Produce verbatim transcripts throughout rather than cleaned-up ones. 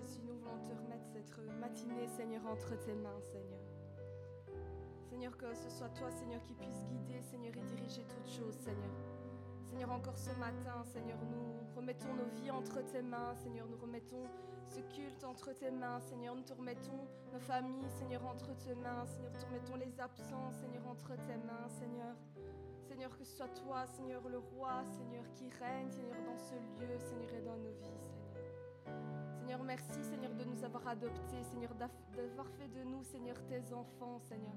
Jésus, nous voulons te remettre cette matinée, Seigneur, entre tes mains, Seigneur. Seigneur, que ce soit toi, Seigneur, qui puisse guider, Seigneur, et diriger toutes choses, Seigneur. Seigneur, encore ce matin, Seigneur, nous remettons nos vies entre tes mains, Seigneur, nous remettons ce culte entre tes mains, Seigneur, nous te remettons nos familles, Seigneur, entre tes mains, Seigneur, nous te remettons les absents, Seigneur, entre tes mains, Seigneur. Seigneur, que ce soit toi, Seigneur, le roi, Seigneur, qui règne, Seigneur, dans ce lieu, Seigneur, et dans nos vies, Seigneur. Seigneur, merci, Seigneur, de nous avoir adoptés, Seigneur, d'avoir fait de nous, Seigneur, tes enfants, Seigneur.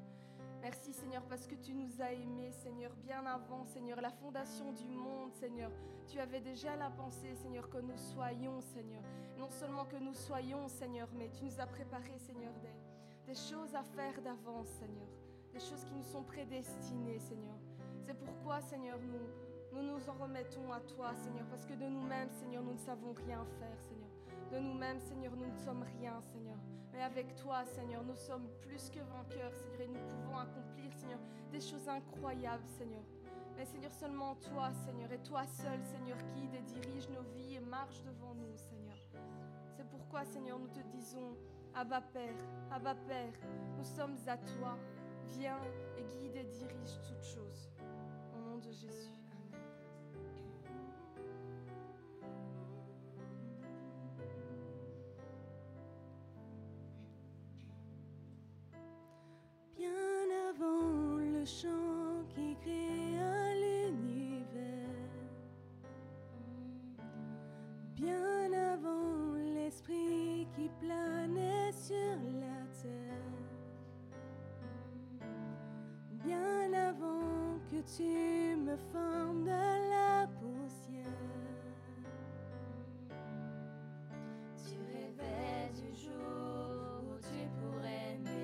Merci, Seigneur, parce que tu nous as aimés, Seigneur, bien avant, Seigneur, la fondation du monde, Seigneur. Tu avais déjà la pensée, Seigneur, que nous soyons, Seigneur. Non seulement que nous soyons, Seigneur, mais tu nous as préparé, Seigneur, des, des choses à faire d'avance, Seigneur. Des choses qui nous sont prédestinées, Seigneur. C'est pourquoi, Seigneur, nous, nous nous en remettons à toi, Seigneur, parce que de nous-mêmes, Seigneur, nous ne savons rien faire, Seigneur. De nous-mêmes, Seigneur, nous ne sommes rien, Seigneur. Mais avec toi, Seigneur, nous sommes plus que vainqueurs, Seigneur, et nous pouvons accomplir, Seigneur, des choses incroyables, Seigneur. Mais, Seigneur, seulement toi, Seigneur, et toi seul, Seigneur, guide et dirige nos vies et marche devant nous, Seigneur. C'est pourquoi, Seigneur, nous te disons, Abba Père, Abba Père, nous sommes à toi. Viens et guide et dirige toutes choses. Au nom de Jésus. Chant qui créa l'univers, bien avant l'esprit qui planait sur la terre, bien avant que tu me formes de la poussière, tu rêvais du jour où tu pourrais m'aimer.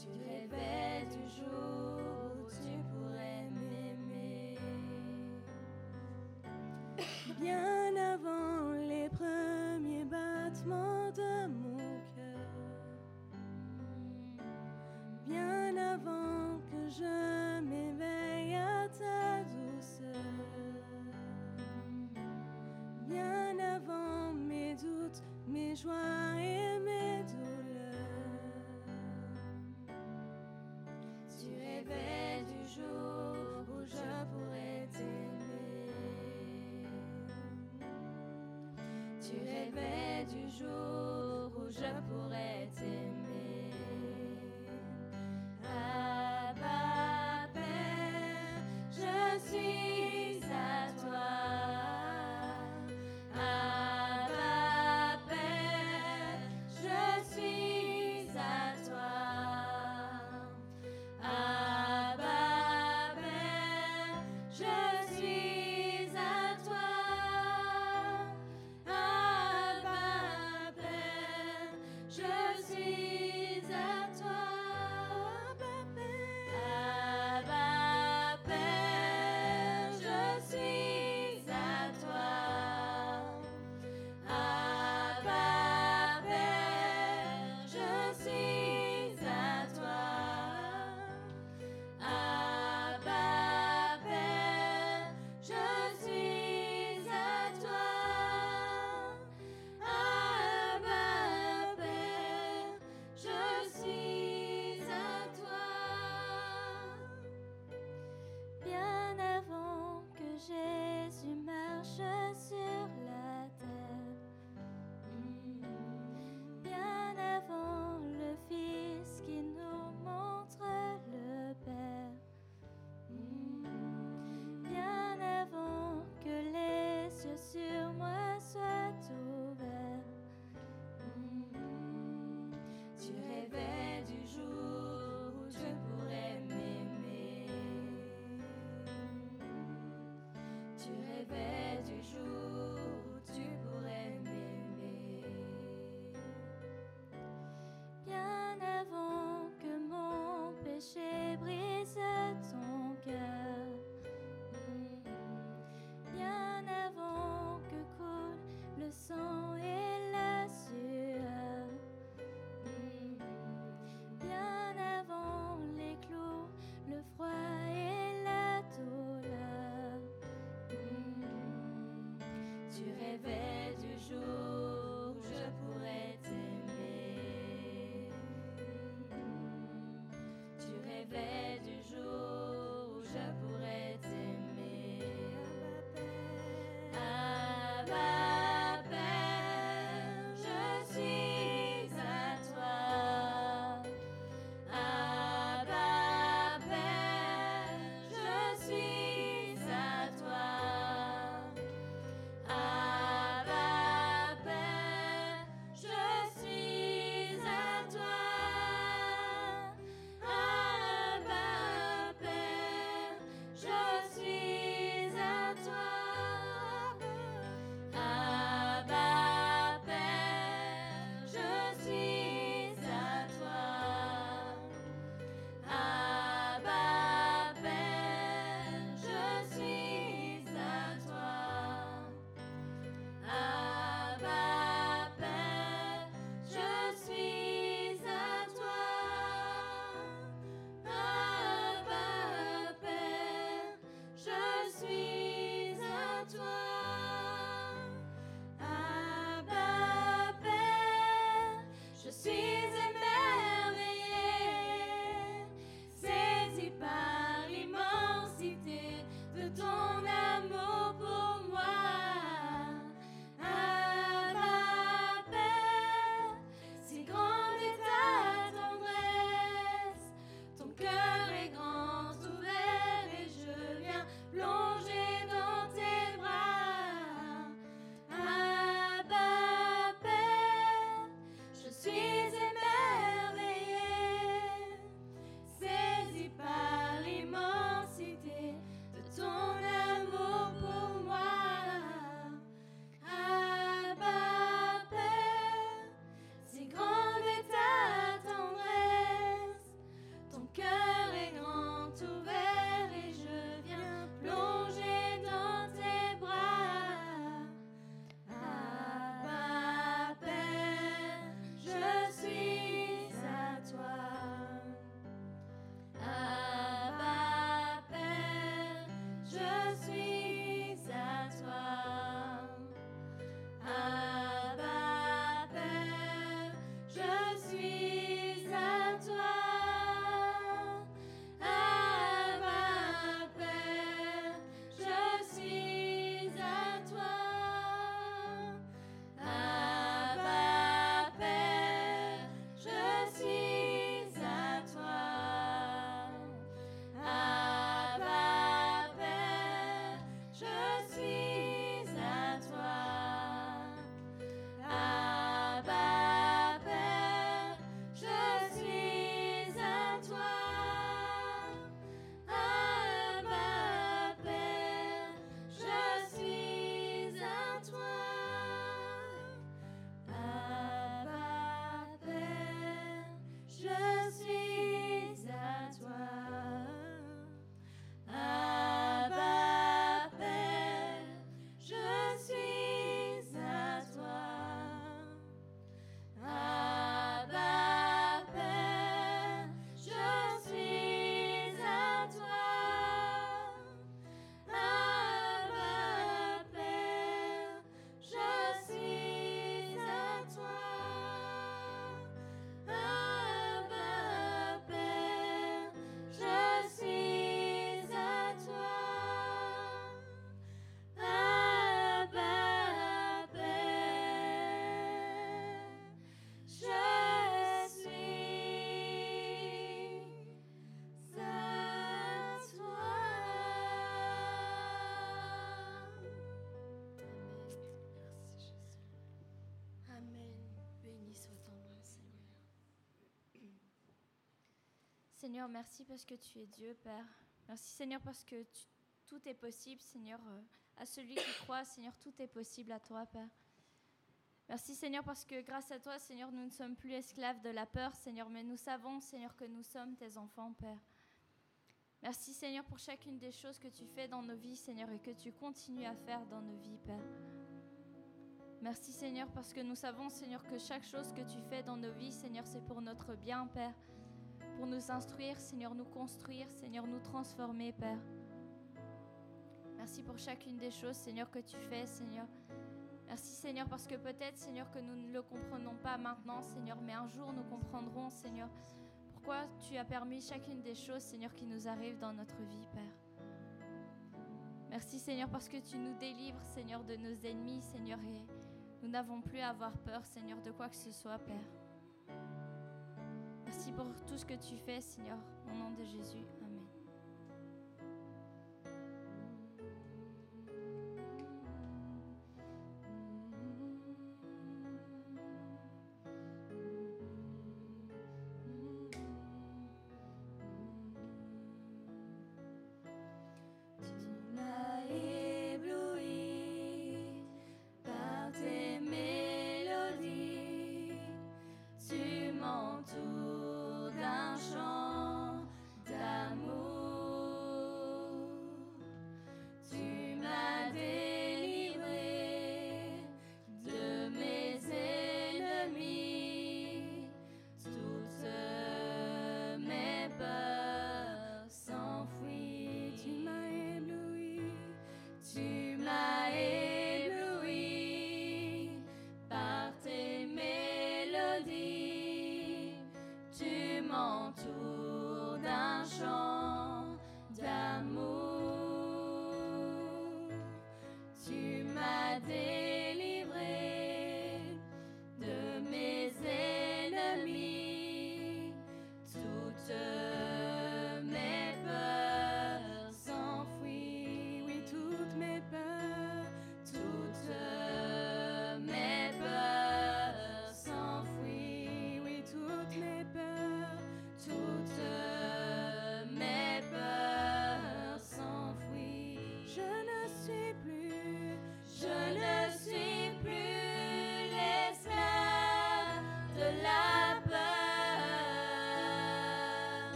Tu rêvais du jour où tu pourrais m'aimer. Bien avant les premiers battements de mon cœur, bien avant que je m'éveille à ta douceur, bien avant mes doutes, mes joies et mes douleurs. Tu rêvais du jour où je pourrais t'aimer. Tu rêvais du jour où je pourrais t'aimer. Abba Père, je suis à toi. Abba Père, je suis à toi. Abba Seigneur, merci parce que tu es Dieu, Père. Merci, Seigneur, parce que tu, tout est possible, Seigneur. Euh, à celui qui croit, Seigneur, tout est possible à toi, Père. Merci, Seigneur, parce que grâce à toi, Seigneur, nous ne sommes plus esclaves de la peur, Seigneur, mais nous savons, Seigneur, que nous sommes tes enfants, Père. Merci, Seigneur, pour chacune des choses que tu fais dans nos vies, Seigneur, et que tu continues à faire dans nos vies, Père. Merci, Seigneur, parce que nous savons, Seigneur, que chaque chose que tu fais dans nos vies, Seigneur, c'est pour notre bien, Père, pour nous instruire, Seigneur, nous construire, Seigneur, nous transformer, Père. Merci pour chacune des choses, Seigneur, que tu fais, Seigneur. Merci, Seigneur, parce que peut-être, Seigneur, que nous ne le comprenons pas maintenant, Seigneur, mais un jour nous comprendrons, Seigneur, pourquoi tu as permis chacune des choses, Seigneur, qui nous arrivent dans notre vie, Père. Merci, Seigneur, parce que tu nous délivres, Seigneur, de nos ennemis, Seigneur, et nous n'avons plus à avoir peur, Seigneur, de quoi que ce soit, Père. Merci pour tout ce que tu fais, Seigneur, au nom de Jésus. Amen.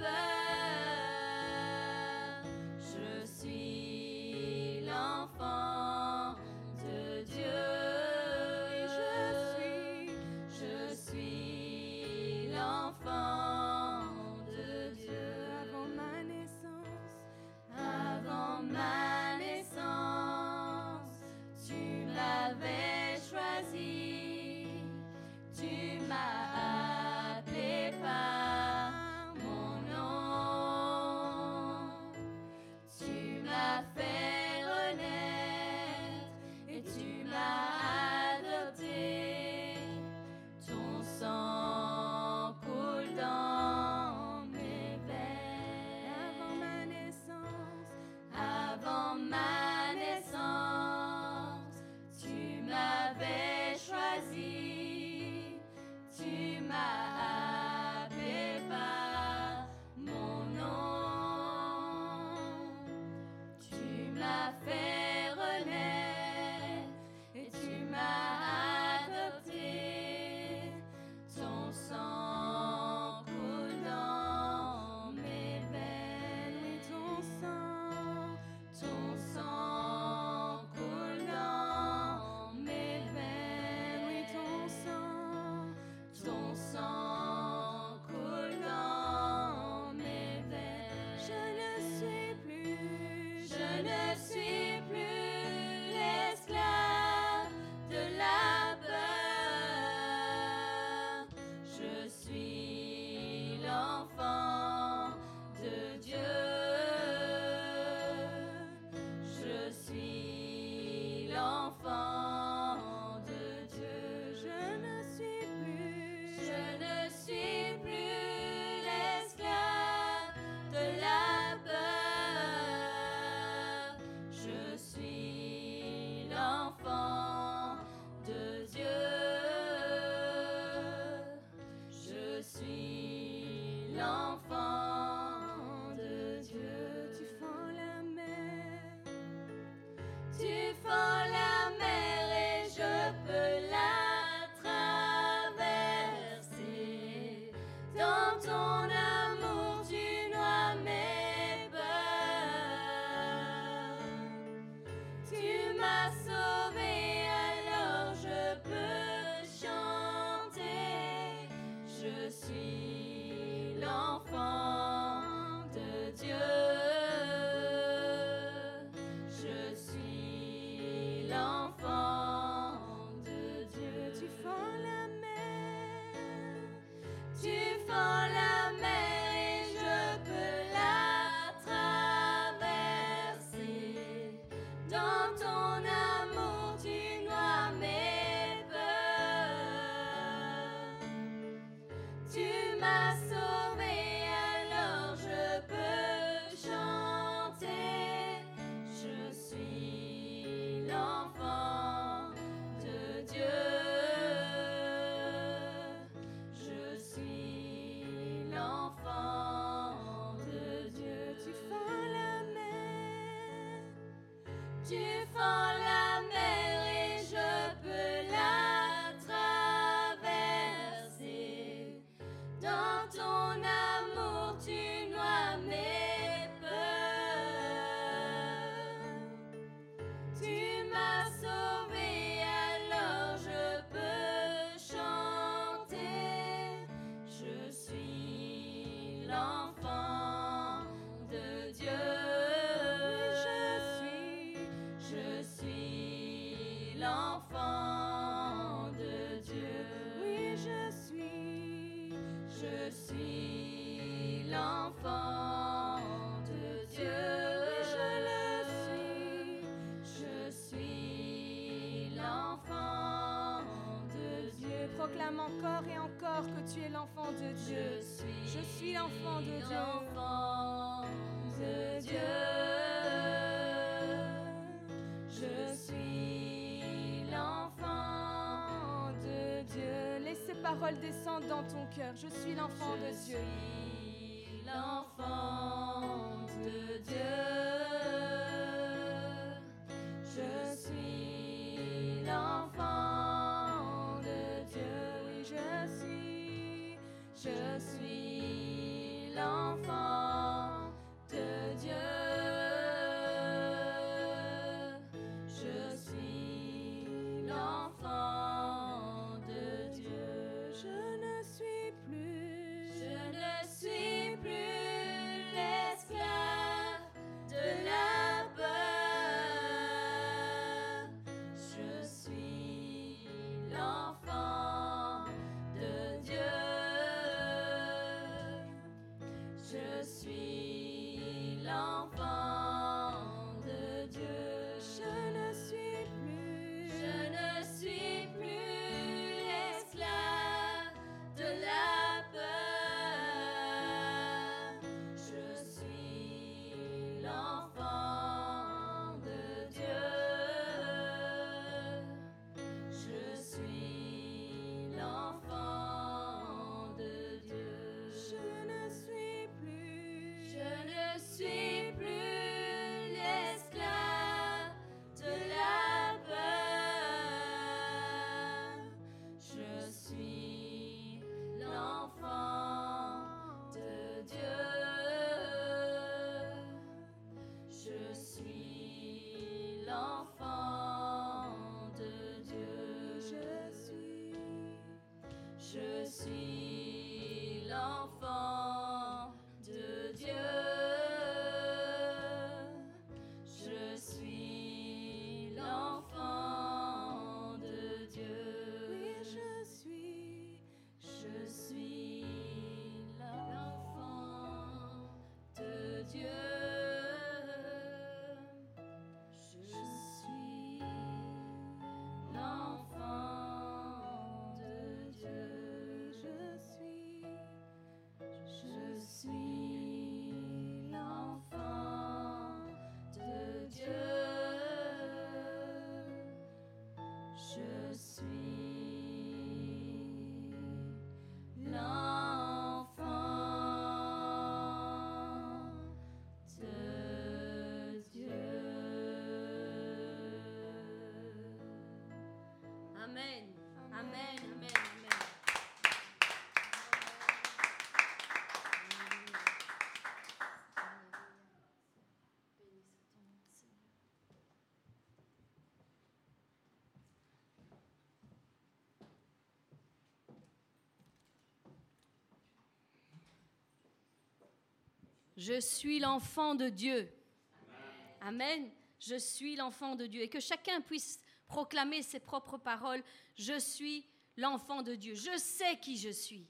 Bye. l'enfant de Dieu. Tu fends la mer, tu fends la mer et je peux la traverser. Dans ton amour, tu noies mes peurs. Tu m'as sauvé, alors je peux chanter. Je suis l'enfant de Dieu, je suis l'enfant de Dieu. Tu fends la mer, tu fends la mer et je peux la traverser. Dans ton amour, tu noies mes peurs. Tu m'as sauvé, l'enfant de Dieu, je suis l'enfant de Dieu. Tu fends la mer, tu fends la mer et je peux la traverser. Dans ton amour, tu noies mes peurs. L'enfant de Dieu, oui, je suis, je suis l'enfant de Dieu, oui, je le suis, je suis l'enfant de Dieu. Proclame encore et encore que tu es l'enfant de Dieu. Je suis, je suis l'enfant de Dieu, l'enfant de Dieu, je suis l'enfant de Dieu. Laisse ces paroles descendre dans ton cœur. Je suis l'enfant de Dieu. Je suis l'enfant de Dieu. Je suis l'enfant de Dieu. Oui, je suis. Je suis l'enfant de Dieu. L'enfant de Dieu, je ne suis plus, je ne suis plus l'esclave de la peur, je suis l'enfant de Dieu, je suis Amen. Amen. Amen. Amen. Amen. Je suis l'enfant de Dieu. Amen. Amen. Je suis l'enfant de Dieu. Et que chacun puisse proclamer ses propres paroles. Je suis l'enfant de Dieu. Je sais qui je suis.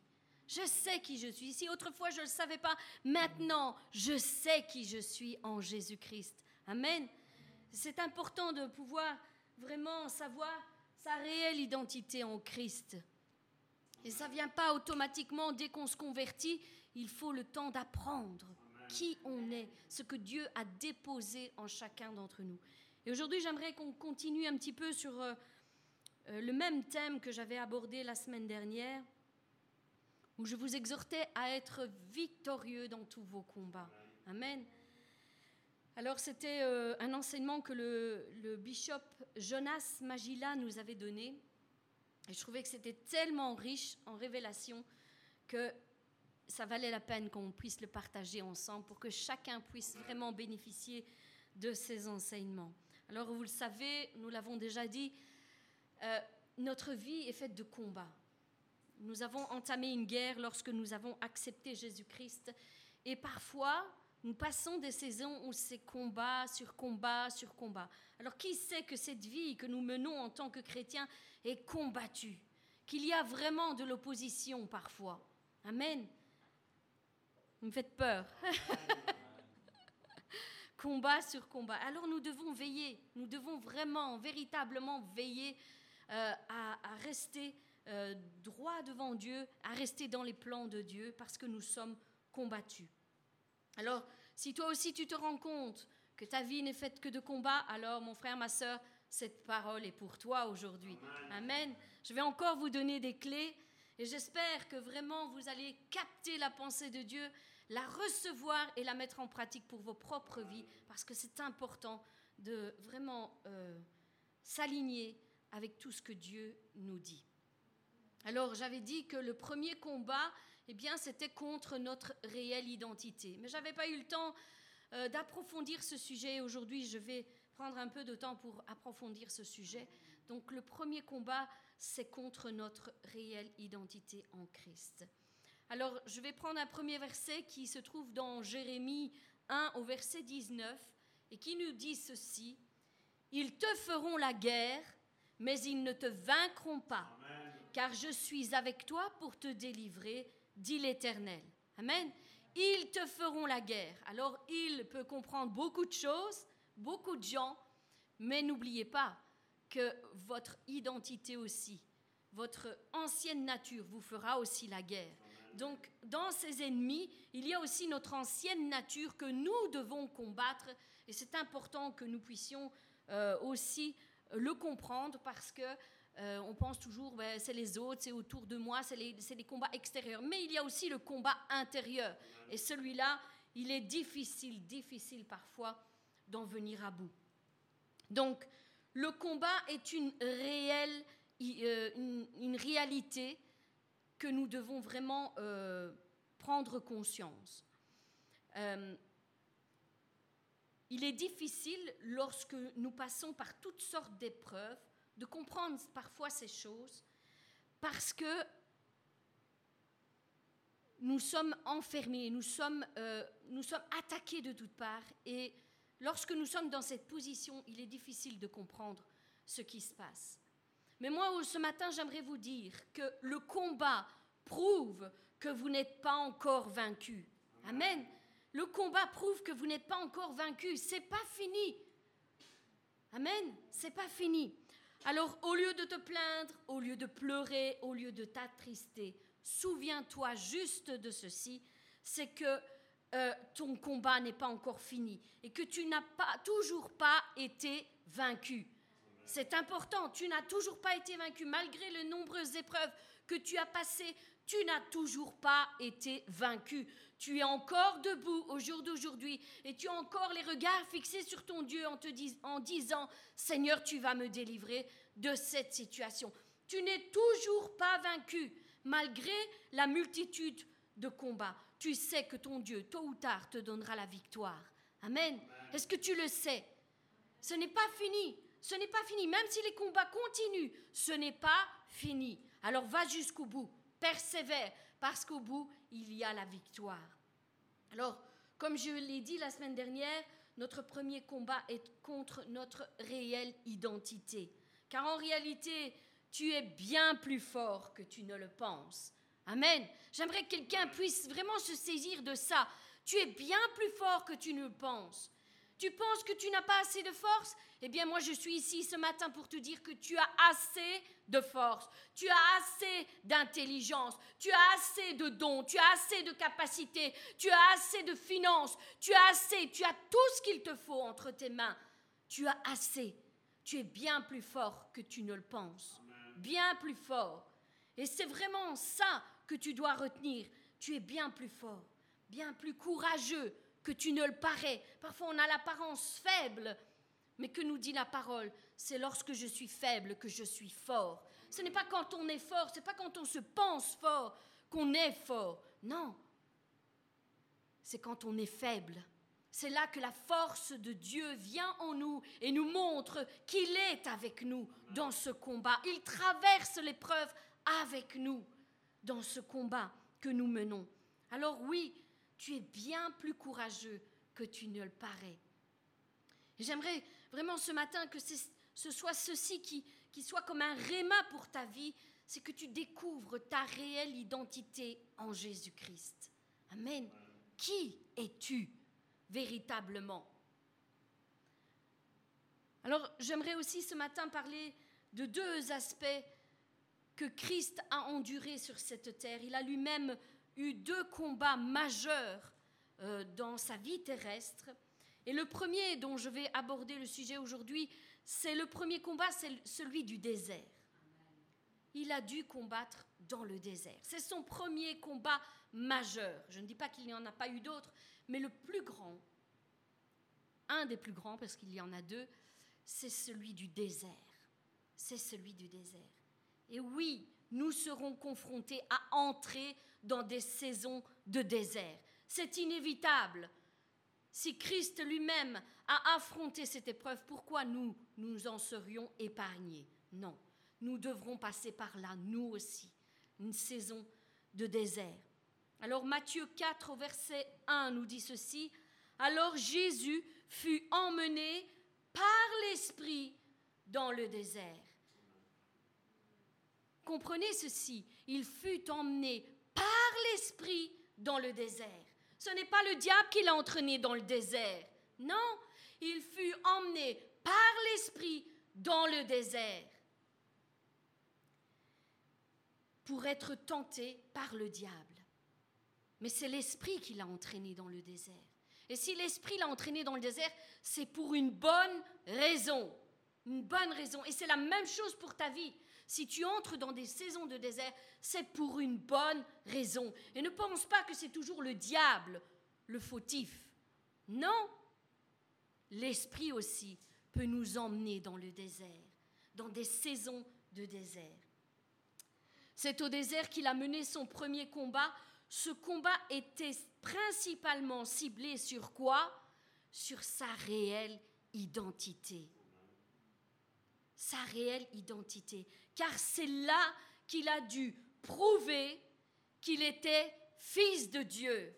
Je sais qui je suis. Si autrefois je ne le savais pas, maintenant je sais qui je suis en Jésus-Christ. Amen. C'est important de pouvoir vraiment savoir sa réelle identité en Christ. Et ça ne vient pas automatiquement dès qu'on se convertit. Il faut le temps d'apprendre qui on est, ce que Dieu a déposé en chacun d'entre nous. Et aujourd'hui, j'aimerais qu'on continue un petit peu sur euh, euh, le même thème que j'avais abordé la semaine dernière, où je vous exhortais à être victorieux dans tous vos combats. Amen. Alors, c'était euh, un enseignement que le, le bishop Jonas Magila nous avait donné, et je trouvais que c'était tellement riche en révélations que ça valait la peine qu'on puisse le partager ensemble pour que chacun puisse vraiment bénéficier de ces enseignements. Alors, vous le savez, nous l'avons déjà dit, euh, notre vie est faite de combats. Nous avons entamé une guerre lorsque nous avons accepté Jésus-Christ. Et parfois, nous passons des saisons où c'est combat sur combat sur combat. Alors, qui sait que cette vie que nous menons en tant que chrétiens est combattue, qu'il y a vraiment de l'opposition parfois. Amen. Vous me faites peur. Combat sur combat. Alors nous devons veiller, nous devons vraiment, véritablement veiller euh, à, à rester euh, droit devant Dieu, à rester dans les plans de Dieu parce que nous sommes combattus. Alors, si toi aussi tu te rends compte que ta vie n'est faite que de combats, alors mon frère, ma sœur, cette parole est pour toi aujourd'hui. Amen. Je vais encore vous donner des clés. Et j'espère que vraiment vous allez capter la pensée de Dieu, la recevoir et la mettre en pratique pour vos propres vies, parce que c'est important de vraiment euh, s'aligner avec tout ce que Dieu nous dit. Alors j'avais dit que le premier combat, eh bien, c'était contre notre réelle identité. Mais je n'avais pas eu le temps euh, d'approfondir ce sujet. Aujourd'hui, je vais prendre un peu de temps pour approfondir ce sujet. Donc le premier combat, c'est contre notre réelle identité en Christ. Alors, je vais prendre un premier verset qui se trouve dans Jérémie un au verset dix-neuf et qui nous dit ceci : ils te feront la guerre, mais ils ne te vaincront pas, Amen. Car je suis avec toi pour te délivrer, dit l'Éternel. Amen. Ils te feront la guerre. Alors, il peut comprendre beaucoup de choses, beaucoup de gens, mais n'oubliez pas que votre identité aussi, votre ancienne nature vous fera aussi la guerre. Donc, dans ces ennemis, il y a aussi notre ancienne nature que nous devons combattre. Et c'est important que nous puissions euh, aussi le comprendre parce que euh, on pense toujours, ben, c'est les autres, c'est autour de moi, c'est les, c'est les combats extérieurs. Mais il y a aussi le combat intérieur. Et celui-là, il est difficile, difficile parfois d'en venir à bout. Donc, le combat est une réelle, une, une réalité que nous devons vraiment euh, prendre conscience. Euh, il est difficile, lorsque nous passons par toutes sortes d'épreuves, de comprendre parfois ces choses, parce que nous sommes enfermés, nous sommes, euh, nous sommes attaqués de toutes parts et lorsque nous sommes dans cette position, il est difficile de comprendre ce qui se passe. Mais moi, ce matin, j'aimerais vous dire que le combat prouve que vous n'êtes pas encore vaincu. Amen. Le combat prouve que vous n'êtes pas encore vaincu. C'est pas fini. Amen. C'est pas fini. Alors, au lieu de te plaindre, au lieu de pleurer, au lieu de t'attrister, souviens-toi juste de ceci, c'est que Euh, ton combat n'est pas encore fini et que tu n'as pas, toujours pas été vaincu. C'est important, tu n'as toujours pas été vaincu. Malgré les nombreuses épreuves que tu as passées, tu n'as toujours pas été vaincu. Tu es encore debout au jour d'aujourd'hui et tu as encore les regards fixés sur ton Dieu en, te dis, en disant « Seigneur, tu vas me délivrer de cette situation ». Tu n'es toujours pas vaincu, malgré la multitude de combats. Tu sais que ton Dieu, tôt ou tard, te donnera la victoire. Amen. Est-ce que tu le sais? Ce n'est pas fini. Ce n'est pas fini. Même si les combats continuent, ce n'est pas fini. Alors va jusqu'au bout. Persévère, parce qu'au bout, il y a la victoire. Alors, comme je l'ai dit la semaine dernière, notre premier combat est contre notre réelle identité. Car en réalité, tu es bien plus fort que tu ne le penses. Amen. J'aimerais que quelqu'un puisse vraiment se saisir de ça. Tu es bien plus fort que tu ne le penses. Tu penses que tu n'as pas assez de force? Eh bien, moi, je suis ici ce matin pour te dire que tu as assez de force, tu as assez d'intelligence, tu as assez de dons, tu as assez de capacités, tu as assez de finances, tu as assez, tu as tout ce qu'il te faut entre tes mains. Tu as assez. Tu es bien plus fort que tu ne le penses. Bien plus fort. Et c'est vraiment ça que tu dois retenir. Tu es bien plus fort, bien plus courageux que tu ne le parais. Parfois, on a l'apparence faible, mais que nous dit la parole? C'est lorsque je suis faible que je suis fort. Ce n'est pas quand on est fort, ce n'est pas quand on se pense fort qu'on est fort. Non, c'est quand on est faible. C'est là que la force de Dieu vient en nous et nous montre qu'il est avec nous dans ce combat. Il traverse l'épreuve avec nous dans ce combat que nous menons. Alors oui, tu es bien plus courageux que tu ne le parais. Et j'aimerais vraiment ce matin que ce soit ceci qui, qui soit comme un réma pour ta vie, c'est que tu découvres ta réelle identité en Jésus-Christ. Amen. Qui es-tu véritablement? Alors, j'aimerais aussi ce matin parler de deux aspects que Christ a endurés sur cette terre. Il a lui-même eu deux combats majeurs euh, dans sa vie terrestre. Et le premier dont je vais aborder le sujet aujourd'hui, c'est le premier combat, c'est celui du désert. Il a dû combattre dans le désert. C'est son premier combat majeur. Je ne dis pas qu'il n'y en a pas eu d'autres, mais le plus grand, un des plus grands, parce qu'il y en a deux, c'est celui du désert. C'est celui du désert. Et oui, nous serons confrontés à entrer dans des saisons de désert. C'est inévitable. Si Christ lui-même a affronté cette épreuve, pourquoi nous, nous en serions épargnés? Non, nous devrons passer par là, nous aussi, une saison de désert. Alors Matthieu quatre, verset un nous dit ceci, « Alors Jésus fut emmené par l'Esprit dans le désert. » Comprenez ceci, il fut emmené par l'Esprit dans le désert. Ce n'est pas le diable qui l'a entraîné dans le désert. Non, il fut emmené par l'Esprit dans le désert pour être tenté par le diable. Mais c'est l'Esprit qui l'a entraîné dans le désert. Et si l'Esprit l'a entraîné dans le désert, c'est pour une bonne raison. Une bonne raison. Et c'est la même chose pour ta vie. Si tu entres dans des saisons de désert, c'est pour une bonne raison. Et ne pense pas que c'est toujours le diable, le fautif. Non, l'Esprit aussi peut nous emmener dans le désert, dans des saisons de désert. C'est au désert qu'il a mené son premier combat. Ce combat était principalement ciblé sur quoi? Sur sa réelle identité. Sa réelle identité, car c'est là qu'il a dû prouver qu'il était fils de Dieu.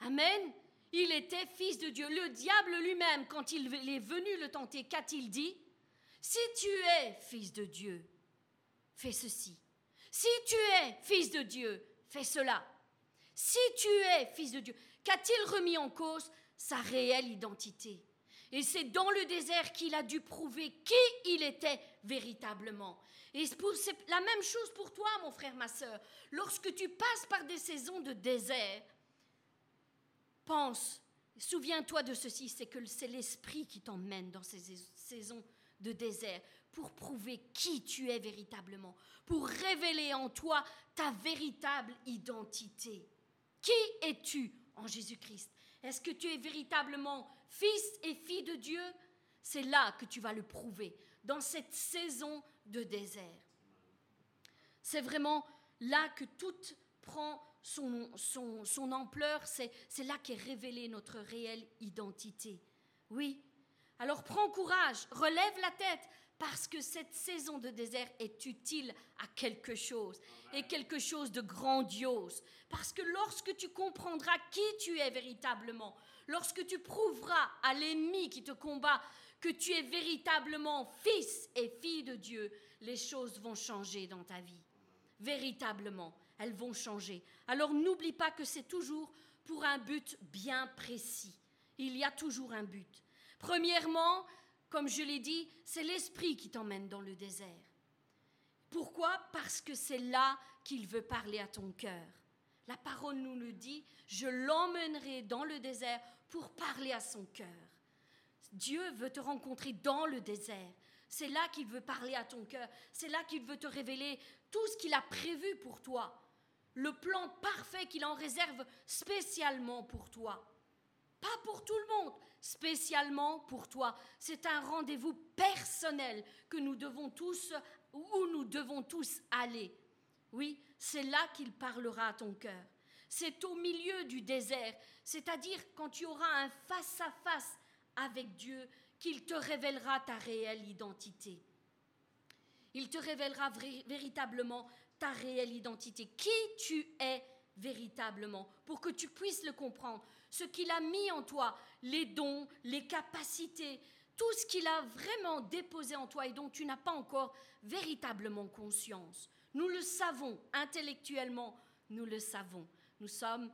Amen. Il était fils de Dieu. Le diable lui-même, quand il est venu le tenter, qu'a-t-il dit? Si tu es fils de Dieu, fais ceci. Si tu es fils de Dieu, fais cela. Si tu es fils de Dieu, qu'a-t-il remis en cause? Sa réelle identité. Et c'est dans le désert qu'il a dû prouver qui il était véritablement. Et c'est la même chose pour toi, mon frère, ma sœur. Lorsque tu passes par des saisons de désert, pense, souviens-toi de ceci, c'est que c'est l'Esprit qui t'emmène dans ces saisons de désert pour prouver qui tu es véritablement, pour révéler en toi ta véritable identité. Qui es-tu en Jésus-Christ? Est-ce que tu es véritablement fils et fille de Dieu? C'est là que tu vas le prouver, dans cette saison de désert. C'est vraiment là que tout prend son, son, son ampleur, c'est, c'est là qu'est révélée notre réelle identité. Oui, alors prends courage, relève la tête, parce que cette saison de désert est utile à quelque chose, et quelque chose de grandiose. Parce que lorsque tu comprendras qui tu es véritablement, lorsque tu prouveras à l'ennemi qui te combat que tu es véritablement fils et fille de Dieu, les choses vont changer dans ta vie. Véritablement, elles vont changer. Alors n'oublie pas que c'est toujours pour un but bien précis. Il y a toujours un but. Premièrement, comme je l'ai dit, c'est l'Esprit qui t'emmène dans le désert. Pourquoi ? Parce que c'est là qu'il veut parler à ton cœur. La parole nous le dit, je l'emmènerai dans le désert pour parler à son cœur. Dieu veut te rencontrer dans le désert. C'est là qu'il veut parler à ton cœur. C'est là qu'il veut te révéler tout ce qu'il a prévu pour toi. Le plan parfait qu'il en réserve spécialement pour toi. Pas pour tout le monde, spécialement pour toi. C'est un rendez-vous personnel que nous devons tous, où nous devons tous aller. Oui, c'est là qu'il parlera à ton cœur. C'est au milieu du désert, c'est-à-dire quand tu auras un face-à-face avec Dieu, qu'il te révélera ta réelle identité. Il te révélera vri- véritablement ta réelle identité, qui tu es véritablement, pour que tu puisses le comprendre, ce qu'il a mis en toi, les dons, les capacités, tout ce qu'il a vraiment déposé en toi et dont tu n'as pas encore véritablement conscience. Nous le savons, intellectuellement, nous le savons. Nous sommes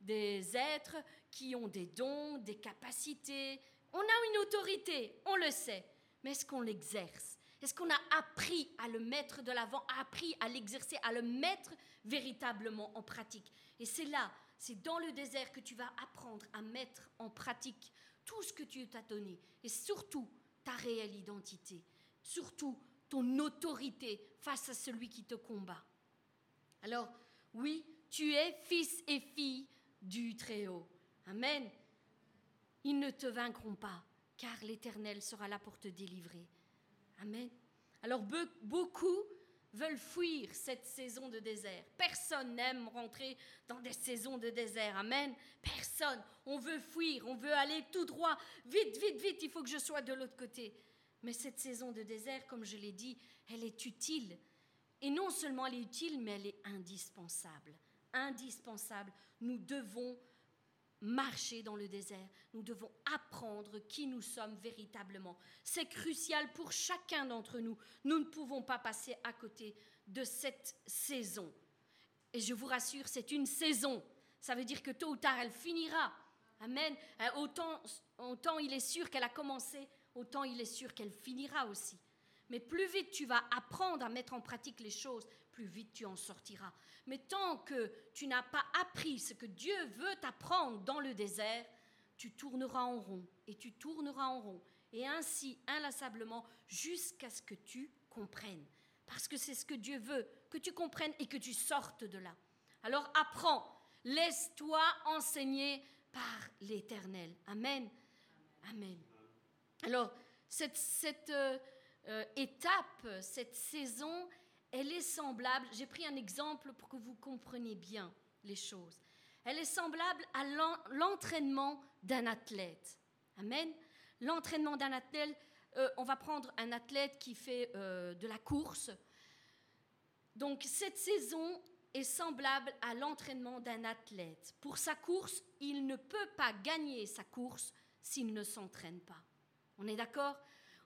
des êtres qui ont des dons, des capacités. On a une autorité, on le sait, mais est-ce qu'on l'exerce ? Est-ce qu'on a appris à le mettre de l'avant, appris à l'exercer, à le mettre véritablement en pratique ? Et c'est là, c'est dans le désert que tu vas apprendre à mettre en pratique tout ce que tu t'as donné, et surtout ta réelle identité, surtout ton autorité face à celui qui te combat. Alors, oui, tu es fils et fille du Très-Haut. Amen. Ils ne te vaincront pas, car l'Éternel sera là pour te délivrer. Amen. Alors, be- beaucoup veulent fuir cette saison de désert. Personne n'aime rentrer dans des saisons de désert. Amen. Personne. On veut fuir, on veut aller tout droit. Vite, vite, vite, il faut que je sois de l'autre côté. Mais cette saison de désert, comme je l'ai dit, elle est utile. Et non seulement elle est utile, mais elle est indispensable. Indispensable. Nous devons marcher dans le désert, nous devons apprendre qui nous sommes véritablement. C'est crucial pour chacun d'entre nous. Nous ne pouvons pas passer à côté de cette saison. Et je vous rassure, c'est une saison. Ça veut dire que tôt ou tard, elle finira. Amen. Autant, autant il est sûr qu'elle a commencé, autant il est sûr qu'elle finira aussi. Mais plus vite tu vas apprendre à mettre en pratique les choses, plus vite tu en sortiras. Mais tant que tu n'as pas appris ce que Dieu veut t'apprendre dans le désert, tu tourneras en rond et tu tourneras en rond. Et ainsi, inlassablement, jusqu'à ce que tu comprennes. Parce que c'est ce que Dieu veut, que tu comprennes et que tu sortes de là. Alors apprends, laisse-toi enseigner par l'Éternel. Amen. Amen. Alors, cette, cette euh, euh, étape, cette saison, elle est semblable, j'ai pris un exemple pour que vous compreniez bien les choses. Elle est semblable à l'en, l'entraînement d'un athlète. Amen. L'entraînement d'un athlète, euh, on va prendre un athlète qui fait euh, de la course. Donc cette saison est semblable à l'entraînement d'un athlète. Pour sa course, il ne peut pas gagner sa course s'il ne s'entraîne pas. On est d'accord ?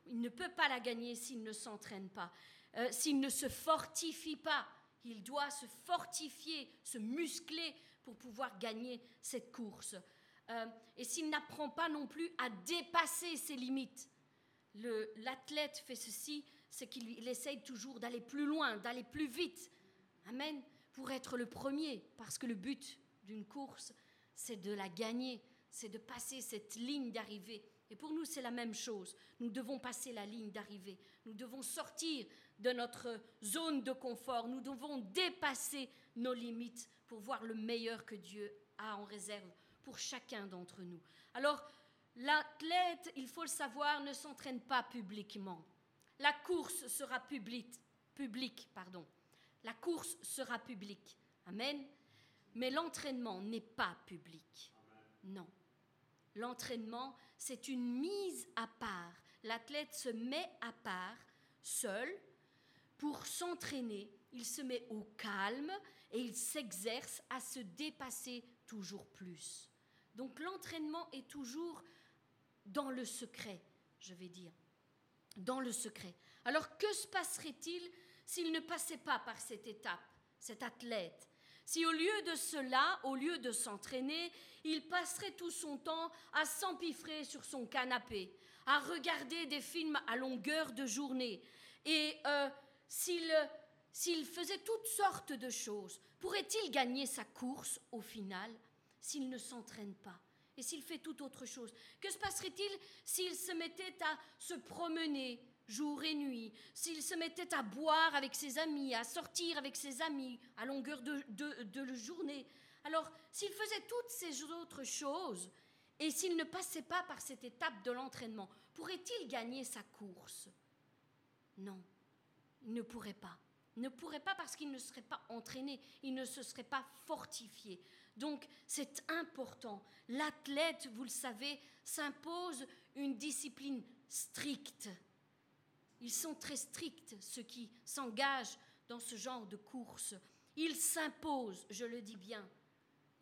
Il ne peut pas la gagner s'il ne s'entraîne pas. Euh, s'il ne se fortifie pas, il doit se fortifier, se muscler pour pouvoir gagner cette course. Euh, et s'il n'apprend pas non plus à dépasser ses limites, le, l'athlète fait ceci, c'est qu'il il essaye toujours d'aller plus loin, d'aller plus vite. Amen. Pour être le premier, parce que le but d'une course, c'est de la gagner, c'est de passer cette ligne d'arrivée. Et pour nous, c'est la même chose. Nous devons passer la ligne d'arrivée. Nous devons sortir de notre zone de confort. Nous devons dépasser nos limites pour voir le meilleur que Dieu a en réserve pour chacun d'entre nous. Alors, l'athlète, il faut le savoir, ne s'entraîne pas publiquement. La course sera publique. publique pardon. La course sera publique. Amen. Mais l'entraînement n'est pas public. Non. L'entraînement, c'est une mise à part. L'athlète se met à part, seul, pour s'entraîner. Il se met au calme et il s'exerce à se dépasser toujours plus. Donc l'entraînement est toujours dans le secret, je vais dire. Dans le secret. Alors que se passerait-il s'il ne passait pas par cette étape, cet athlète ? Si au lieu de cela, au lieu de s'entraîner, il passerait tout son temps à s'empiffrer sur son canapé, à regarder des films à longueur de journée. Et euh, s'il, s'il faisait toutes sortes de choses, pourrait-il gagner sa course au final s'il ne s'entraîne pas ? Et s'il fait toute autre chose ? Que se passerait-il s'il se mettait à se promener jour et nuit, s'il se mettait à boire avec ses amis, à sortir avec ses amis à longueur de, de, de journée? Alors, s'il faisait toutes ces autres choses et s'il ne passait pas par cette étape de l'entraînement, pourrait-il gagner sa course? Non, il ne pourrait pas. Il ne pourrait pas parce qu'il ne serait pas entraîné, il ne se serait pas fortifié. Donc, c'est important. L'athlète, vous le savez, s'impose une discipline stricte. Ils sont très stricts, ceux qui s'engagent dans ce genre de course. Ils s'imposent, je le dis bien,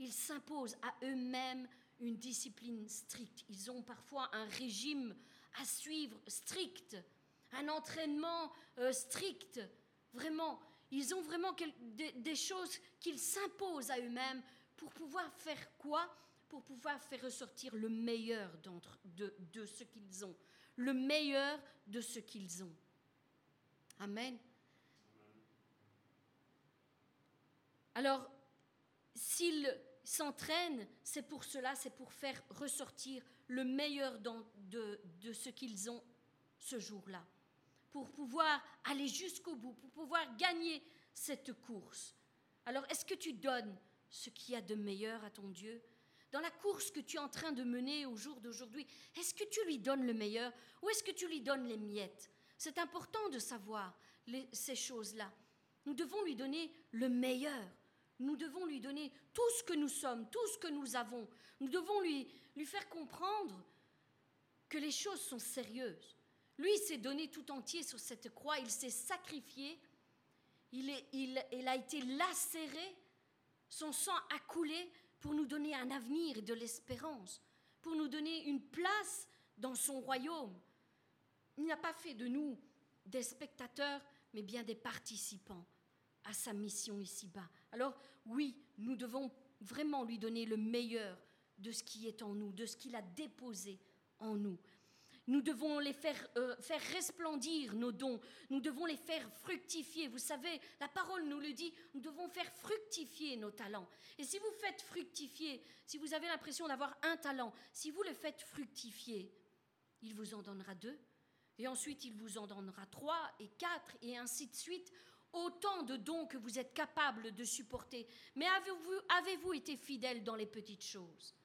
ils s'imposent à eux-mêmes une discipline stricte. Ils ont parfois un régime à suivre strict, un entraînement euh, strict. Vraiment, ils ont vraiment des choses qu'ils s'imposent à eux-mêmes pour pouvoir faire quoi ? Pour pouvoir faire ressortir le meilleur d'entre, de, de ce qu'ils ont. Le meilleur de ce qu'ils ont. Amen. Alors, s'ils s'entraînent, c'est pour cela, c'est pour faire ressortir le meilleur dans, de, de ce qu'ils ont ce jour-là, pour pouvoir aller jusqu'au bout, pour pouvoir gagner cette course. Alors, est-ce que tu donnes ce qu'il y a de meilleur à ton Dieu ? Dans la course que tu es en train de mener au jour d'aujourd'hui, est-ce que tu lui donnes le meilleur ou est-ce que tu lui donnes les miettes? C'est important de savoir les, ces choses-là. Nous devons lui donner le meilleur. Nous devons lui donner tout ce que nous sommes, tout ce que nous avons. Nous devons lui, lui faire comprendre que les choses sont sérieuses. Lui s'est donné tout entier sur cette croix. Il s'est sacrifié. Il, est, il, il a été lacéré. Son sang a coulé pour nous donner un avenir et de l'espérance, pour nous donner une place dans son royaume. Il n'a pas fait de nous des spectateurs, mais bien des participants à sa mission ici-bas. Alors oui, nous devons vraiment lui donner le meilleur de ce qui est en nous, de ce qu'il a déposé en nous. Nous devons les faire, euh, faire resplendir nos dons, nous devons les faire fructifier. Vous savez, la parole nous le dit, nous devons faire fructifier nos talents. Et si vous faites fructifier, si vous avez l'impression d'avoir un talent, si vous le faites fructifier, il vous en donnera deux, et ensuite il vous en donnera trois et quatre, et ainsi de suite, autant de dons que vous êtes capable de supporter. Mais avez-vous, avez-vous été fidèle dans les petites choses ?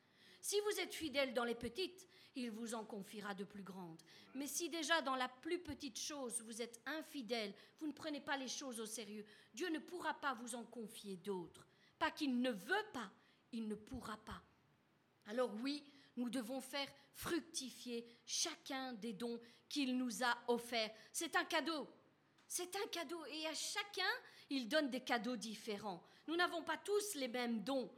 Si vous êtes fidèle dans les petites, il vous en confiera de plus grandes. Mais si déjà dans la plus petite chose, vous êtes infidèle, vous ne prenez pas les choses au sérieux, Dieu ne pourra pas vous en confier d'autres. Pas qu'il ne veut pas, il ne pourra pas. Alors oui, nous devons faire fructifier chacun des dons qu'il nous a offerts. C'est un cadeau. C'est un cadeau. Et à chacun, il donne des cadeaux différents. Nous n'avons pas tous les mêmes dons.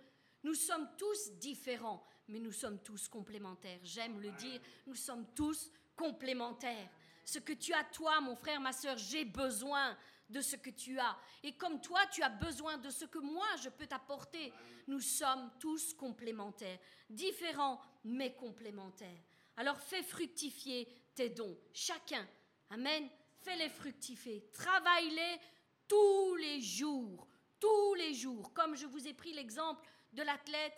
Nous sommes tous différents, mais nous sommes tous complémentaires. J'aime le dire, nous sommes tous complémentaires. Ce que tu as, toi, mon frère, ma sœur, j'ai besoin de ce que tu as. Et comme toi, tu as besoin de ce que moi, je peux t'apporter. Nous sommes tous complémentaires, différents, mais complémentaires. Alors fais fructifier tes dons, chacun. Amen. Fais-les fructifier. Travaille-les tous les jours, tous les jours. Comme je vous ai pris l'exemple de l'athlète,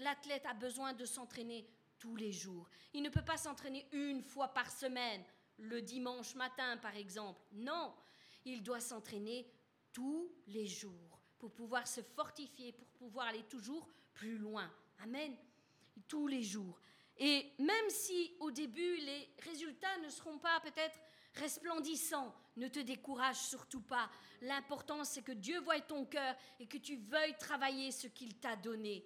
l'athlète a besoin de s'entraîner tous les jours. Il ne peut pas s'entraîner une fois par semaine, le dimanche matin par exemple. Non, il doit s'entraîner tous les jours pour pouvoir se fortifier, pour pouvoir aller toujours plus loin. Amen. Tous les jours. Et même si au début les résultats ne seront pas peut-être resplendissant. Ne te décourage surtout pas. L'important, c'est que Dieu voie ton cœur et que tu veuilles travailler ce qu'il t'a donné.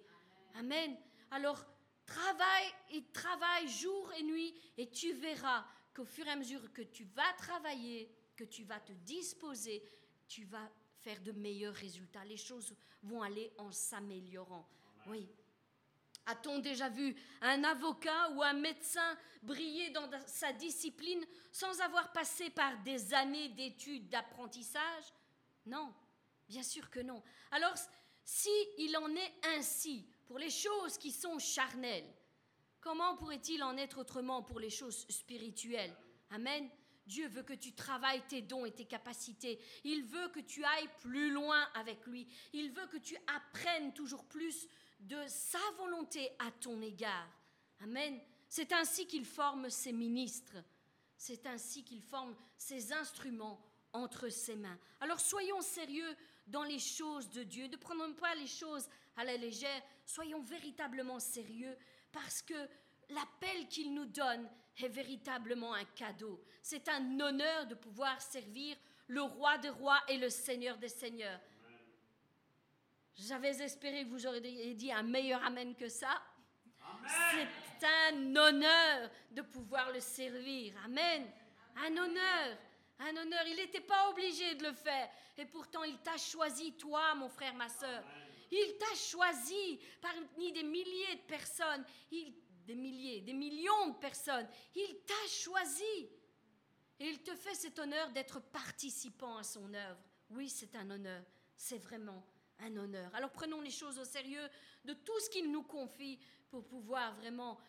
Amen. Alors, travaille et travaille jour et nuit et tu verras qu'au fur et à mesure que tu vas travailler, que tu vas te disposer, tu vas faire de meilleurs résultats. Les choses vont aller en s'améliorant. Oui. A-t-on déjà vu un avocat ou un médecin briller dans sa discipline sans avoir passé par des années d'études, d'apprentissage? Non, bien sûr que non. Alors, si il en est ainsi pour les choses qui sont charnelles, comment pourrait-il en être autrement pour les choses spirituelles? Amen. Dieu veut que tu travailles tes dons et tes capacités. Il veut que tu ailles plus loin avec lui. Il veut que tu apprennes toujours plus de sa volonté à ton égard. Amen. C'est ainsi qu'il forme ses ministres. C'est ainsi qu'il forme ses instruments entre ses mains. Alors soyons sérieux dans les choses de Dieu. Ne prenons pas les choses à la légère. Soyons véritablement sérieux parce que l'appel qu'il nous donne est véritablement un cadeau. C'est un honneur de pouvoir servir le roi des rois et le seigneur des seigneurs. J'avais espéré que vous auriez dit un meilleur amen que ça. Amen. C'est un honneur de pouvoir le servir. Amen. Un honneur. Un honneur. Il n'était pas obligé de le faire. Et pourtant, il t'a choisi, toi, mon frère, ma sœur. Il t'a choisi parmi des milliers de personnes. Il Des milliers, des millions de personnes. Il t'a choisi. Et il te fait cet honneur d'être participant à son œuvre. Oui, c'est un honneur. C'est vraiment un honneur. Alors prenons les choses au sérieux de tout ce qu'il nous confie pour pouvoir vraiment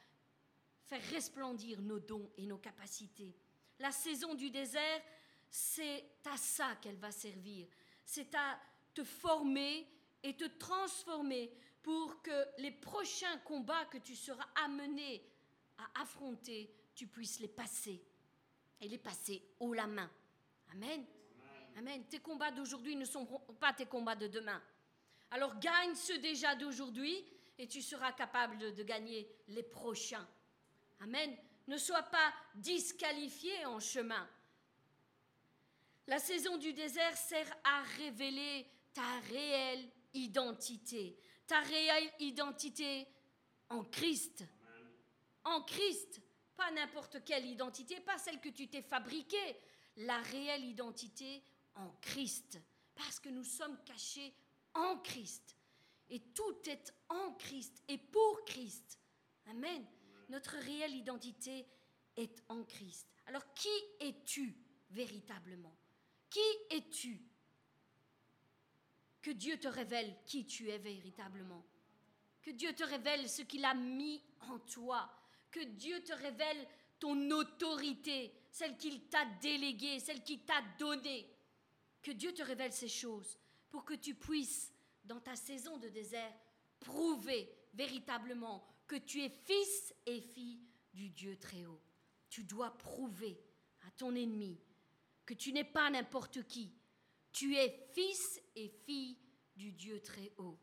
faire resplendir nos dons et nos capacités. La saison du désert, c'est à ça qu'elle va servir. C'est à te former et te transformer pour que les prochains combats que tu seras amené à affronter, tu puisses les passer, et les passer haut la main. Amen. Amen. Tes combats d'aujourd'hui ne sont pas tes combats de demain. Alors gagne ceux déjà d'aujourd'hui, et tu seras capable de, de gagner les prochains. Amen. Ne sois pas disqualifié en chemin. La saison du désert sert à révéler ta réelle identité. Ta réelle identité en Christ. En Christ, pas n'importe quelle identité, pas celle que tu t'es fabriquée. La réelle identité en Christ. Parce que nous sommes cachés en Christ. Et tout est en Christ et pour Christ. Amen. Notre réelle identité est en Christ. Alors, qui es-tu véritablement? Qui es-tu? Que Dieu te révèle qui tu es véritablement. Que Dieu te révèle ce qu'il a mis en toi. Que Dieu te révèle ton autorité, celle qu'il t'a déléguée, celle qu'il t'a donnée. Que Dieu te révèle ces choses pour que tu puisses, dans ta saison de désert, prouver véritablement que tu es fils et fille du Dieu Très-Haut. Tu dois prouver à ton ennemi que tu n'es pas n'importe qui. Tu es fils et fille du Dieu Très-Haut.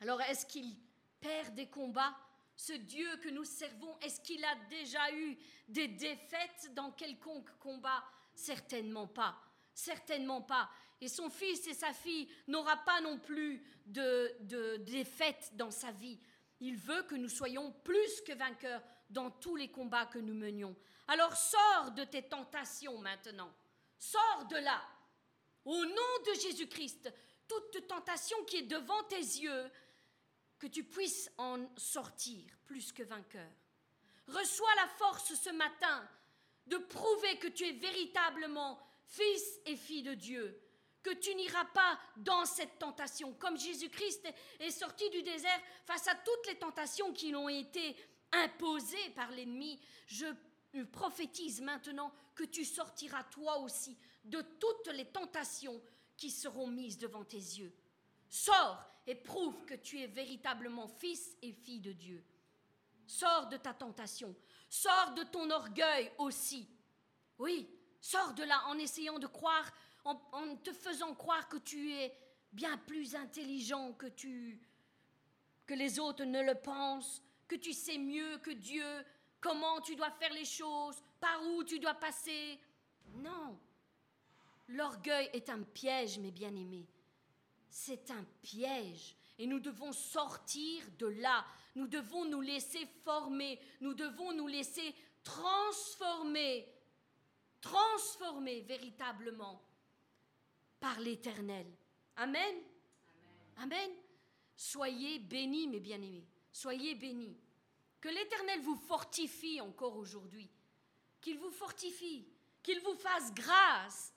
Alors, est-ce qu'il perd des combats? Ce Dieu que nous servons, est-ce qu'il a déjà eu des défaites dans quelconque combat? Certainement pas. Certainement pas. Et son fils et sa fille n'aura pas non plus de, de défaites dans sa vie. Il veut que nous soyons plus que vainqueurs dans tous les combats que nous menions. Alors, sors de tes tentations maintenant. Sors de là. Au nom de Jésus-Christ, toute tentation qui est devant tes yeux, que tu puisses en sortir plus que vainqueur. Reçois la force ce matin de prouver que tu es véritablement fils et fille de Dieu, que tu n'iras pas dans cette tentation, comme Jésus-Christ est sorti du désert face à toutes les tentations qui l'ont été imposées par l'ennemi. Je prophétise maintenant que tu sortiras toi aussi de toutes les tentations qui seront mises devant tes yeux. Sors et prouve que tu es véritablement fils et fille de Dieu. Sors de ta tentation. Sors de ton orgueil aussi. Oui, sors de là en essayant de croire, en, en te faisant croire que tu es bien plus intelligent que tu, que les autres ne le pensent, que tu sais mieux que Dieu, comment tu dois faire les choses, par où tu dois passer. Non. L'orgueil est un piège, mes bien-aimés. C'est un piège. Et nous devons sortir de là. Nous devons nous laisser former. Nous devons nous laisser transformer. Transformer véritablement par l'Éternel. Amen. Amen. Amen. Soyez bénis, mes bien-aimés. Soyez bénis. Que l'Éternel vous fortifie encore aujourd'hui. Qu'il vous fortifie. Qu'il vous fasse grâce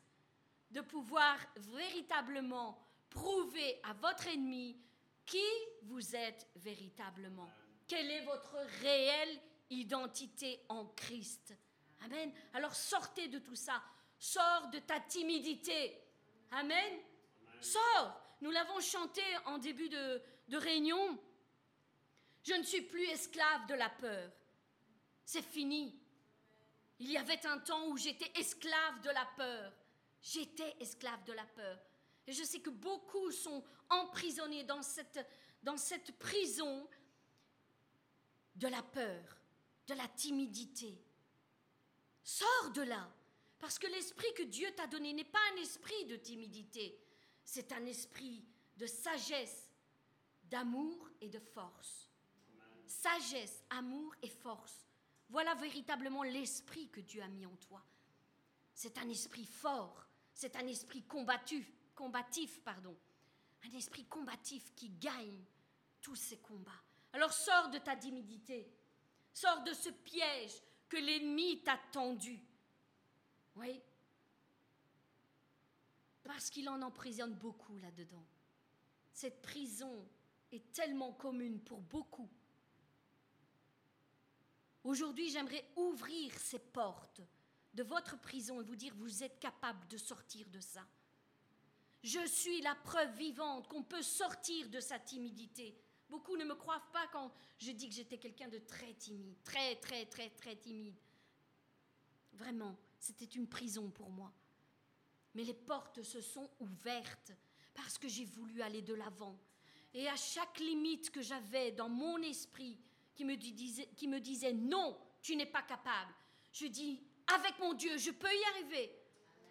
de pouvoir véritablement prouver à votre ennemi qui vous êtes véritablement. Quelle est votre réelle identité en Christ. Amen. Alors sortez de tout ça. Sors de ta timidité. Amen. Sors. Nous l'avons chanté en début de, de réunion. Je ne suis plus esclave de la peur. C'est fini. Il y avait un temps où j'étais esclave de la peur. J'étais esclave de la peur. Et je sais que beaucoup sont emprisonnés dans cette, dans cette prison de la peur, de la timidité. Sors de là, parce que l'esprit que Dieu t'a donné n'est pas un esprit de timidité, c'est un esprit de sagesse, d'amour et de force. Sagesse, amour et force. Voilà véritablement l'esprit que Dieu a mis en toi. C'est un esprit fort, c'est un esprit combattu, combatif, pardon. Un esprit combatif qui gagne tous ses combats. Alors sors de ta timidité, sors de ce piège que l'ennemi t'a tendu. Oui. Parce qu'il en emprisonne beaucoup là-dedans. Cette prison est tellement commune pour beaucoup. Aujourd'hui, j'aimerais ouvrir ces portes de votre prison et vous dire, vous êtes capable de sortir de ça. Je suis la preuve vivante qu'on peut sortir de sa timidité. Beaucoup ne me croient pas quand je dis que j'étais quelqu'un de très timide, très, très, très, très timide. Vraiment, c'était une prison pour moi. Mais les portes se sont ouvertes parce que j'ai voulu aller de l'avant. Et à chaque limite que j'avais dans mon esprit, qui me disait, qui me disait non, tu n'es pas capable. Je dis, avec mon Dieu, je peux y arriver.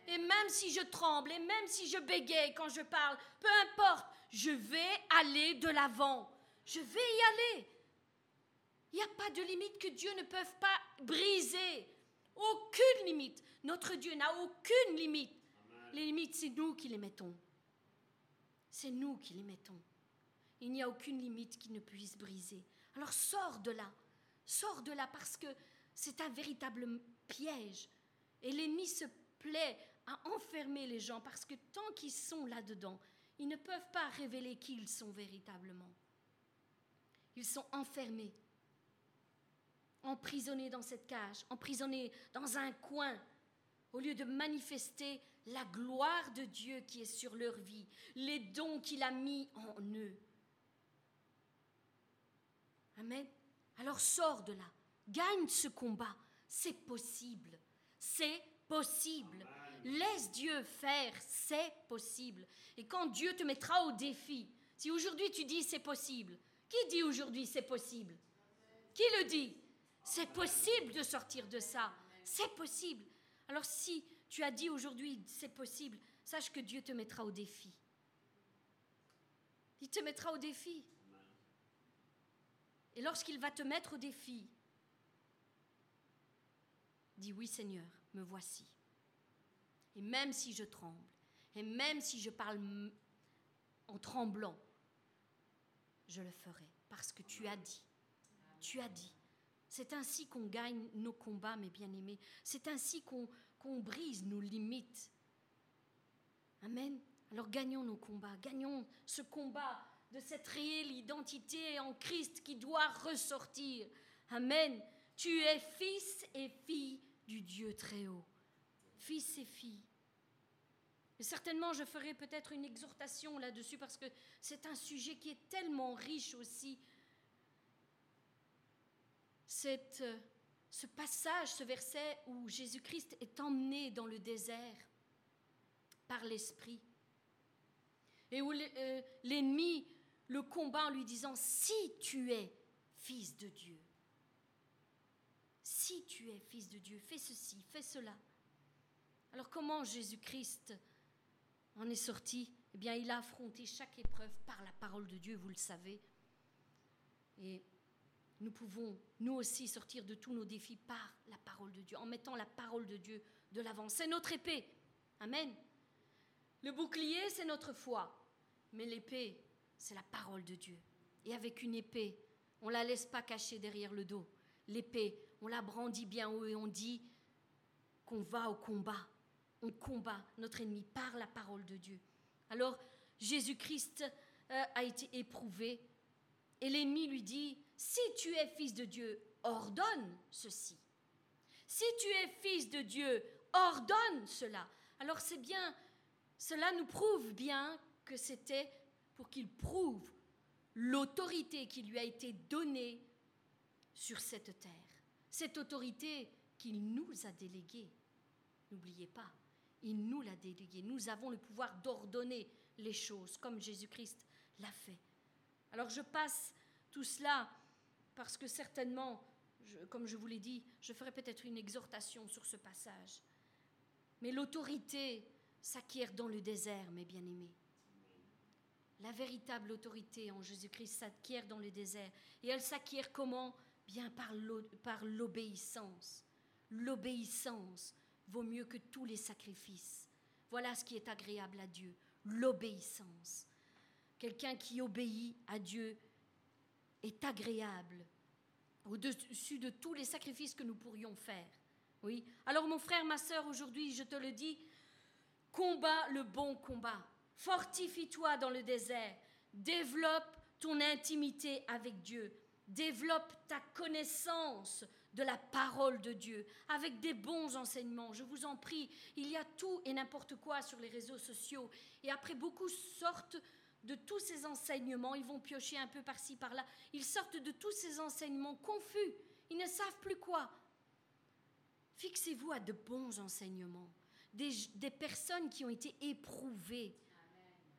Et même si je tremble, et même si je bégaye quand je parle, peu importe, je vais aller de l'avant. Je vais y aller. Il n'y a pas de limite que Dieu ne peut pas briser. Aucune limite. Notre Dieu n'a aucune limite. Amen. Les limites, c'est nous qui les mettons. C'est nous qui les mettons. Il n'y a aucune limite qui ne puisse briser. Alors sors de là, sors de là parce que c'est un véritable piège et l'ennemi se plaît à enfermer les gens parce que tant qu'ils sont là-dedans, ils ne peuvent pas révéler qui ils sont véritablement. Ils sont enfermés, emprisonnés dans cette cage, emprisonnés dans un coin, au lieu de manifester la gloire de Dieu qui est sur leur vie, les dons qu'il a mis en eux. Amen. Alors sors de là. Gagne ce combat. C'est possible. C'est possible. Amen. Laisse Dieu faire. C'est possible. Et quand Dieu te mettra au défi, si aujourd'hui tu dis c'est possible, qui dit aujourd'hui c'est possible? Qui le dit? C'est possible de sortir de ça. C'est possible. Alors si tu as dit aujourd'hui c'est possible, sache que Dieu te mettra au défi. Il te mettra au défi. Et lorsqu'il va te mettre au défi, dis oui Seigneur, me voici. Et même si je tremble, et même si je parle en tremblant, je le ferai parce que tu as dit, tu as dit. C'est ainsi qu'on gagne nos combats, mes bien-aimés. C'est ainsi qu'on, qu'on brise nos limites. Amen. Alors gagnons nos combats, gagnons ce combat de cette réelle identité en Christ qui doit ressortir. Amen. Tu es fils et fille du Dieu très haut. Fils et fille. Et certainement, je ferai peut-être une exhortation là-dessus parce que c'est un sujet qui est tellement riche aussi. Cette, ce passage, ce verset où Jésus-Christ est emmené dans le désert par l'Esprit et où l'ennemi le combat en lui disant, si tu es fils de Dieu, si tu es fils de Dieu, fais ceci, fais cela. Alors comment Jésus-Christ en est sorti? Eh bien, il a affronté chaque épreuve par la parole de Dieu, vous le savez. Et nous pouvons, nous aussi, sortir de tous nos défis par la parole de Dieu, en mettant la parole de Dieu de l'avant. C'est notre épée. Amen. Le bouclier, c'est notre foi. Mais l'épée, c'est la parole de Dieu. Et avec une épée, on ne la laisse pas cacher derrière le dos. L'épée, on la brandit bien haut et on dit qu'on va au combat. On combat notre ennemi par la parole de Dieu. Alors, Jésus-Christ euh, a été éprouvé et l'ennemi lui dit « Si tu es fils de Dieu, ordonne ceci. Si tu es fils de Dieu, ordonne cela. » Alors, c'est bien, cela nous prouve bien que c'était pour qu'il prouve l'autorité qui lui a été donnée sur cette terre. Cette autorité qu'il nous a déléguée, n'oubliez pas. Il nous l'a délégué. Nous avons le pouvoir d'ordonner les choses, comme Jésus-Christ l'a fait. Alors je passe tout cela parce que certainement, je, comme je vous l'ai dit, je ferai peut-être une exhortation sur ce passage. Mais l'autorité s'acquiert dans le désert, mes bien-aimés. La véritable autorité en Jésus-Christ s'acquiert dans le désert. Et elle s'acquiert comment? Bien par, l'o- par l'obéissance. L'obéissance vaut mieux que tous les sacrifices. Voilà ce qui est agréable à Dieu, l'obéissance. Quelqu'un qui obéit à Dieu est agréable, au-dessus de tous les sacrifices que nous pourrions faire. Oui. Alors mon frère, ma sœur, aujourd'hui, je te le dis, combat le bon combat. Fortifie-toi dans le désert. Développe ton intimité avec Dieu. Développe ta connaissance de la parole de Dieu avec des bons enseignements. Je vous en prie, il y a tout et n'importe quoi sur les réseaux sociaux. Et après, beaucoup sortent de tous ces enseignements. Ils vont piocher un peu par-ci, par-là. Ils sortent de tous ces enseignements confus. Ils ne savent plus quoi. Fixez-vous à de bons enseignements. Des, des personnes qui ont été éprouvées.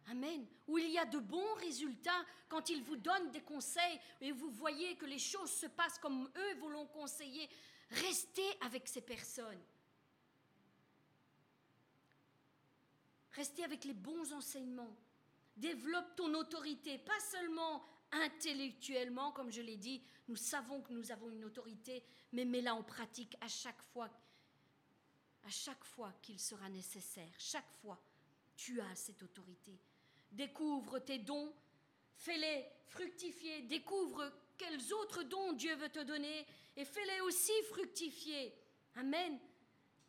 Amen. Où il y a de bons résultats quand ils vous donnent des conseils et vous voyez que les choses se passent comme eux vous l'ont conseillé. Restez avec ces personnes. Restez avec les bons enseignements. Développe ton autorité, pas seulement intellectuellement, comme je l'ai dit. Nous savons que nous avons une autorité, mais mets-la en pratique à chaque fois, à chaque fois qu'il sera nécessaire, chaque fois. Tu as cette autorité. Découvre tes dons, fais-les fructifier, découvre quels autres dons Dieu veut te donner et fais-les aussi fructifier. Amen.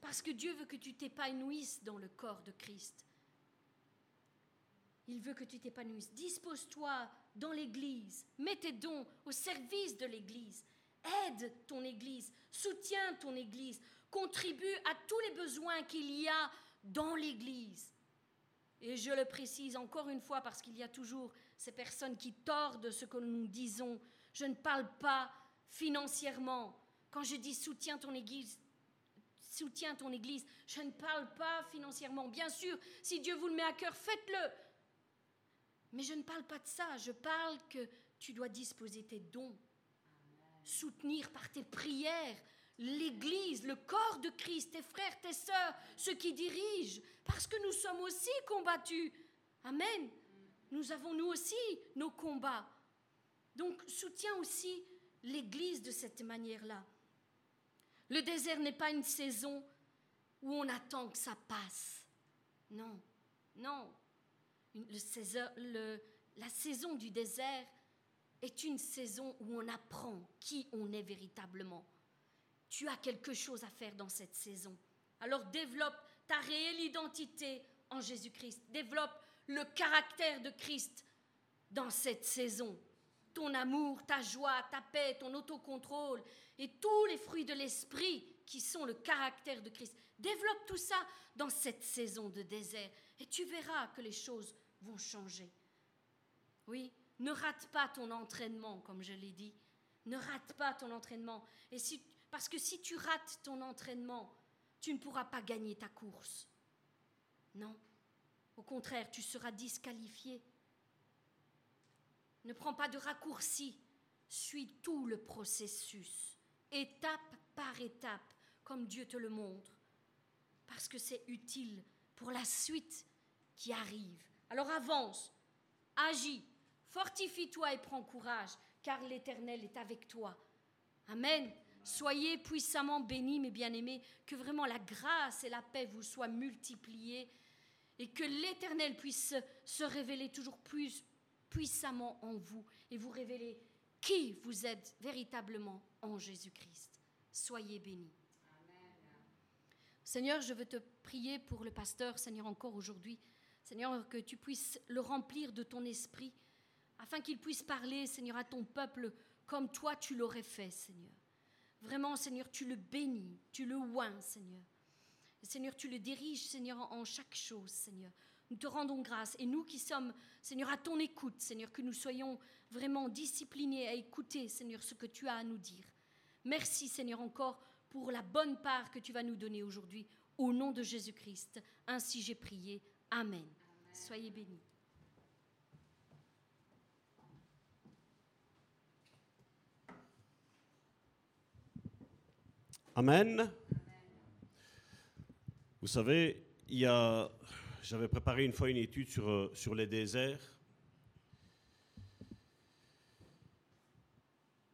Parce que Dieu veut que tu t'épanouisses dans le corps de Christ. Il veut que tu t'épanouisses. Dispose-toi dans l'Église, mets tes dons au service de l'Église. Aide ton Église, soutiens ton Église, contribue à tous les besoins qu'il y a dans l'Église. Et je le précise encore une fois parce qu'il y a toujours ces personnes qui tordent ce que nous disons. Je ne parle pas financièrement. Quand je dis soutiens ton église, soutiens ton église, je ne parle pas financièrement. Bien sûr, si Dieu vous le met à cœur, faites-le. Mais je ne parle pas de ça. Je parle que tu dois disposer tes dons, soutenir par tes prières l'Église, le corps de Christ, tes frères, tes sœurs, ceux qui dirigent, parce que nous sommes aussi combattus. Amen. Nous avons nous aussi nos combats. Donc soutiens aussi l'Église de cette manière-là. Le désert n'est pas une saison où on attend que ça passe. Non, non. Le saison, le, la saison du désert est une saison où on apprend qui on est véritablement. Tu as quelque chose à faire dans cette saison. Alors développe ta réelle identité en Jésus-Christ. Développe le caractère de Christ dans cette saison. Ton amour, ta joie, ta paix, ton autocontrôle et tous les fruits de l'esprit qui sont le caractère de Christ. Développe tout ça dans cette saison de désert et tu verras que les choses vont changer. Oui, ne rate pas ton entraînement, comme je l'ai dit. Ne rate pas ton entraînement. Et si tu Parce que si tu rates ton entraînement, tu ne pourras pas gagner ta course. Non. Au contraire, tu seras disqualifié. Ne prends pas de raccourcis. Suis tout le processus, étape par étape, comme Dieu te le montre. parce que c'est utile pour la suite qui arrive. Alors avance, agis, fortifie-toi et prends courage, car l'Éternel est avec toi. Amen. Soyez puissamment bénis, mes bien-aimés, que vraiment la grâce et la paix vous soient multipliées et que l'Éternel puisse se révéler toujours plus puissamment en vous et vous révéler qui vous êtes véritablement en Jésus-Christ. Soyez bénis. Amen. Seigneur, je veux te prier pour le pasteur, Seigneur, encore aujourd'hui. Seigneur, que tu puisses le remplir de ton esprit afin qu'il puisse parler, Seigneur, à ton peuple comme toi tu l'aurais fait, Seigneur. Vraiment, Seigneur, tu le bénis, tu le oins, Seigneur. Seigneur, tu le diriges, Seigneur, en chaque chose, Seigneur. Nous te rendons grâce. Et nous qui sommes, Seigneur, à ton écoute, Seigneur, que nous soyons vraiment disciplinés à écouter, Seigneur, ce que tu as à nous dire. Merci, Seigneur, encore pour la bonne part que tu vas nous donner aujourd'hui. Au nom de Jésus-Christ, ainsi j'ai prié. Amen. Amen. Soyez bénis. Amen. Vous savez, il y a, j'avais préparé une fois une étude sur, sur les déserts.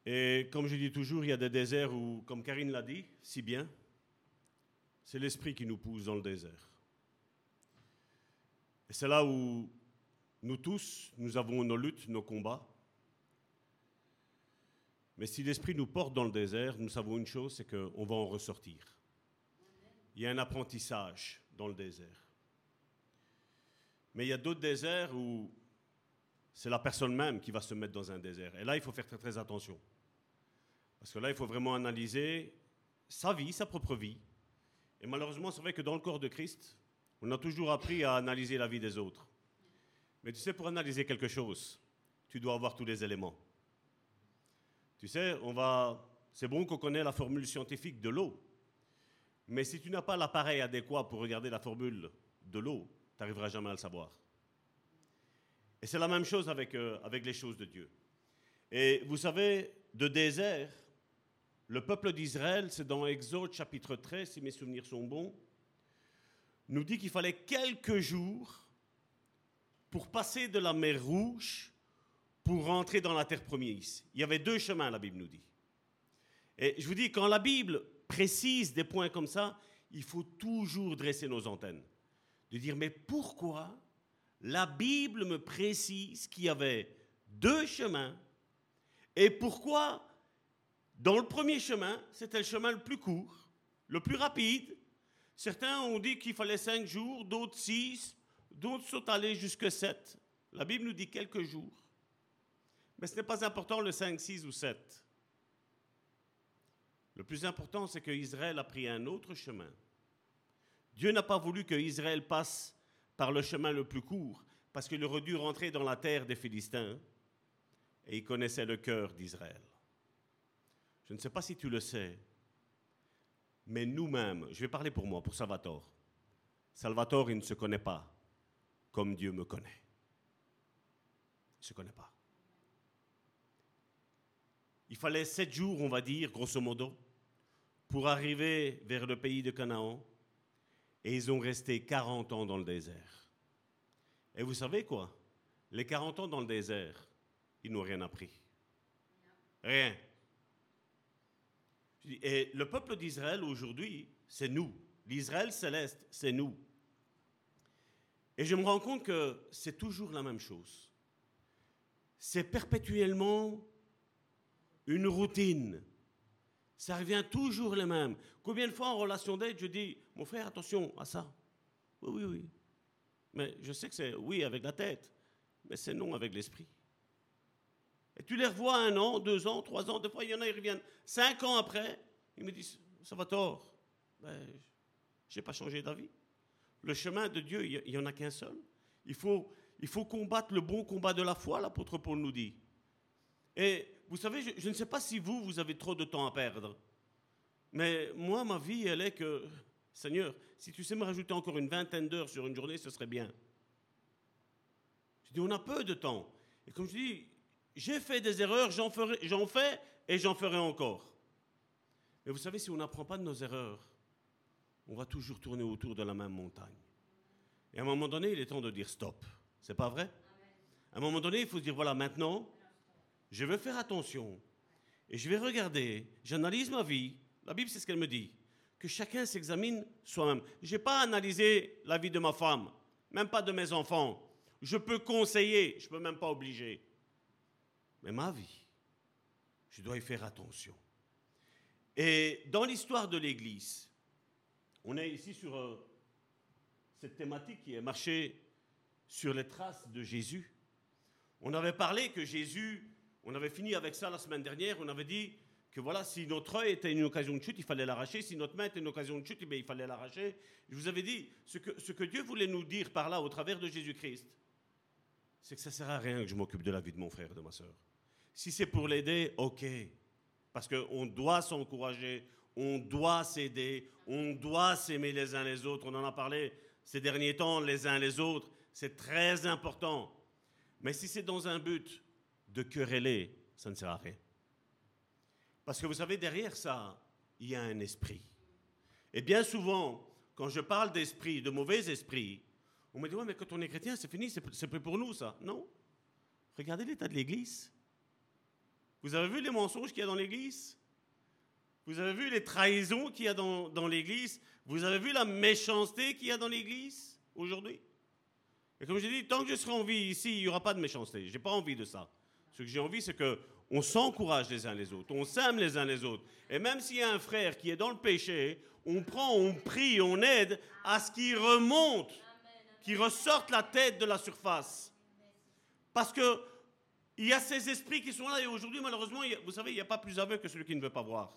Et comme je dis toujours, il y a des déserts où, comme Karine l'a dit, si bien, c'est l'esprit qui nous pousse dans le désert. Et c'est là où nous tous, nous avons nos luttes, nos combats. Mais si l'Esprit nous porte dans le désert, nous savons une chose, c'est qu'on va en ressortir. Il y a un apprentissage dans le désert. Mais il y a d'autres déserts où c'est la personne même qui va se mettre dans un désert. Et là, il faut faire très, très attention. Parce que là, il faut vraiment analyser sa vie, sa propre vie. Et malheureusement, c'est vrai que dans le corps de Christ, on a toujours appris à analyser la vie des autres. Mais tu sais, pour analyser quelque chose, tu dois avoir tous les éléments. Tu sais, on va... c'est bon qu'on connaît la formule scientifique de l'eau, mais si tu n'as pas l'appareil adéquat pour regarder la formule de l'eau, tu n'arriveras jamais à le savoir. Et c'est la même chose avec, euh, avec les choses de Dieu. Et vous savez, de désert, le peuple d'Israël, c'est dans Exode chapitre treize, si mes souvenirs sont bons, nous dit qu'il fallait quelques jours pour passer de la mer Rouge pour rentrer dans la terre promise. Il y avait deux chemins, la Bible nous dit. Et je vous dis, quand la Bible précise des points comme ça, il faut toujours dresser nos antennes. De dire, mais pourquoi la Bible me précise qu'il y avait deux chemins et pourquoi, dans le premier chemin, c'était le chemin le plus court, le plus rapide. Certains ont dit qu'il fallait cinq jours, d'autres six, d'autres sont allés jusqu'à sept. La Bible nous dit quelques jours. Mais ce n'est pas important le cinq, six ou sept. Le plus important, c'est qu'Israël a pris un autre chemin. Dieu n'a pas voulu qu'Israël passe par le chemin le plus court, parce qu'il aurait dû rentrer dans la terre des Philistins, et il connaissait le cœur d'Israël. Je ne sais pas si tu le sais, mais nous-mêmes, je vais parler pour moi, pour Salvatore. Salvatore, il ne se connaît pas comme Dieu me connaît. Il ne se connaît pas. Il fallait sept jours, on va dire, grosso modo, pour arriver vers le pays de Canaan. Et ils ont resté quarante ans dans le désert. Et vous savez quoi? Les quarante ans dans le désert, ils n'ont rien appris. Rien. Et le peuple d'Israël aujourd'hui, c'est nous. L'Israël céleste, c'est nous. Et je me rends compte que c'est toujours la même chose. C'est perpétuellement... une routine, ça revient toujours les mêmes. Combien de fois en relation d'aide, je dis, mon frère, attention à ça. Oui, oui, oui. Mais je sais que c'est oui avec la tête, mais c'est non avec l'esprit. Et tu les revois un an, deux ans, trois ans, deux fois, il y en a, ils reviennent. Cinq ans après, ils me disent, ça va tort. Ben, je n'ai pas changé d'avis. Le chemin de Dieu, il n'y en a qu'un seul. Il faut, il faut combattre le bon combat de la foi, l'apôtre Paul nous dit. Et vous savez, je, je ne sais pas si vous, vous avez trop de temps à perdre. Mais moi, ma vie, elle est que... Seigneur, si tu sais me rajouter encore une vingtaine d'heures sur une journée, ce serait bien. Je dis, on a peu de temps. Et comme je dis, j'ai fait des erreurs, j'en, ferai, j'en fais et j'en ferai encore. Mais vous savez, si on n'apprend pas de nos erreurs, on va toujours tourner autour de la même montagne. Et à un moment donné, il est temps de dire stop. C'est pas vrai? À un moment donné, il faut se dire, voilà, maintenant, je veux faire attention. Et je vais regarder, j'analyse ma vie. La Bible, c'est ce qu'elle me dit. Que chacun s'examine soi-même. Je n'ai pas analysé la vie de ma femme, même pas de mes enfants. Je peux conseiller, je ne peux même pas obliger. Mais ma vie, je dois y faire attention. Et dans l'histoire de l'Église, on est ici sur euh, cette thématique qui est marchée sur les traces de Jésus. On avait parlé que Jésus, on avait fini avec ça la semaine dernière, on avait dit que voilà, si notre œil était une occasion de chute, il fallait l'arracher, si notre main était une occasion de chute, eh bien, il fallait l'arracher. Je vous avais dit, ce que, ce que Dieu voulait nous dire par là, au travers de Jésus-Christ, c'est que ça ne sert à rien que je m'occupe de la vie de mon frère et de ma sœur. Si c'est pour l'aider, ok, parce qu'on doit s'encourager, on doit s'aider, on doit s'aimer les uns les autres, on en a parlé ces derniers temps, les uns les autres, c'est très important. Mais si c'est dans un but de quereller, ça ne sert à rien. Parce que vous savez, derrière ça, il y a un esprit. Et bien souvent, quand je parle d'esprit, de mauvais esprit, on me dit « Ouais, mais quand on est chrétien, c'est fini, c'est, c'est pris pour nous, ça. » Non. Regardez l'état de l'Église. Vous avez vu les mensonges qu'il y a dans l'Église? Vous avez vu les trahisons qu'il y a dans, dans l'Église? Vous avez vu la méchanceté qu'il y a dans l'Église aujourd'hui? Et comme je dis, tant que je serai en vie ici, il n'y aura pas de méchanceté. Je n'ai pas envie de ça. Ce que j'ai envie, c'est qu'on s'encourage les uns les autres, on s'aime les uns les autres. Et même s'il y a un frère qui est dans le péché, on prend, on prie, on aide à ce qu'il remonte, qu'il ressorte la tête de la surface. Parce qu'il y a ces esprits qui sont là. Et aujourd'hui, malheureusement, a, vous savez, il n'y a pas plus aveugle que celui qui ne veut pas voir.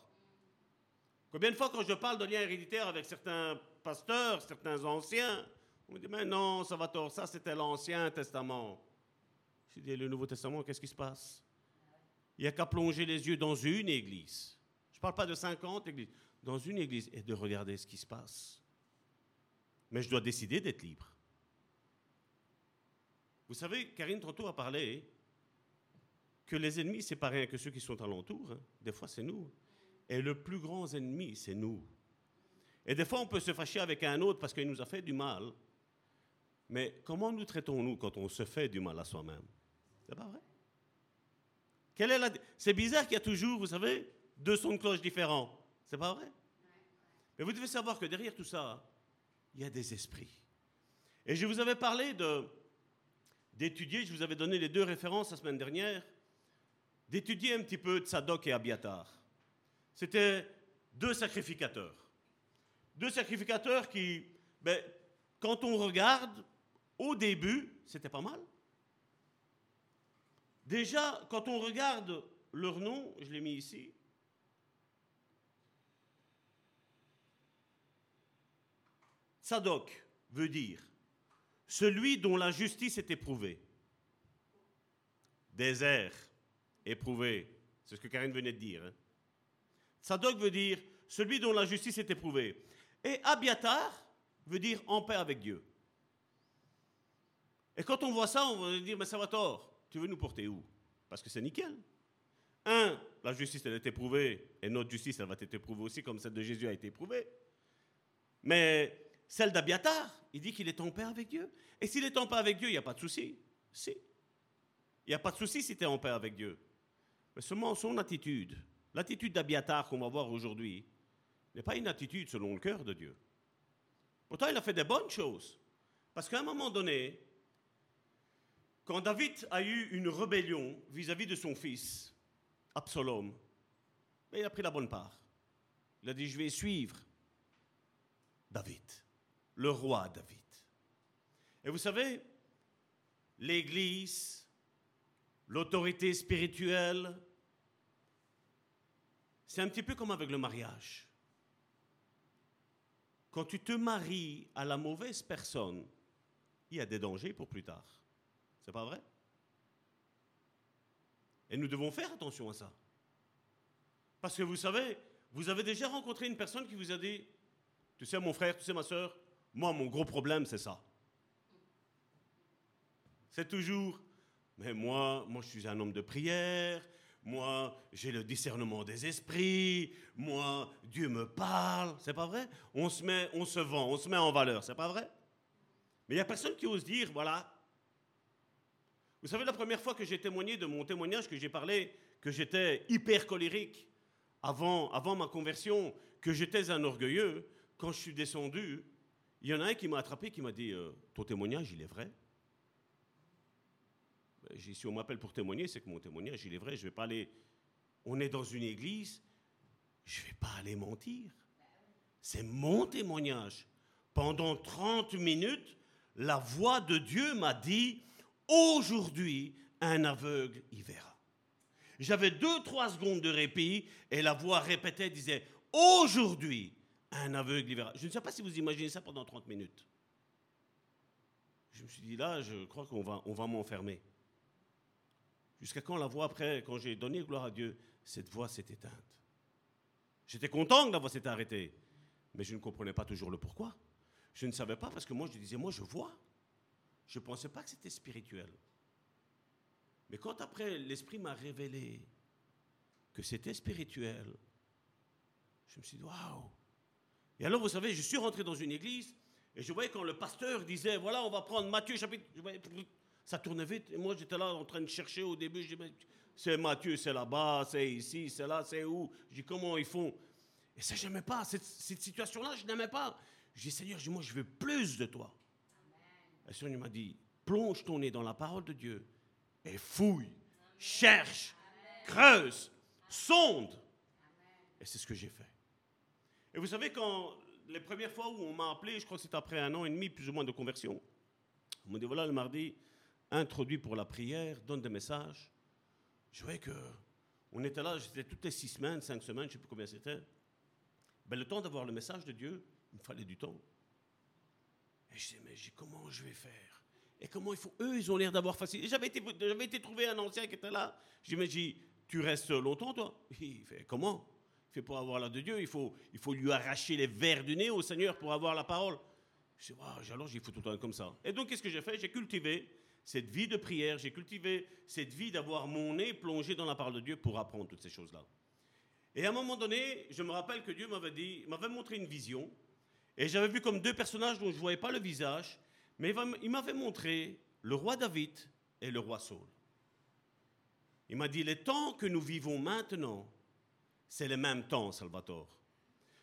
Combien de fois, quand je parle de liens héréditaires avec certains pasteurs, certains anciens, on me dit, mais non, Salvatore, ça c'était l'Ancien Testament. Je dis, le Nouveau Testament, qu'est-ce qui se passe? Il n'y a qu'à plonger les yeux dans une église. Je ne parle pas de cinquante églises. Dans une église, et de regarder ce qui se passe. Mais je dois décider d'être libre. Vous savez, Karine Trotto a parlé que les ennemis, ce n'est pas rien que ceux qui sont alentour. Hein. Des fois, c'est nous. Et le plus grand ennemi, c'est nous. Et des fois, on peut se fâcher avec un autre parce qu'il nous a fait du mal. Mais comment nous traitons-nous quand on se fait du mal à soi-même? C'est pas vrai? Quelle est la... C'est bizarre qu'il y a toujours, vous savez, deux sons de cloche différents. C'est pas vrai? Mais vous devez savoir que derrière tout ça, il y a des esprits. Et je vous avais parlé de... d'étudier, je vous avais donné les deux références la semaine dernière, d'étudier un petit peu Tsadok et Abiatar. C'était deux sacrificateurs. Deux sacrificateurs qui, ben, quand on regarde, au début, c'était pas mal. Déjà, quand on regarde leur nom, je l'ai mis ici. Tsadok veut dire celui dont la justice est éprouvée. Désert, éprouvé. C'est ce que Karine venait de dire. Hein. Tsadok veut dire celui dont la justice est éprouvée. Et Abiatar veut dire en paix avec Dieu. Et quand on voit ça, on va dire, mais Salvatore, tu veux nous porter où? Parce que c'est nickel. Un, la justice, elle est éprouvée, et notre justice, elle va être éprouvée aussi, comme celle de Jésus a été éprouvée. Mais celle d'Abiatar, il dit qu'il est en paix avec Dieu. Et s'il est en paix avec Dieu, il n'y a pas de souci. Si. Il n'y a pas de souci si tu es en paix avec Dieu. Mais seulement son attitude, l'attitude d'Abiatar qu'on va voir aujourd'hui, n'est pas une attitude selon le cœur de Dieu. Pourtant, il a fait des bonnes choses. Parce qu'à un moment donné, quand David a eu une rébellion vis-à-vis de son fils, Absalom, il a pris la bonne part. Il a dit, je vais suivre David, le roi David. Et vous savez, l'Église, l'autorité spirituelle, c'est un petit peu comme avec le mariage. Quand tu te maries à la mauvaise personne, il y a des dangers pour plus tard. C'est pas vrai? Et nous devons faire attention à ça. Parce que vous savez, vous avez déjà rencontré une personne qui vous a dit, tu sais mon frère, tu sais ma soeur, moi mon gros problème c'est ça. C'est toujours, mais moi, moi je suis un homme de prière, moi j'ai le discernement des esprits, moi Dieu me parle, c'est pas vrai? On se met, on se vend, on se met en valeur, c'est pas vrai? Mais il n'y a personne qui ose dire, voilà. Vous savez, la première fois que j'ai témoigné de mon témoignage, que j'ai parlé, que j'étais hyper colérique avant, avant ma conversion, que j'étais un orgueilleux, quand je suis descendu, il y en a un qui m'a attrapé, qui m'a dit, euh, ton témoignage, il est vrai? Si on m'appelle pour témoigner, c'est que mon témoignage, il est vrai. Je vais pas aller... On est dans une église, je ne vais pas aller mentir. C'est mon témoignage. Pendant trente minutes, la voix de Dieu m'a dit, aujourd'hui, un aveugle y verra. J'avais deux à trois secondes de répit et la voix répétait, disait, aujourd'hui, un aveugle y verra. Je ne sais pas si vous imaginez ça pendant trente minutes. Je me suis dit, là, je crois qu'on va, on va m'enfermer. Jusqu'à quand la voix, après, quand j'ai donné gloire à Dieu, cette voix s'est éteinte. J'étais content que la voix s'est arrêtée, mais je ne comprenais pas toujours le pourquoi. Je ne savais pas, parce que moi, je disais, moi, je vois. Je ne pensais pas que c'était spirituel. Mais quand, après, l'Esprit m'a révélé que c'était spirituel, je me suis dit, waouh! Et alors, vous savez, je suis rentré dans une église, et je voyais quand le pasteur disait, voilà, on va prendre Matthieu, chapitre... Ça tournait vite. Et moi, j'étais là en train de chercher au début. Je dis, c'est Matthieu, c'est là-bas, c'est ici, c'est là, c'est où. Je dis, comment ils font? Et ça, je n'aimais pas. Cette, cette situation-là, je n'aimais pas. Je dis, Seigneur, moi, je veux plus de toi. Amen. Et Seigneur m'a dit, plonge ton nez dans la parole de Dieu et fouille, Amen. Cherche, Amen. Creuse, Amen. Sonde. Amen. Et c'est ce que j'ai fait. Et vous savez, quand les premières fois où on m'a appelé, je crois que c'était après un an et demi, plus ou moins de conversion, on m'a dit, voilà, le mardi... introduit pour la prière, donne des messages. Je voyais qu'on était là, j'étais toutes les six semaines, cinq semaines, je ne sais plus combien c'était. Ben, le temps d'avoir le message de Dieu, il me fallait du temps. Et je disais, mais comment je vais faire? Et comment il faut... Eux, ils ont l'air d'avoir facile. Et j'avais été, j'avais été trouver un ancien qui était là. Je lui ai dit, tu restes longtemps, toi? Il fait, comment? Il fait, pour avoir la de Dieu, il faut, il faut lui arracher les vers du nez au Seigneur pour avoir la parole. Je dis, waouh, alors j'ai foutu tout le temps comme ça. Et donc, qu'est-ce que j'ai fait? J'ai cultivé cette vie de prière, j'ai cultivé cette vie d'avoir mon nez plongé dans la parole de Dieu pour apprendre toutes ces choses-là. Et à un moment donné, je me rappelle que Dieu m'avait dit, m'avait montré une vision, et j'avais vu comme deux personnages dont je ne voyais pas le visage, mais il m'avait montré le roi David et le roi Saul. Il m'a dit, les temps que nous vivons maintenant, c'est les mêmes temps, Salvatore.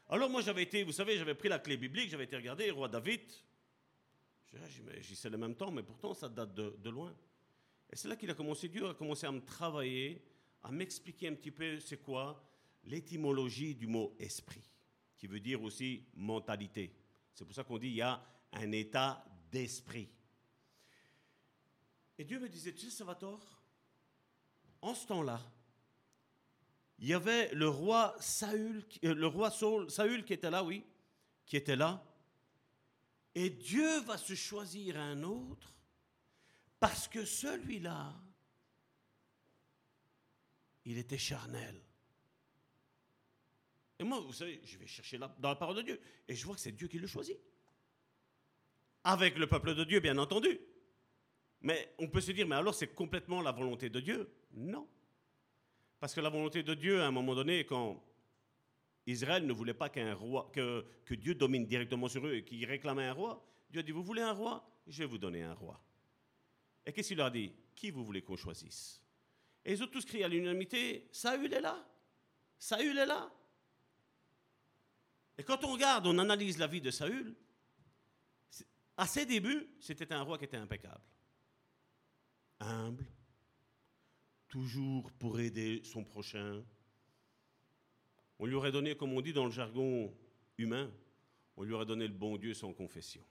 Alors moi, j'avais été, vous savez, j'avais pris la clé biblique, j'avais été regarder, roi David... J'y sais le même temps, mais pourtant, ça date de, de loin. Et c'est là qu'il a commencé, Dieu a commencé à me travailler, à m'expliquer un petit peu c'est quoi l'étymologie du mot « esprit », qui veut dire aussi « mentalité ». C'est pour ça qu'on dit il y a un état d'esprit. Et Dieu me disait, tu sais, Salvatore, en ce temps-là, il y avait le roi Saül, le roi Saül, Saül qui était là, oui, qui était là, et Dieu va se choisir un autre parce que celui-là, il était charnel. Et moi, vous savez, je vais chercher la, dans la parole de Dieu et je vois que c'est Dieu qui le choisit. Avec le peuple de Dieu, bien entendu. Mais on peut se dire, mais alors c'est complètement la volonté de Dieu? Non. Parce que la volonté de Dieu, à un moment donné, quand... Israël ne voulait pas qu'un roi, que, que Dieu domine directement sur eux et qu'ils réclamaient un roi. Dieu a dit, vous voulez un roi? Je vais vous donner un roi. Et qu'est-ce qu'il leur a dit? Qui vous voulez qu'on choisisse? Et ils ont tous crié à l'unanimité, Saül est là, Saül est là. Et quand on regarde, on analyse la vie de Saül, à ses débuts, c'était un roi qui était impeccable. Humble, toujours pour aider son prochain. On lui aurait donné, comme on dit dans le jargon humain, on lui aurait donné le bon Dieu sans confession.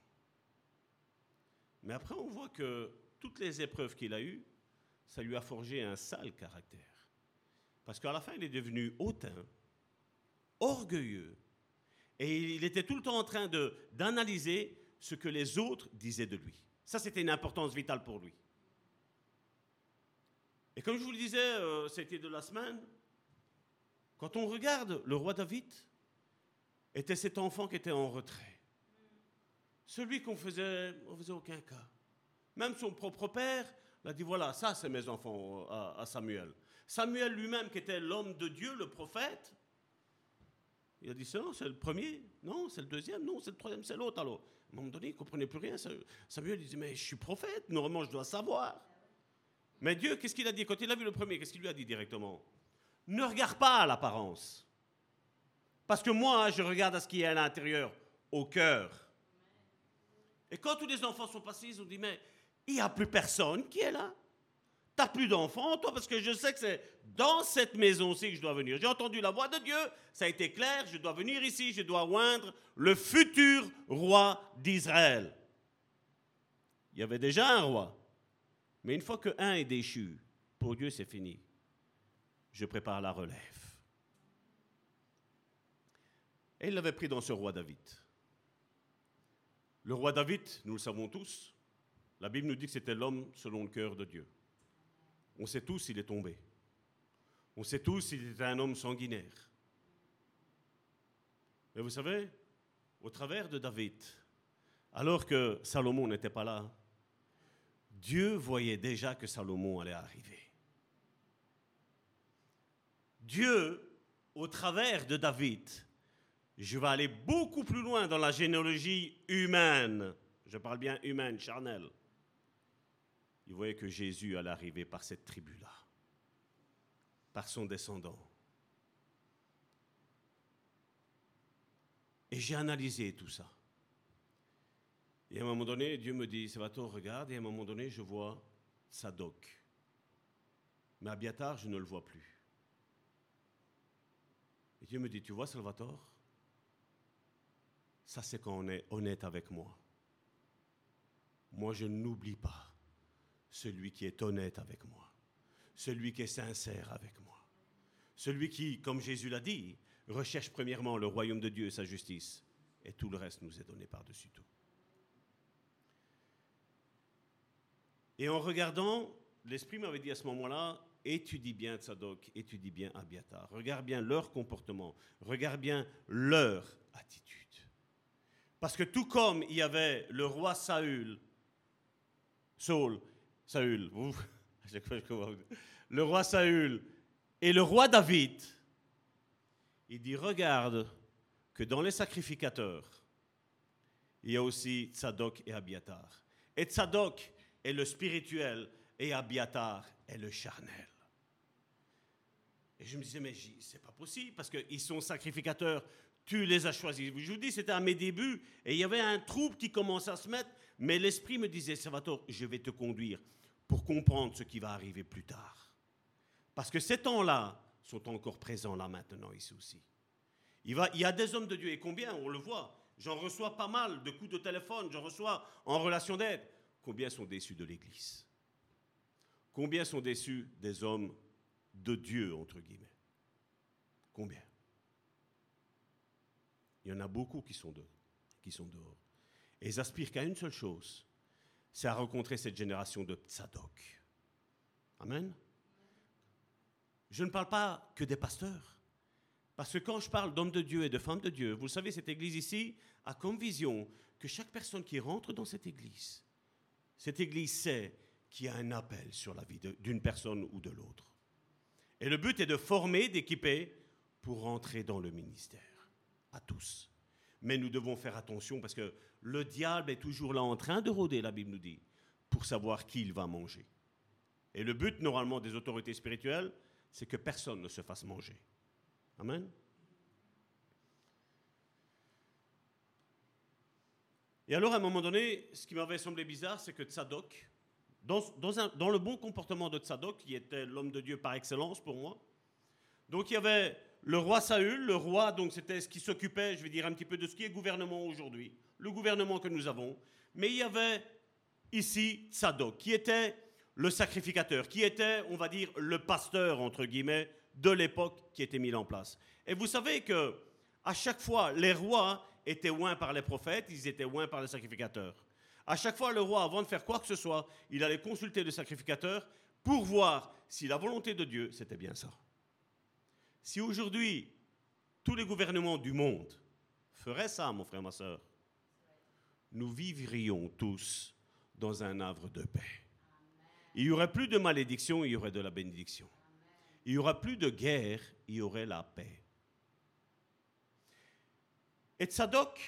Mais après, on voit que toutes les épreuves qu'il a eues, ça lui a forgé un sale caractère. Parce qu'à la fin, il est devenu hautain, orgueilleux, et il était tout le temps en train de, d'analyser ce que les autres disaient de lui. Ça, c'était une importance vitale pour lui. Et comme je vous le disais, euh, c'était de la semaine... Quand on regarde, le roi David était cet enfant qui était en retrait. Celui qu'on faisait, on faisait aucun cas. Même son propre père l'a dit, voilà, ça c'est mes enfants à Samuel. Samuel lui-même, qui était l'homme de Dieu, le prophète, il a dit, non, c'est le premier, non, c'est le deuxième, non, c'est le troisième, c'est l'autre. Alors, à un moment donné, il ne comprenait plus rien. Samuel, il dit, mais je suis prophète, normalement, je dois savoir. Mais Dieu, qu'est-ce qu'il a dit? Quand il a vu le premier, qu'est-ce qu'il lui a dit directement? Ne regarde pas à l'apparence. Parce que moi, je regarde à ce qui est à l'intérieur, au cœur. Et quand tous les enfants sont passés, ils ont dit, mais il n'y a plus personne qui est là. Tu n'as plus d'enfants, toi, parce que je sais que c'est dans cette maison-ci que je dois venir. J'ai entendu la voix de Dieu, ça a été clair, je dois venir ici, je dois oindre le futur roi d'Israël. Il y avait déjà un roi. Mais une fois qu'un est déchu, pour Dieu, c'est fini. Je prépare la relève. Et il l'avait pris dans ce roi David. Le roi David, nous le savons tous, la Bible nous dit que c'était l'homme selon le cœur de Dieu. On sait tous s'il est tombé. On sait tous s'il était un homme sanguinaire. Mais vous savez, au travers de David, alors que Salomon n'était pas là, Dieu voyait déjà que Salomon allait arriver. Dieu, au travers de David, je vais aller beaucoup plus loin dans la généalogie humaine. Je parle bien humaine, charnelle. Il voyait que Jésus allait arriver par cette tribu-là, par son descendant. Et j'ai analysé tout ça. Et à un moment donné, Dieu me dit, Salvatore, regarde, et à un moment donné, je vois Sadoc. Mais Abiatar, je ne le vois plus. Et Dieu me dit, tu vois, Salvatore, ça c'est quand on est honnête avec moi. Moi, je n'oublie pas celui qui est honnête avec moi, celui qui est sincère avec moi, celui qui, comme Jésus l'a dit, recherche premièrement le royaume de Dieu et sa justice, et tout le reste nous est donné par-dessus tout. Et en regardant, l'Esprit m'avait dit à ce moment-là, étudie bien Tsadok, étudie bien Abiatar, regarde bien leur comportement, regarde bien leur attitude. Parce que tout comme il y avait le roi Saül, Saul, Saül, vous, le roi Saül et le roi David, il dit, regarde que dans les sacrificateurs, il y a aussi Tsadok et Abiatar. Et Tsadok est le spirituel et Abiatar est le charnel. Et je me disais, mais c'est pas possible parce qu'ils sont sacrificateurs, tu les as choisis. Je vous dis, c'était à mes débuts et il y avait un trouble qui commençait à se mettre, mais l'Esprit me disait, Salvatore, je vais te conduire pour comprendre ce qui va arriver plus tard. Parce que ces temps-là sont encore présents là maintenant, ici aussi. Il, va, il y a des hommes de Dieu, et combien, on le voit, j'en reçois pas mal de coups de téléphone, j'en reçois en relation d'aide. Combien sont déçus de l'Église? Combien sont déçus des hommes de Dieu, entre guillemets? Combien? Il y en a beaucoup qui sont, de, qui sont dehors. Et ils aspirent qu'à une seule chose, c'est à rencontrer cette génération de Tsadok. Amen. Je ne parle pas que des pasteurs. Parce que quand je parle d'hommes de Dieu et de femmes de Dieu, vous le savez, cette église ici a comme vision que chaque personne qui rentre dans cette église, cette église sait qu'il y a un appel sur la vie de, d'une personne ou de l'autre. Et le but est de former, d'équiper pour rentrer dans le ministère, à tous. Mais nous devons faire attention parce que le diable est toujours là en train de rôder, la Bible nous dit, pour savoir qui il va manger. Et le but, normalement, des autorités spirituelles, c'est que personne ne se fasse manger. Amen. Et alors, à un moment donné, ce qui m'avait semblé bizarre, c'est que Tsadok, dans, dans, un, dans le bon comportement de Tsadok, qui était l'homme de Dieu par excellence pour moi, donc il y avait le roi Saül, le roi, donc c'était ce qui s'occupait, je vais dire un petit peu de ce qui est gouvernement aujourd'hui, le gouvernement que nous avons, mais il y avait ici Tsadok, qui était le sacrificateur, qui était, on va dire, le pasteur, entre guillemets, de l'époque qui était mis en place. Et vous savez que à chaque fois, les rois étaient oints par les prophètes, ils étaient oints par les sacrificateurs. À chaque fois, le roi, avant de faire quoi que ce soit, il allait consulter le sacrificateur pour voir si la volonté de Dieu, c'était bien ça. Si aujourd'hui, tous les gouvernements du monde feraient ça, mon frère, ma soeur, nous vivrions tous dans un havre de paix. Il n'y aurait plus de malédiction, il y aurait de la bénédiction. Il il n'y aura plus de guerre, il y aurait la paix. Et Tsadok,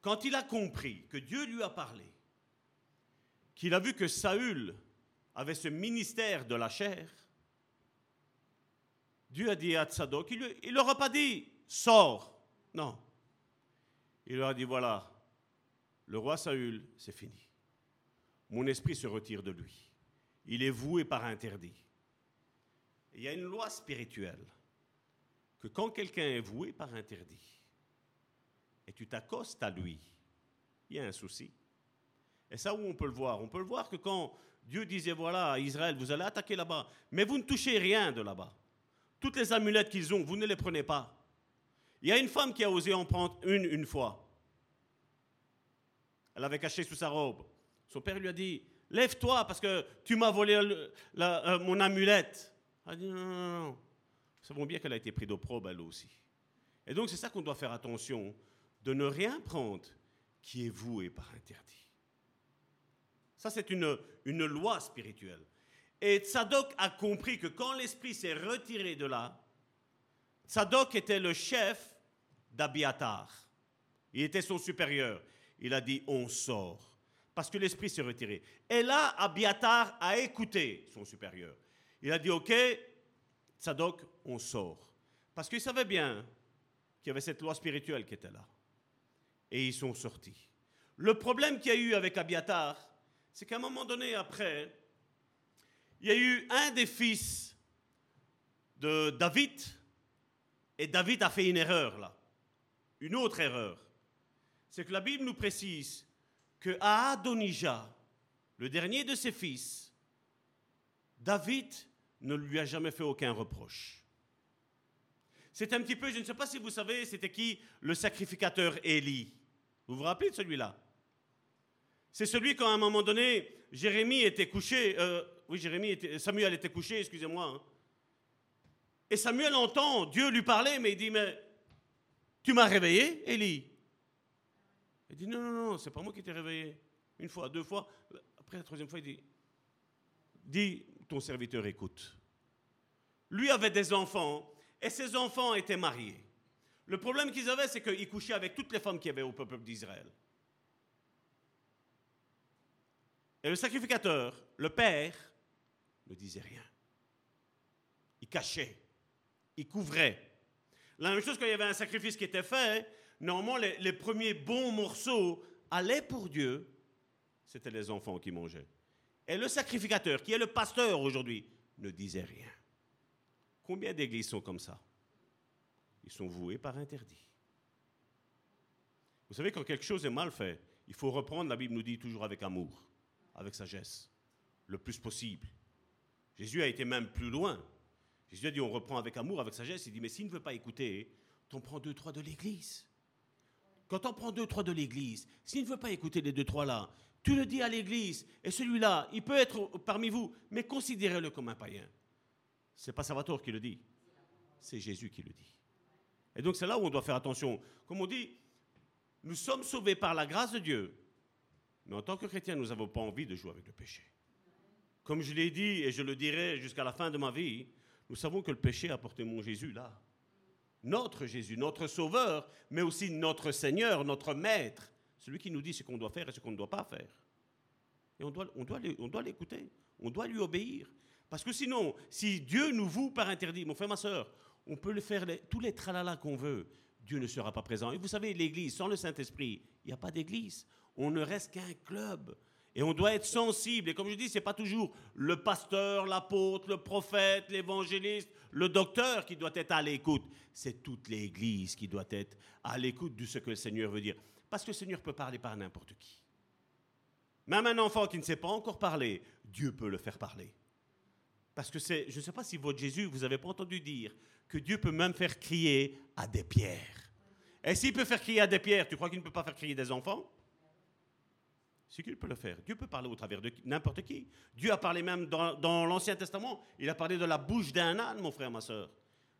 quand il a compris que Dieu lui a parlé, qu'il a vu que Saül avait ce ministère de la chair, Dieu a dit à Tsadok, il ne leur a pas dit « sors ». Non. Il leur a dit « voilà, le roi Saül, c'est fini. Mon esprit se retire de lui. Il est voué par interdit. » Il y a une loi spirituelle que quand quelqu'un est voué par interdit et tu t'accostes à lui, il y a un souci. Et ça, où on peut le voir? On peut le voir que quand Dieu disait, voilà, à Israël, vous allez attaquer là-bas, mais vous ne touchez rien de là-bas. Toutes les amulettes qu'ils ont, vous ne les prenez pas. Il y a une femme qui a osé en prendre une, une fois. Elle avait caché sous sa robe. Son père lui a dit, lève-toi parce que tu m'as volé le, la, euh, mon amulette. Elle a dit, non, non, non. Nous savons bien qu'elle a été prise d'opprobre, elle aussi. Et donc, c'est ça qu'on doit faire attention, de ne rien prendre qui est voué par interdit. Ça, c'est une, une loi spirituelle. Et Tsadok a compris que quand l'esprit s'est retiré de là, Tsadok était le chef d'Abiatar. Il était son supérieur. Il a dit, on sort, parce que l'esprit s'est retiré. Et là, Abiatar a écouté son supérieur. Il a dit, OK, Tsadok, on sort. Parce qu'il savait bien qu'il y avait cette loi spirituelle qui était là. Et ils sont sortis. Le problème qu'il y a eu avec Abiatar, c'est qu'à un moment donné, après, il y a eu un des fils de David, et David a fait une erreur là, une autre erreur. C'est que la Bible nous précise que à Adonija, le dernier de ses fils, David ne lui a jamais fait aucun reproche. C'est un petit peu, je ne sais pas si vous savez, c'était qui le sacrificateur Élie. Vous vous rappelez de celui-là? C'est celui qu'à un moment donné, Jérémie était couché, euh, oui, Jérémie était, Samuel était couché, excusez-moi. Hein. Et Samuel entend Dieu lui parler, mais il dit, mais tu m'as réveillé, Élie? Il dit, non, non, non, c'est pas moi qui t'ai réveillé. Une fois, deux fois, après la troisième fois, il dit, dis, ton serviteur écoute. Lui avait des enfants, et ses enfants étaient mariés. Le problème qu'ils avaient, c'est qu'ils couchaient avec toutes les femmes qu'il y avait au peuple d'Israël. Et le sacrificateur, le père, ne disait rien. Il cachait, il couvrait. La même chose quand il y avait un sacrifice qui était fait, normalement les, les premiers bons morceaux allaient pour Dieu, c'était les enfants qui mangeaient. Et le sacrificateur, qui est le pasteur aujourd'hui, ne disait rien. Combien d'églises sont comme ça? Ils sont voués par interdit. Vous savez, quand quelque chose est mal fait, il faut reprendre, la Bible nous dit toujours avec amour, avec sagesse, le plus possible. Jésus a été même plus loin. Jésus a dit, on reprend avec amour, avec sagesse. Il dit, mais s'il ne veut pas écouter, t'en prends deux, trois de l'église. Quand on prend deux, trois de l'église, s'il ne veut pas écouter les deux, trois là, tu le dis à l'église, et celui-là, il peut être parmi vous, mais considérez-le comme un païen. Ce n'est pas Salvatore qui le dit, c'est Jésus qui le dit. Et donc c'est là où on doit faire attention. Comme on dit, nous sommes sauvés par la grâce de Dieu, mais en tant que chrétien, nous n'avons pas envie de jouer avec le péché. Comme je l'ai dit, et je le dirai jusqu'à la fin de ma vie, nous savons que le péché a porté mon Jésus là. Notre Jésus, notre Sauveur, mais aussi notre Seigneur, notre Maître. Celui qui nous dit ce qu'on doit faire et ce qu'on ne doit pas faire. Et on doit, on doit, on doit l'écouter, on doit lui obéir. Parce que sinon, si Dieu nous voue par interdit, mon frère, ma soeur, on peut le faire les, tous les tralala qu'on veut, Dieu ne sera pas présent. Et vous savez, l'Église, sans le Saint-Esprit, il n'y a pas d'Église. On ne reste qu'un club. Et on doit être sensible. Et comme je dis, ce n'est pas toujours le pasteur, l'apôtre, le prophète, l'évangéliste, le docteur qui doit être à l'écoute. C'est toute l'Église qui doit être à l'écoute de ce que le Seigneur veut dire. Parce que le Seigneur peut parler par n'importe qui. Même un enfant qui ne sait pas encore parler, Dieu peut le faire parler. Parce que c'est, je ne sais pas si votre Jésus, vous n'avez pas entendu dire que Dieu peut même faire crier à des pierres. Et s'il peut faire crier à des pierres, tu crois qu'il ne peut pas faire crier des enfants ? C'est qu'il peut le faire. Dieu peut parler au travers de n'importe qui. Dieu a parlé même dans, dans l'Ancien Testament. Il a parlé de la bouche d'un âne, mon frère, ma soeur.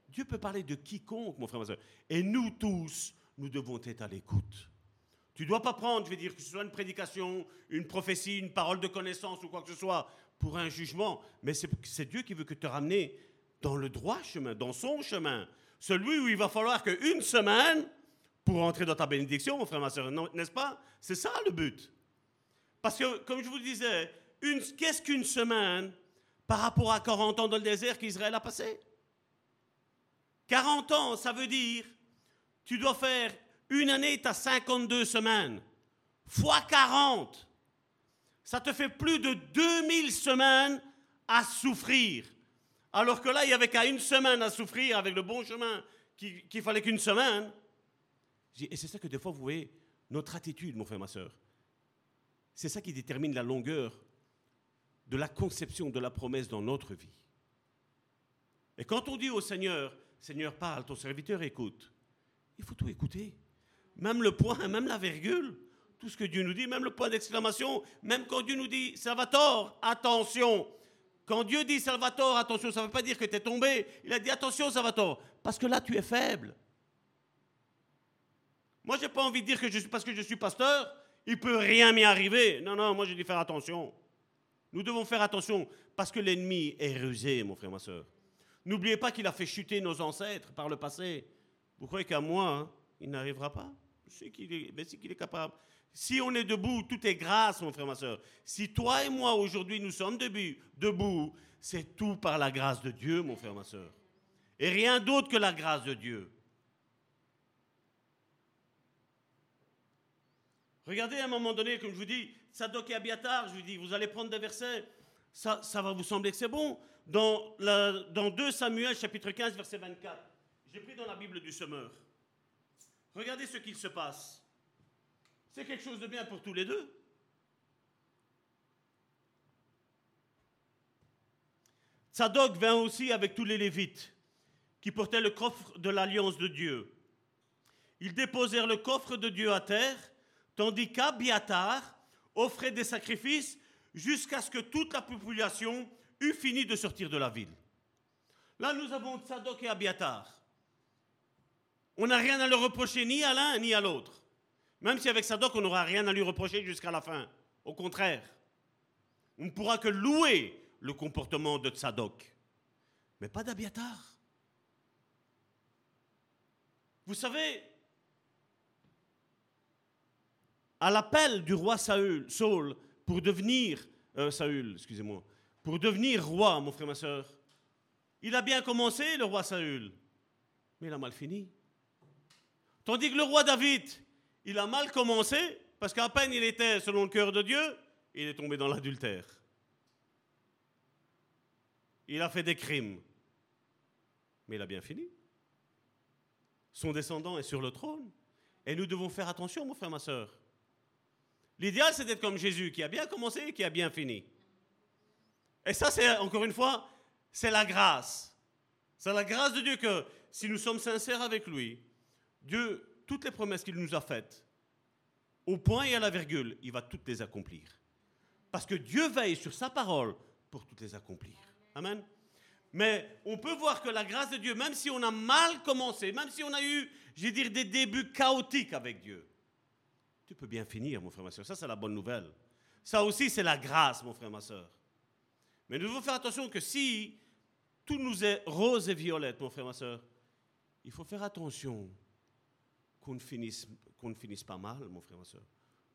Dieu peut parler de quiconque, mon frère, ma soeur. Et nous tous, nous devons être à l'écoute. Tu ne dois pas prendre, je vais dire, que ce soit une prédication, une prophétie, une parole de connaissance ou quoi que ce soit, pour un jugement, mais c'est, c'est Dieu qui veut que te ramener dans le droit chemin, dans son chemin. Celui où il va falloir qu'une semaine pour entrer dans ta bénédiction, mon frère, ma soeur, n'est-ce pas? C'est ça le but. Parce que, comme je vous le disais, une, qu'est-ce qu'une semaine par rapport à quarante ans dans le désert qu'Israël a passé? quarante ans, ça veut dire tu dois faire une année, tu as cinquante-deux semaines, fois quarante. Ça te fait plus de deux mille semaines à souffrir. Alors que là, il n'y avait qu'à une semaine à souffrir avec le bon chemin, qu'il, qu'il fallait qu'une semaine. Et c'est ça que des fois, vous voyez, notre attitude, mon frère, ma soeur, c'est ça qui détermine la longueur de la conception de la promesse dans notre vie. Et quand on dit au Seigneur, Seigneur parle, ton serviteur écoute, il faut tout écouter. Même le point, même la virgule, tout ce que Dieu nous dit, même le point d'exclamation, même quand Dieu nous dit, Salvatore, attention. Quand Dieu dit, Salvatore, attention, ça ne veut pas dire que tu es tombé. Il a dit, attention, Salvatore, parce que là, tu es faible. Moi, je n'ai pas envie de dire que je suis, parce que je suis pasteur, il ne peut rien m'y arriver. Non, non, moi, je dis faire attention. Nous devons faire attention parce que l'ennemi est rusé, mon frère, ma soeur. N'oubliez pas qu'il a fait chuter nos ancêtres par le passé. Vous croyez qu'à moi, hein, il n'arrivera pas? Je sais qu'il est, mais c'est qu'il est capable. Si on est debout, tout est grâce, mon frère, ma soeur. Si toi et moi, aujourd'hui, nous sommes debout, debout, c'est tout par la grâce de Dieu, mon frère, ma soeur. Et rien d'autre que la grâce de Dieu. Regardez, à un moment donné, comme je vous dis, Sadoc et Abiatar, je vous dis, vous allez prendre des versets, ça, ça va vous sembler que c'est bon. Dans, la, dans deux Samuel, chapitre quinze, verset vingt-quatre, j'ai pris dans la Bible du semeur. Regardez ce qu'il se passe. C'est quelque chose de bien pour tous les deux. Sadoc vint aussi avec tous les Lévites qui portaient le coffre de l'alliance de Dieu. Ils déposèrent le coffre de Dieu à terre, tandis qu'Abiatar offrait des sacrifices jusqu'à ce que toute la population eût fini de sortir de la ville. Là, nous avons Sadoc et Abiatar. On n'a rien à leur reprocher ni à l'un ni à l'autre. Même si avec Sadoc, on n'aura rien à lui reprocher jusqu'à la fin. Au contraire, on ne pourra que louer le comportement de Sadoc, mais pas d'Abiatar. Vous savez, à l'appel du roi Saül, Saul, pour devenir euh, Saül, excusez-moi, pour devenir roi, mon frère, ma soeur, il a bien commencé, le roi Saül, mais il a mal fini. Tandis que le roi David, il a mal commencé, parce qu'à peine il était selon le cœur de Dieu, il est tombé dans l'adultère. Il a fait des crimes, mais il a bien fini. Son descendant est sur le trône, et nous devons faire attention, mon frère, ma soeur. L'idéal, c'est d'être comme Jésus, qui a bien commencé et qui a bien fini. Et ça, c'est encore une fois, c'est la grâce. C'est la grâce de Dieu que, si nous sommes sincères avec lui, Dieu... toutes les promesses qu'il nous a faites, au point et à la virgule, il va toutes les accomplir. Parce que Dieu veille sur sa parole pour toutes les accomplir. Amen. Mais on peut voir que la grâce de Dieu, même si on a mal commencé, même si on a eu, je vais dire, des débuts chaotiques avec Dieu, tu peux bien finir, mon frère, ma soeur. Ça, c'est la bonne nouvelle. Ça aussi, c'est la grâce, mon frère, ma soeur. Mais nous devons faire attention que si tout nous est rose et violette, mon frère, ma soeur, il faut faire attention qu'on ne finisse, qu'on ne finisse pas mal, mon frère, ma soeur.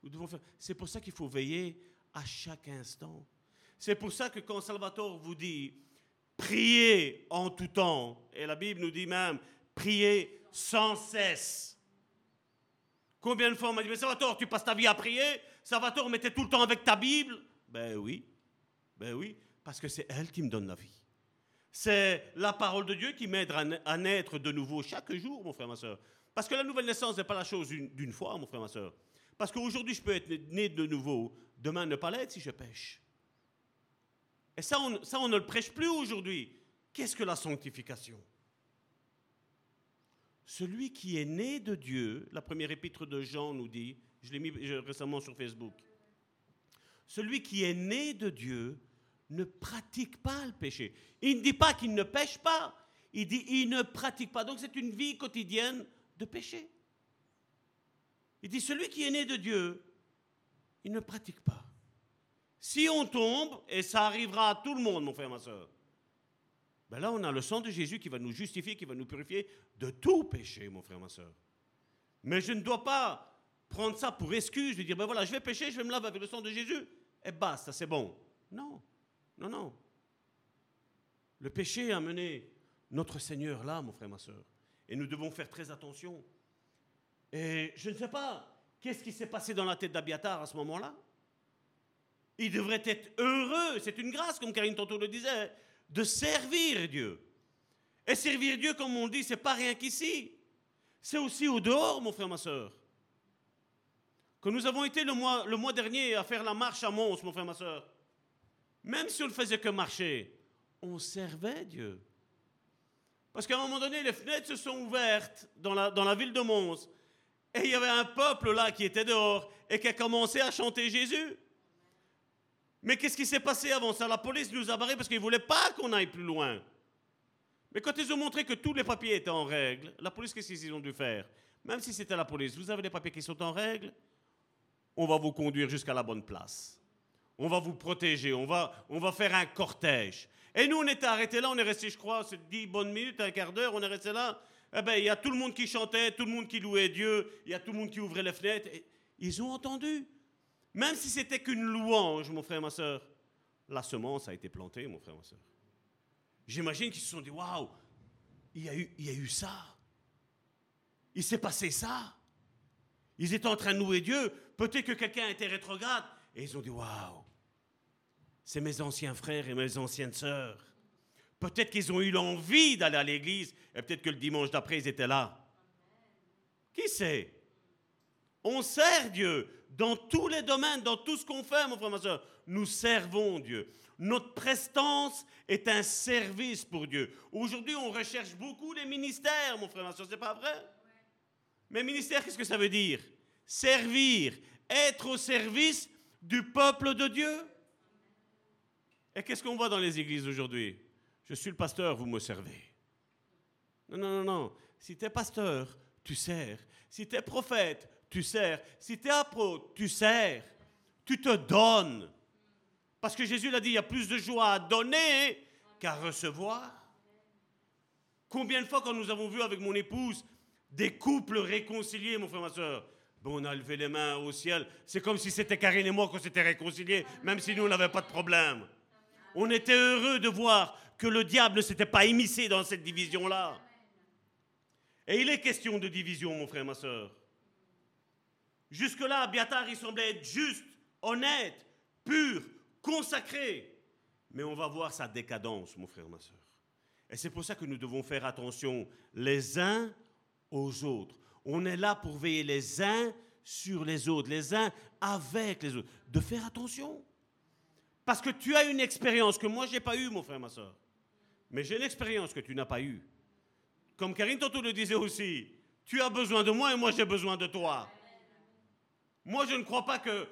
Nous devons faire... C'est pour ça qu'il faut veiller à chaque instant. C'est pour ça que quand Salvatore vous dit « Priez en tout temps », et la Bible nous dit même « Priez sans cesse ». Combien de fois on m'a dit « Mais Salvatore, tu passes ta vie à prier, Salvatore, mais tu es tout le temps avec ta Bible ?» Ben oui, ben oui, parce que c'est elle qui me donne la vie. C'est la parole de Dieu qui m'aide à naître de nouveau chaque jour, mon frère, ma soeur. Parce que la nouvelle naissance n'est pas la chose d'une fois, mon frère, ma soeur. Parce qu'aujourd'hui, je peux être né de nouveau, demain ne pas l'être si je pêche. Et ça on, ça, on ne le prêche plus aujourd'hui. Qu'est-ce que la sanctification? Celui qui est né de Dieu, la première épître de Jean nous dit, je l'ai mis récemment sur Facebook, celui qui est né de Dieu ne pratique pas le péché. Il ne dit pas qu'il ne pêche pas, il dit il ne pratique pas. Donc c'est une vie quotidienne de péché. Il dit, celui qui est né de Dieu, il ne pratique pas. Si on tombe, et ça arrivera à tout le monde, mon frère, ma soeur, ben là, on a le sang de Jésus qui va nous justifier, qui va nous purifier de tout péché, mon frère, ma soeur. Mais je ne dois pas prendre ça pour excuse, de dire, ben voilà, je vais pécher, je vais me laver avec le sang de Jésus, et basta, c'est bon. Non, non, non. Le péché a mené notre Seigneur là, mon frère, ma soeur. Et nous devons faire très attention. Et je ne sais pas, qu'est-ce qui s'est passé dans la tête d'Abiatar à ce moment-là? Il devrait être heureux, c'est une grâce, comme Karine Tantour le disait, de servir Dieu. Et servir Dieu, comme on dit, ce n'est pas rien qu'ici. C'est aussi au dehors, mon frère, ma soeur. Quand nous avons été le mois, le mois dernier à faire la marche à Mons, mon frère, ma soeur, même si on ne faisait que marcher, on servait Dieu. Parce qu'à un moment donné, les fenêtres se sont ouvertes dans la, dans la ville de Mons. Et il y avait un peuple là qui était dehors et qui a commencé à chanter Jésus. Mais qu'est-ce qui s'est passé avant ça? La police nous a barrés parce qu'ils ne voulaient pas qu'on aille plus loin. Mais quand ils ont montré que tous les papiers étaient en règle, la police, qu'est-ce qu'ils ont dû faire? Même si c'était la police, vous avez des papiers qui sont en règle, on va vous conduire jusqu'à la bonne place. On va vous protéger, on va, on va faire un cortège. Et nous, on était arrêtés là, on est restés, je crois, c'est dix bonnes minutes, un quart d'heure, on est restés là. Eh bien, il y a tout le monde qui chantait, tout le monde qui louait Dieu, il y a tout le monde qui ouvrait les fenêtres. Et ils ont entendu. Même si c'était qu'une louange, mon frère et ma soeur, la semence a été plantée, mon frère et ma soeur. J'imagine qu'ils se sont dit, waouh, il y a eu, il y a eu ça. Il s'est passé ça. Ils étaient en train de louer Dieu. Peut-être que quelqu'un était rétrograde. Et ils ont dit, waouh, c'est mes anciens frères et mes anciennes sœurs. Peut-être qu'ils ont eu l'envie d'aller à l'église et peut-être que le dimanche d'après, ils étaient là. Qui sait? On sert Dieu dans tous les domaines, dans tout ce qu'on fait, mon frère, ma soeur. Nous servons Dieu. Notre prestance est un service pour Dieu. Aujourd'hui, on recherche beaucoup les ministères, mon frère, ma soeur, c'est pas vrai? Mais ministère, qu'est-ce que ça veut dire? Servir, être au service du peuple de Dieu. Et qu'est-ce qu'on voit dans les églises aujourd'hui? Je suis le pasteur, vous me servez. Non, non, non, non. Si tu es pasteur, tu sers. Si tu es prophète, tu sers. Si tu es apôtre, tu sers. Tu te donnes. Parce que Jésus l'a dit, il y a plus de joie à donner qu'à recevoir. Combien de fois, quand nous avons vu avec mon épouse des couples réconciliés, mon frère, ma soeur, ben on a levé les mains au ciel. C'est comme si c'était Karine et moi qu'on s'était réconciliés, même si nous, on n'avait pas de problème. On était heureux de voir que le diable ne s'était pas immiscé dans cette division-là. Et il est question de division, mon frère, ma soeur. Jusque-là, Abiatar, il semblait être juste, honnête, pur, consacré. Mais on va voir sa décadence, mon frère, ma soeur. Et c'est pour ça que nous devons faire attention les uns aux autres. On est là pour veiller les uns sur les autres, les uns avec les autres. De faire attention. Parce que tu as une expérience que moi, je n'ai pas eue, mon frère, ma soeur. Mais j'ai l'expérience que tu n'as pas eue. Comme Karine Tantour le disait aussi, tu as besoin de moi et moi, j'ai besoin de toi. Moi, je ne crois pas que,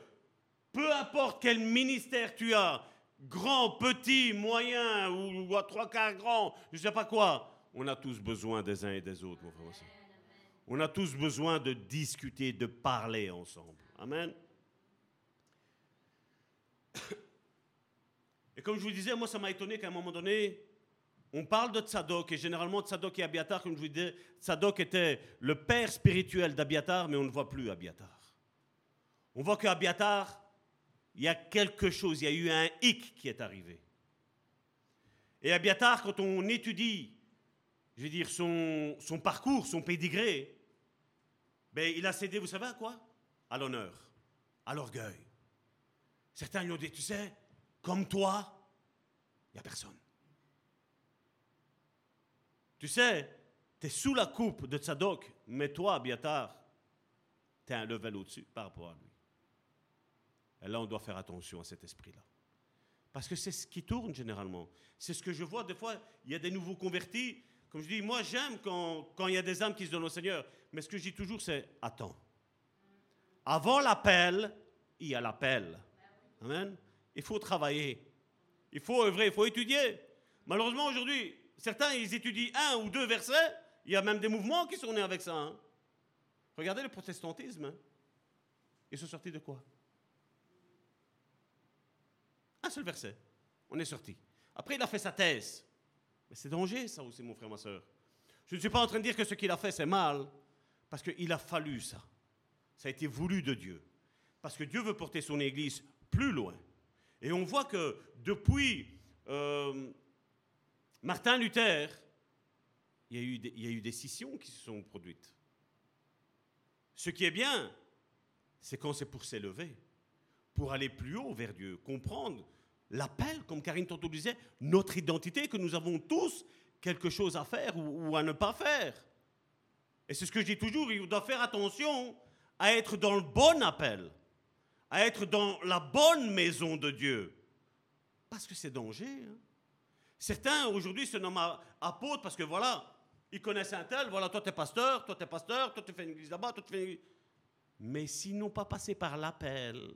peu importe quel ministère tu as, grand, petit, moyen ou, ou à trois quarts grand, je ne sais pas quoi, on a tous besoin des uns et des autres, mon frère, ma soeur. On a tous besoin de discuter, de parler ensemble. Amen. Et comme je vous le disais, moi, ça m'a étonné qu'à un moment donné, on parle de Tsadok, et généralement, Tsadok et Abiatar, comme je vous disais, Tsadok était le père spirituel d'Abiatar, mais on ne voit plus Abiatar. On voit qu'Abiatar, il y a quelque chose, il y a eu un hic qui est arrivé. Et Abiatar, quand on étudie, je veux dire, son, son parcours, son pédigré, ben, il a cédé, vous savez à quoi? À l'honneur, à l'orgueil. Certains lui ont dit, tu sais, comme toi, il n'y a personne. Tu sais, tu es sous la coupe de Tsadok, mais toi, Abiatar, tu es un level au-dessus par rapport à lui. Et là, on doit faire attention à cet esprit-là. Parce que c'est ce qui tourne généralement. C'est ce que je vois des fois, il y a des nouveaux convertis. Comme je dis, moi, j'aime quand, quand il y a des âmes qui se donnent au Seigneur. Mais ce que je dis toujours, c'est, attends. Avant l'appel, il y a l'appel. Amen. Il faut travailler, il faut œuvrer, il faut étudier. Malheureusement, aujourd'hui, certains, ils étudient un ou deux versets. Il y a même des mouvements qui sont nés avec ça. Hein. Regardez le protestantisme. Hein. Ils sont sortis de quoi? Un seul verset. On est sorti. Après, il a fait sa thèse. Mais c'est dangereux, ça aussi, mon frère, ma soeur. Je ne suis pas en train de dire que ce qu'il a fait, c'est mal, parce qu'il a fallu ça. Ça a été voulu de Dieu. Parce que Dieu veut porter son Église plus loin. Et on voit que depuis euh, Martin Luther, il y a eu des, il y a eu des scissions qui se sont produites. Ce qui est bien, c'est quand c'est pour s'élever, pour aller plus haut vers Dieu, comprendre l'appel, comme Karine Tantour disait, notre identité, que nous avons tous quelque chose à faire ou, ou à ne pas faire. Et c'est ce que je dis toujours, il doit faire attention à être dans le bon appel, à être dans la bonne maison de Dieu. Parce que c'est danger. Hein. Certains, aujourd'hui, se nomment apôtres parce que, voilà, ils connaissent un tel, voilà, toi, t'es pasteur, toi, t'es pasteur, toi, tu fais une église là-bas, toi, tu fais une église... Mais s'ils n'ont pas passé par l'appel,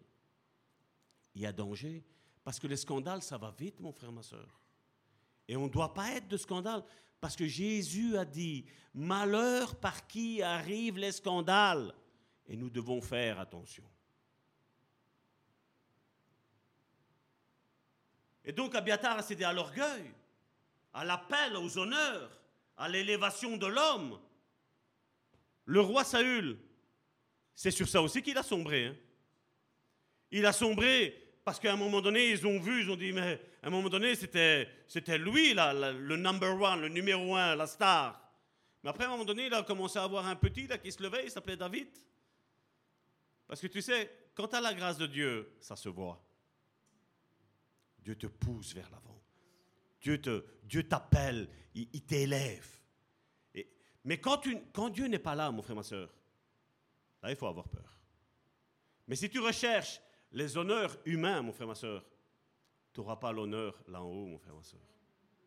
il y a danger. Parce que les scandales, ça va vite, mon frère, ma soeur. Et on ne doit pas être de scandale. Parce que Jésus a dit, malheur par qui arrivent les scandales. Et nous devons faire attention. Et donc, Abiatar a cédé à l'orgueil, à l'appel, aux honneurs, à l'élévation de l'homme. Le roi Saül, c'est sur ça aussi qu'il a sombré. Hein. Il a sombré parce qu'à un moment donné, ils ont vu, ils ont dit, mais à un moment donné, c'était, c'était lui, là, le number one, le numéro un, la star. Mais après, à un moment donné, il a commencé à avoir un petit là, qui se levait, il s'appelait David. Parce que tu sais, quand tu as la grâce de Dieu, ça se voit. Dieu te pousse vers l'avant. Dieu, te, Dieu t'appelle, il, il t'élève. Et, mais quand, tu, quand Dieu n'est pas là, mon frère, ma soeur, là, il faut avoir peur. Mais si tu recherches les honneurs humains, mon frère, ma soeur, tu n'auras pas l'honneur là en haut, mon frère, ma soeur,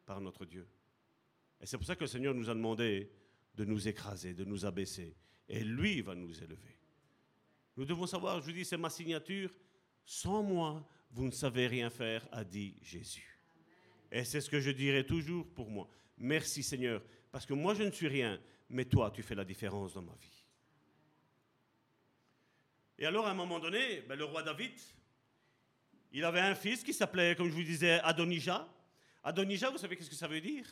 par notre Dieu. Et c'est pour ça que le Seigneur nous a demandé de nous écraser, de nous abaisser. Et lui va nous élever. Nous devons savoir, je vous dis, c'est ma signature, sans moi, vous ne savez rien faire, a dit Jésus. Et c'est ce que je dirai toujours pour moi. Merci Seigneur, parce que moi je ne suis rien, mais toi tu fais la différence dans ma vie. Et alors à un moment donné, ben, le roi David, il avait un fils qui s'appelait, comme je vous disais, Adonijah. Adonijah, vous savez qu'est-ce que ça veut dire?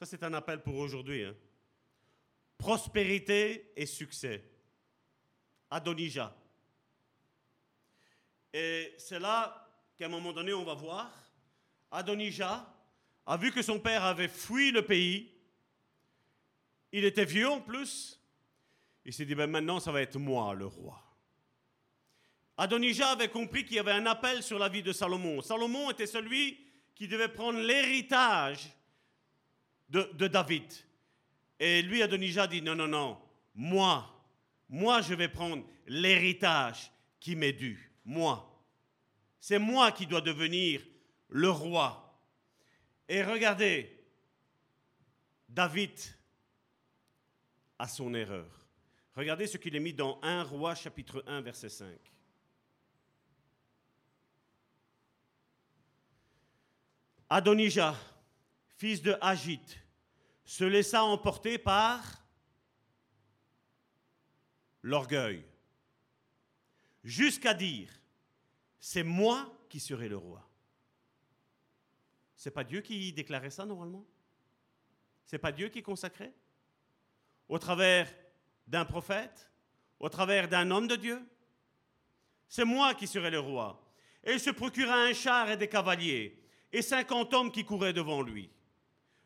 Ça c'est un appel pour aujourd'hui. Hein. Prospérité et succès. Adonijah. Et c'est là qu'à un moment donné, on va voir, Adonijah a vu que son père avait fui le pays. Il était vieux en plus. Il s'est dit, ben maintenant, ça va être moi le roi. Adonijah avait compris qu'il y avait un appel sur la vie de Salomon. Salomon était celui qui devait prendre l'héritage de, de David. Et lui, Adonijah dit, non, non, non, moi, moi je vais prendre l'héritage qui m'est dû. Moi. C'est moi qui dois devenir le roi. Et regardez, David a son erreur. Regardez ce qu'il est mis dans un Roi, chapitre un, verset cinq. Adonijah, fils de Hagit, se laissa emporter par l'orgueil. Jusqu'à dire, c'est moi qui serai le roi. C'est pas Dieu qui déclarait ça normalement? C'est pas Dieu qui consacrait? Au travers d'un prophète? Au travers d'un homme de Dieu? C'est moi qui serai le roi. Et il se procura un char et des cavaliers, et cinquante hommes qui couraient devant lui.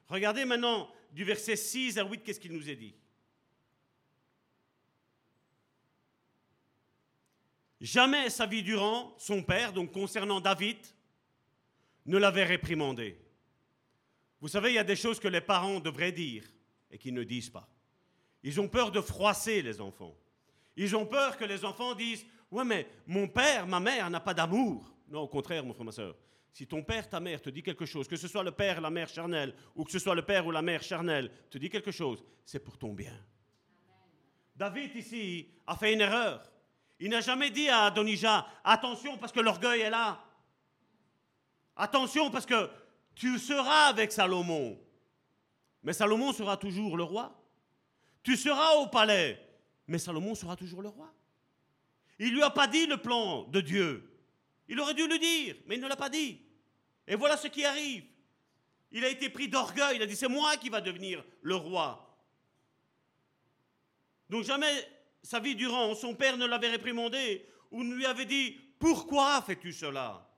Regardez maintenant du verset six à huit, qu'est-ce qu'il nous est dit? Jamais sa vie durant, son père, donc concernant David, ne l'avait réprimandé. Vous savez, il y a des choses que les parents devraient dire et qu'ils ne disent pas. Ils ont peur de froisser les enfants. Ils ont peur que les enfants disent « Ouais, mais mon père, ma mère n'a pas d'amour. » Non, au contraire, mon frère, ma soeur. Si ton père, ta mère te dit quelque chose, que ce soit le père, la mère charnelle, ou que ce soit le père ou la mère charnelle, te dit quelque chose, c'est pour ton bien. Amen. David, ici, a fait une erreur. Il n'a jamais dit à Adonijah, attention parce que l'orgueil est là. Attention parce que tu seras avec Salomon. Mais Salomon sera toujours le roi. Tu seras au palais. Mais Salomon sera toujours le roi. Il ne lui a pas dit le plan de Dieu. Il aurait dû le dire, mais il ne l'a pas dit. Et voilà ce qui arrive. Il a été pris d'orgueil, il a dit, c'est moi qui va devenir le roi. Donc jamais sa vie durant, son père ne l'avait réprimandé ou ne lui avait dit, pourquoi fais-tu cela?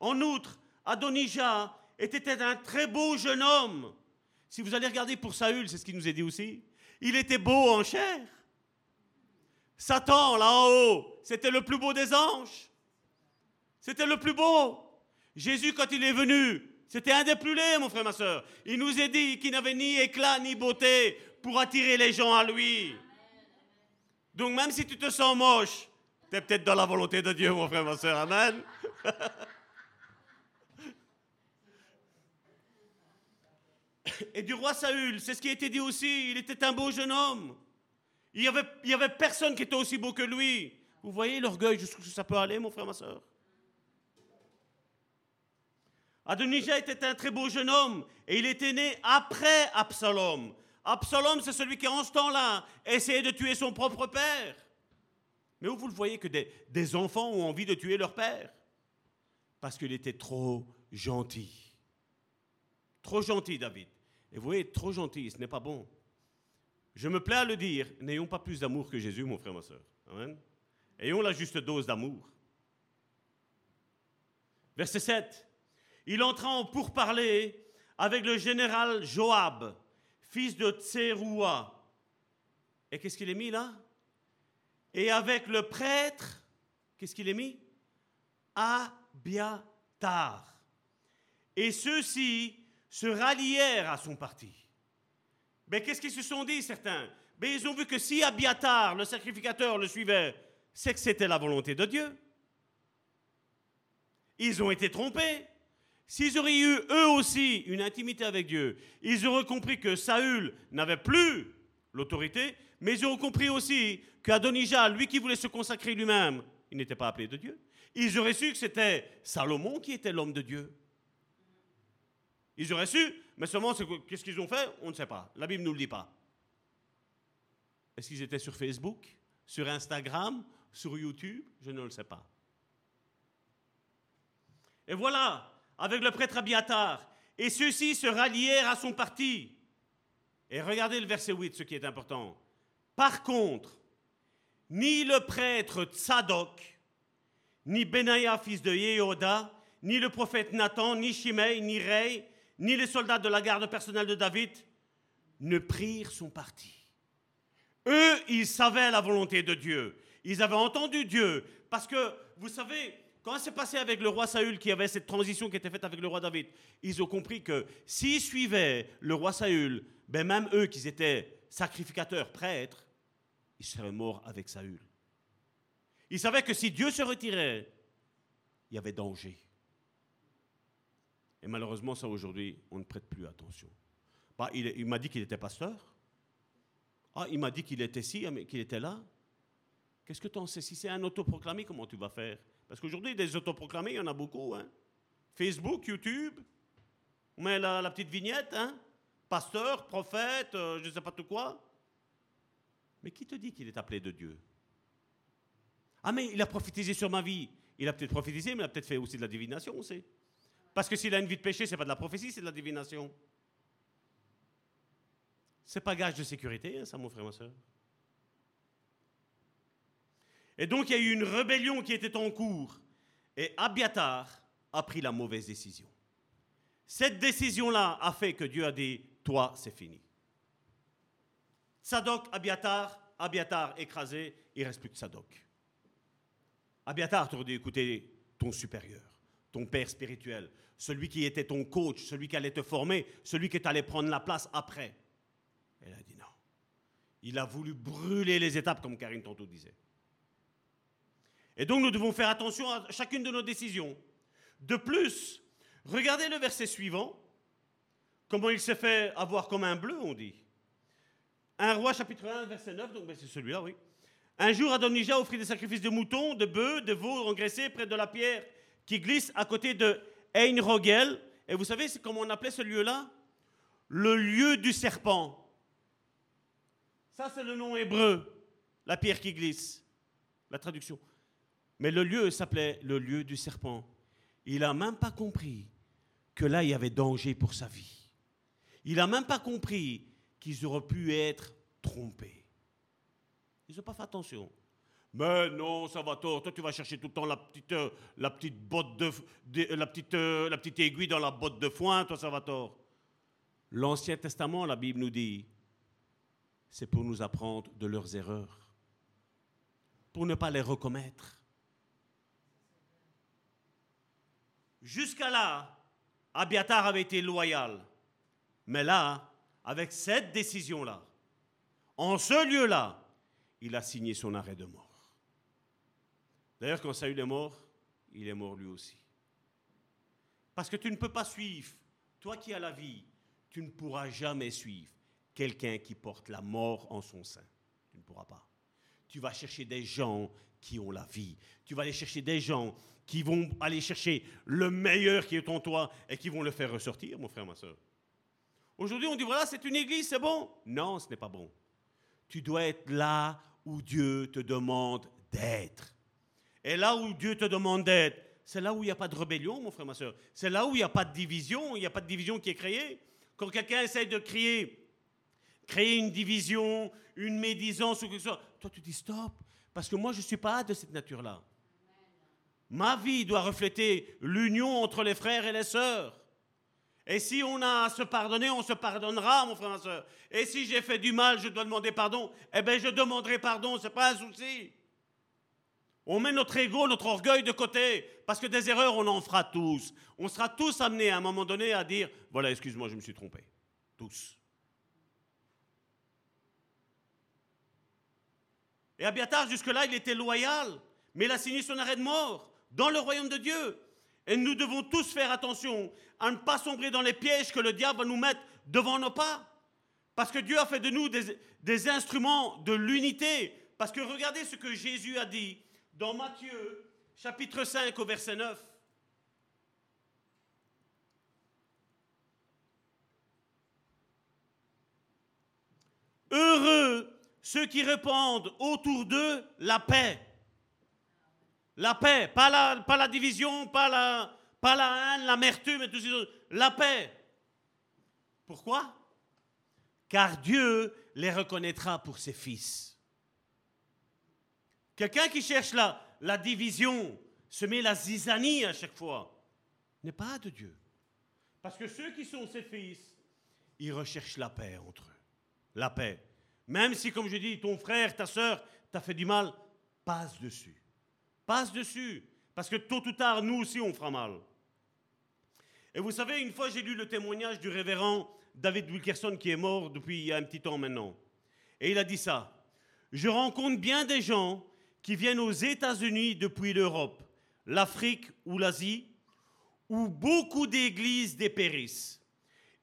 En outre, Adonija était un très beau jeune homme. Si vous allez regarder pour Saül, c'est ce qu'il nous est dit aussi, il était beau en chair. Satan, là en haut, c'était le plus beau des anges. C'était le plus beau. Jésus, quand il est venu, c'était un des plus laids, mon frère, ma soeur. Il nous est dit qu'il n'avait ni éclat, ni beauté pour attirer les gens à lui. Donc même si tu te sens moche, tu es peut-être dans la volonté de Dieu, mon frère, ma soeur. Amen. Et du roi Saül, c'est ce qui a été dit aussi, il était un beau jeune homme. Il n'y avait, il y avait personne qui était aussi beau que lui. Vous voyez l'orgueil jusqu'où ça peut aller, mon frère, ma soeur. Adonija était un très beau jeune homme et il était né après Absalom. Absalom, c'est celui qui, en ce temps-là, essayait de tuer son propre père. Mais où vous le voyez que des, des enfants ont envie de tuer leur père? Parce qu'il était trop gentil. Trop gentil, David. Et vous voyez, trop gentil, ce n'est pas bon. Je me plais à le dire, n'ayons pas plus d'amour que Jésus, mon frère, ma soeur. Amen. Ayons la juste dose d'amour. Verset sept. Il entra en pourparlers avec le général Joab, fils de Tseroua. Et qu'est-ce qu'il est mis là? Et avec le prêtre, qu'est-ce qu'il est mis? Abiatar. Et ceux-ci se rallièrent à son parti. Mais qu'est-ce qu'ils se sont dit, certains? Mais ils ont vu que si Abiatar, le sacrificateur, le suivait, c'est que c'était la volonté de Dieu. Ils ont été trompés. S'ils auraient eu, eux aussi, une intimité avec Dieu, ils auraient compris que Saül n'avait plus l'autorité, mais ils auraient compris aussi qu'Adonija, lui qui voulait se consacrer lui-même, il n'était pas appelé de Dieu. Ils auraient su que c'était Salomon qui était l'homme de Dieu. Ils auraient su, mais seulement, qu'est-ce qu'ils ont fait? On ne sait pas. La Bible ne nous le dit pas. Est-ce qu'ils étaient sur Facebook, sur Instagram, sur YouTube? Je ne le sais pas. Et voilà, avec le prêtre Abiatar, et ceux-ci se rallièrent à son parti. Et regardez le verset huit, ce qui est important. Par contre, ni le prêtre Tsadok, ni Benaya, fils de Yehoda, ni le prophète Nathan, ni Shimei, ni Rei, ni les soldats de la garde personnelle de David ne prirent son parti. Eux, ils savaient la volonté de Dieu. Ils avaient entendu Dieu. Parce que, vous savez, quand c'est passé avec le roi Saül, qui avait cette transition qui était faite avec le roi David, ils ont compris que s'ils suivaient le roi Saül, ben même eux qui étaient sacrificateurs, prêtres, ils seraient morts avec Saül. Ils savaient que si Dieu se retirait, il y avait danger. Et malheureusement, ça aujourd'hui, on ne prête plus attention. Bah, il, il m'a dit qu'il était pasteur. Ah, il m'a dit qu'il était ci, qu'il était là. Qu'est-ce que tu en sais? Si c'est un autoproclamé, comment tu vas faire? Parce qu'aujourd'hui, des autoproclamés, il y en a beaucoup. Hein. Facebook, YouTube, on met la, la petite vignette. Hein. Pasteur, prophète, euh, je ne sais pas tout quoi. Mais qui te dit qu'il est appelé de Dieu? Ah, mais il a prophétisé sur ma vie. Il a peut-être prophétisé, mais il a peut-être fait aussi de la divination, on sait. Parce que s'il a une vie de péché, ce n'est pas de la prophétie, c'est de la divination. Ce n'est pas gage de sécurité, hein, ça, mon frère, ma soeur. Et donc, il y a eu une rébellion qui était en cours. Et Abiatar a pris la mauvaise décision. Cette décision-là a fait que Dieu a dit, toi, c'est fini. Tsadok, Abiatar, Abiatar écrasé, il ne reste plus que Tsadok. Abiatar t'aurait dû écouter ton supérieur, ton père spirituel, celui qui était ton coach, celui qui allait te former, celui qui t'allait prendre la place après. Elle a dit non. Il a voulu brûler les étapes, comme Karine Tantour disait. Et donc, nous devons faire attention à chacune de nos décisions. De plus, regardez le verset suivant. Comment il s'est fait avoir comme un bleu, on dit. un Roi, chapitre un, verset neuf, donc ben c'est celui-là, oui. Un jour, Adonija offrit des sacrifices de moutons, de bœufs, de veaux engraissés près de la pierre qui glisse à côté de Ein-Rogel. Et vous savez, c'est comment on appelait ce lieu-là? Le lieu du serpent. Ça, c'est le nom hébreu, la pierre qui glisse, la traduction. Mais le lieu s'appelait le lieu du serpent. Il n'a même pas compris que là, il y avait danger pour sa vie. Il n'a même pas compris qu'ils auraient pu être trompés. Ils n'ont pas fait attention. Mais non, Salvatore, toi, tu vas chercher tout le temps la petite, la petite, botte de, de, la petite, la petite aiguille dans la botte de foin, toi, Salvatore. L'Ancien Testament, la Bible nous dit, c'est pour nous apprendre de leurs erreurs, pour ne pas les recommettre. Jusqu'à là, Abiatar avait été loyal. Mais là, avec cette décision-là, en ce lieu-là, il a signé son arrêt de mort. D'ailleurs, quand Saül est mort, il est mort lui aussi. Parce que tu ne peux pas suivre, toi qui as la vie, tu ne pourras jamais suivre quelqu'un qui porte la mort en son sein. Tu ne pourras pas. Tu vas chercher des gens qui ont la vie. Tu vas aller chercher des gens qui vont aller chercher le meilleur qui est en toi et qui vont le faire ressortir, mon frère, ma soeur. Aujourd'hui, on dit, voilà, c'est une église, c'est bon. Non, ce n'est pas bon. Tu dois être là où Dieu te demande d'être. Et là où Dieu te demande d'être, c'est là où il n'y a pas de rébellion, mon frère, ma soeur. C'est là où il n'y a pas de division, il n'y a pas de division qui est créée. Quand quelqu'un essaye de crier, créer une division, une médisance ou quelque chose, toi, tu dis stop, parce que moi, je ne suis pas de cette nature-là. Ma vie doit refléter l'union entre les frères et les sœurs. Et si on a à se pardonner, on se pardonnera, mon frère, ma soeur. Et si j'ai fait du mal, je dois demander pardon. Eh bien, je demanderai pardon, ce n'est pas un souci. On met notre ego, notre orgueil de côté, parce que des erreurs, on en fera tous. On sera tous amenés à un moment donné à dire, voilà, excuse-moi, je me suis trompé. Tous. Et Abiatar, jusque-là, il était loyal, mais il a signé son arrêt de mort dans le royaume de Dieu. Et nous devons tous faire attention à ne pas sombrer dans les pièges que le diable va nous mettre devant nos pas. Parce que Dieu a fait de nous des, des instruments de l'unité. Parce que regardez ce que Jésus a dit dans Matthieu, chapitre cinq, au verset neuf. Heureux ceux qui répandent autour d'eux la paix. La paix, pas la, pas la division, pas la, pas la haine, l'amertume et tout ces autres. La paix. Pourquoi ? Car Dieu les reconnaîtra pour ses fils. Quelqu'un qui cherche la, la division, se met la zizanie à chaque fois, n'est pas de Dieu. Parce que ceux qui sont ses fils, ils recherchent la paix entre eux. La paix. Même si, comme je dis, ton frère, ta sœur, t'a fait du mal, passe dessus. Passe dessus, parce que tôt ou tard, nous aussi, on fera mal. Et vous savez, une fois, j'ai lu le témoignage du révérend David Dickerson, qui est mort depuis il y a un petit temps maintenant. Et il a dit ça. « Je rencontre bien des gens qui viennent aux États-Unis depuis l'Europe, l'Afrique ou l'Asie, où beaucoup d'églises dépérissent.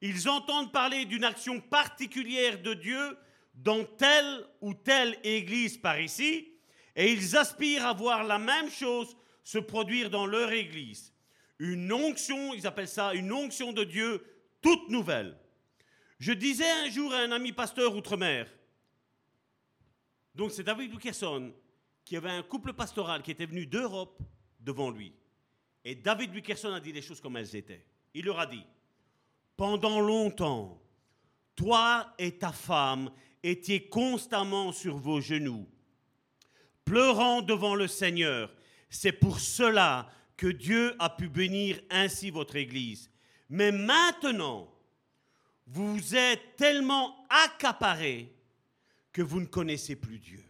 Ils entendent parler d'une action particulière de Dieu dans telle ou telle église par ici, et ils aspirent à voir la même chose se produire dans leur église. Une onction, ils appellent ça une onction de Dieu toute nouvelle. Je disais un jour à un ami pasteur outre-mer, donc c'est David Dickerson, qui avait un couple pastoral qui était venu d'Europe devant lui. Et David Dickerson a dit les choses comme elles étaient. Il leur a dit, pendant longtemps, toi et ta femme étiez constamment sur vos genoux, pleurant devant le Seigneur. C'est pour cela que Dieu a pu bénir ainsi votre Église. Mais maintenant, vous êtes tellement accaparés que vous ne connaissez plus Dieu.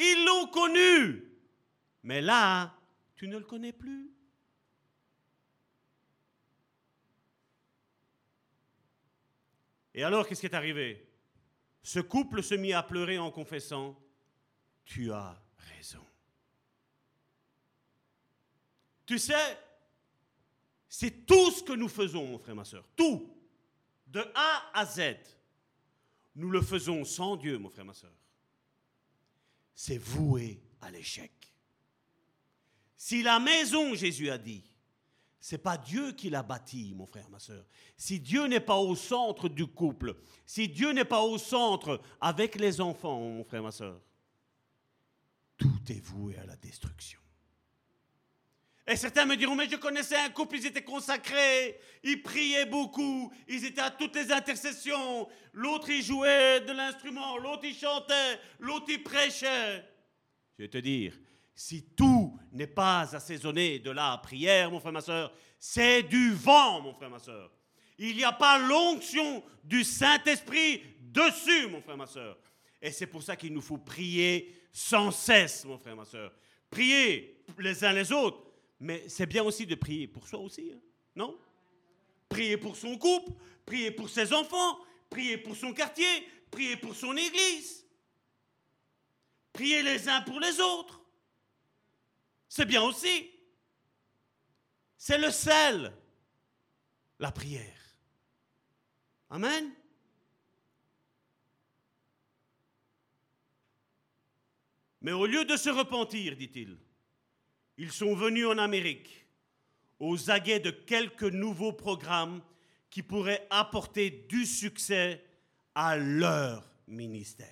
Ils l'ont connu, mais là, tu ne le connais plus. Et alors, qu'est-ce qui est arrivé ? Ce couple se mit à pleurer en confessant « Tu as raison ». Tu sais, c'est tout ce que nous faisons, mon frère, ma soeur. Tout, de A à Z. Nous le faisons sans Dieu, mon frère, ma soeur. C'est voué à l'échec. Si la maison, Jésus a dit, ce n'est pas Dieu qui l'a bâti, mon frère, ma soeur. Si Dieu n'est pas au centre du couple, si Dieu n'est pas au centre avec les enfants, mon frère, ma soeur, tout est voué à la destruction. Et certains me diront, mais je connaissais un couple, ils étaient consacrés, ils priaient beaucoup, ils étaient à toutes les intercessions. L'autre, il jouait de l'instrument, l'autre, il chantait, l'autre, il prêchait. Je vais te dire, si tout n'est pas assaisonné de la prière, mon frère, ma soeur, c'est du vent, mon frère, ma soeur. Il n'y a pas l'onction du Saint-Esprit dessus, mon frère, ma soeur. Et c'est pour ça qu'il nous faut prier sans cesse, mon frère, ma soeur. Prier les uns les autres. Mais c'est bien aussi de prier pour soi aussi, hein, non? Prier pour son couple, prier pour ses enfants, prier pour son quartier, prier pour son église. Prier les uns pour les autres. C'est bien aussi. C'est le sel, la prière. Amen. Mais au lieu de se repentir, dit-il, ils sont venus en Amérique aux aguets de quelques nouveaux programmes qui pourraient apporter du succès à leur ministère.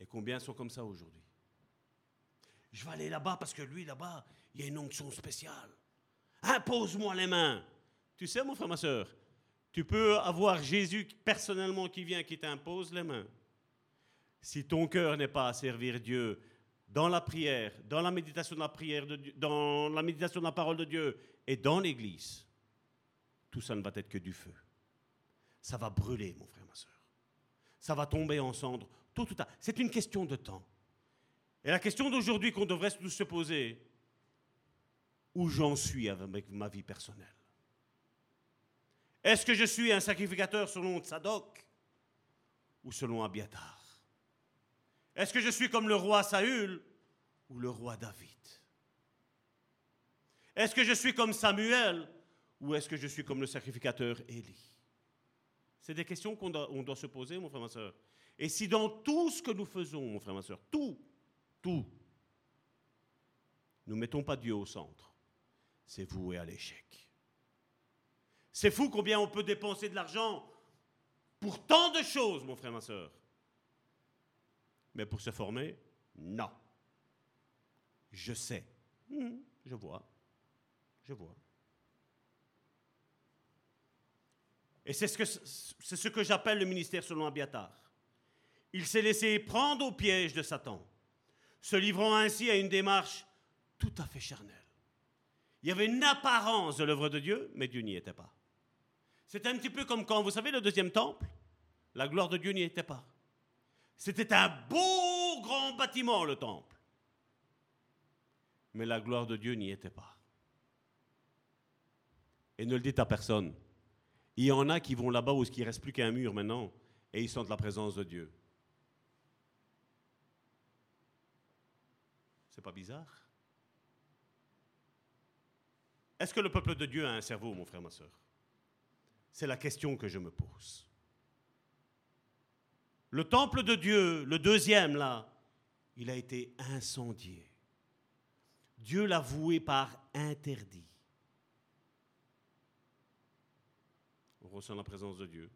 Et combien sont comme ça aujourd'hui? Je vais aller là-bas parce que lui, là-bas, il y a une onction spéciale. Impose-moi les mains. Tu sais, mon frère, ma soeur, tu peux avoir Jésus personnellement qui vient, qui t'impose les mains. Si ton cœur n'est pas à servir Dieu, dans la prière, dans la méditation de la prière, de Dieu, dans la méditation de la parole de Dieu et dans l'Église, tout ça ne va être que du feu. Ça va brûler, mon frère, ma soeur. Ça va tomber en cendres, tôt ou tard. C'est une question de temps. Et la question d'aujourd'hui qu'on devrait tous se poser, où j'en suis avec ma vie personnelle? Est-ce que je suis un sacrificateur selon Tsadok ou selon Abiatar? Est-ce que je suis comme le roi Saül ou le roi David? Est-ce que je suis comme Samuel ou est-ce que je suis comme le sacrificateur Élie? C'est des questions qu'on doit, on doit se poser, mon frère, ma soeur. Et si dans tout ce que nous faisons, mon frère, ma soeur, tout, tout, nous ne mettons pas Dieu au centre, c'est voué à l'échec. C'est fou combien on peut dépenser de l'argent pour tant de choses, mon frère, ma soeur. Mais pour se former, non. Je sais. Mmh, je vois. Je vois. Et c'est ce que, c'est ce que j'appelle le ministère selon Abiatar. Il s'est laissé prendre au piège de Satan, se livrant ainsi à une démarche tout à fait charnelle. Il y avait une apparence de l'œuvre de Dieu, mais Dieu n'y était pas. C'était un petit peu comme quand, vous savez, le deuxième temple, la gloire de Dieu n'y était pas. C'était un beau grand bâtiment, le temple. Mais la gloire de Dieu n'y était pas. Et ne le dites à personne. Il y en a qui vont là-bas où il ne reste plus qu'un mur maintenant et ils sentent la présence de Dieu. C'est pas bizarre? Est-ce que le peuple de Dieu a un cerveau, mon frère, ma soeur? C'est la question que je me pose. Le temple de Dieu, le deuxième là, il a été incendié. Dieu l'a voué par interdit. On ressent la présence de Dieu.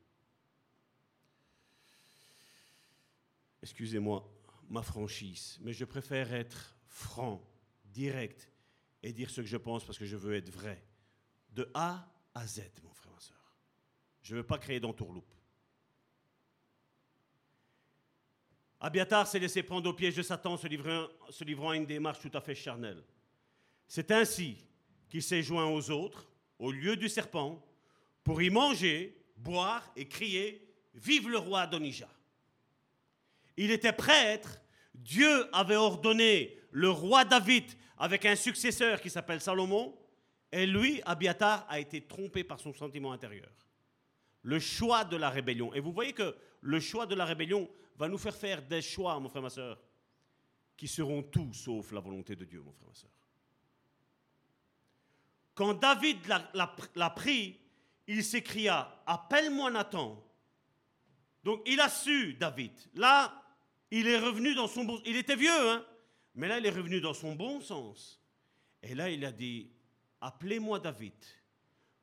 Excusez-moi ma franchise, mais je préfère être franc, direct et dire ce que je pense parce que je veux être vrai. De A à Z, mon frère, ma soeur. Je ne veux pas créer d'entourloupe. Abiatar s'est laissé prendre au piège de Satan, se livrant, se livrant à une démarche tout à fait charnelle. C'est ainsi qu'il s'est joint aux autres, au lieu du serpent, pour y manger, boire et crier « Vive le roi Adonija !» Il était prêtre, Dieu avait ordonné le roi David avec un successeur qui s'appelle Salomon, et lui, Abiatar, a été trompé par son sentiment intérieur. Le choix de la rébellion. Et vous voyez que le choix de la rébellion va nous faire faire des choix, mon frère, ma soeur, qui seront tout sauf la volonté de Dieu, mon frère, ma soeur. Quand David l'a, l'a, l'a pris, il s'écria « Appelle-moi Nathan ». Donc il a su, David. Là, il est revenu dans son bon sens. Il était vieux, hein, mais là, il est revenu dans son bon sens. Et là, il a dit « Appelez-moi David ».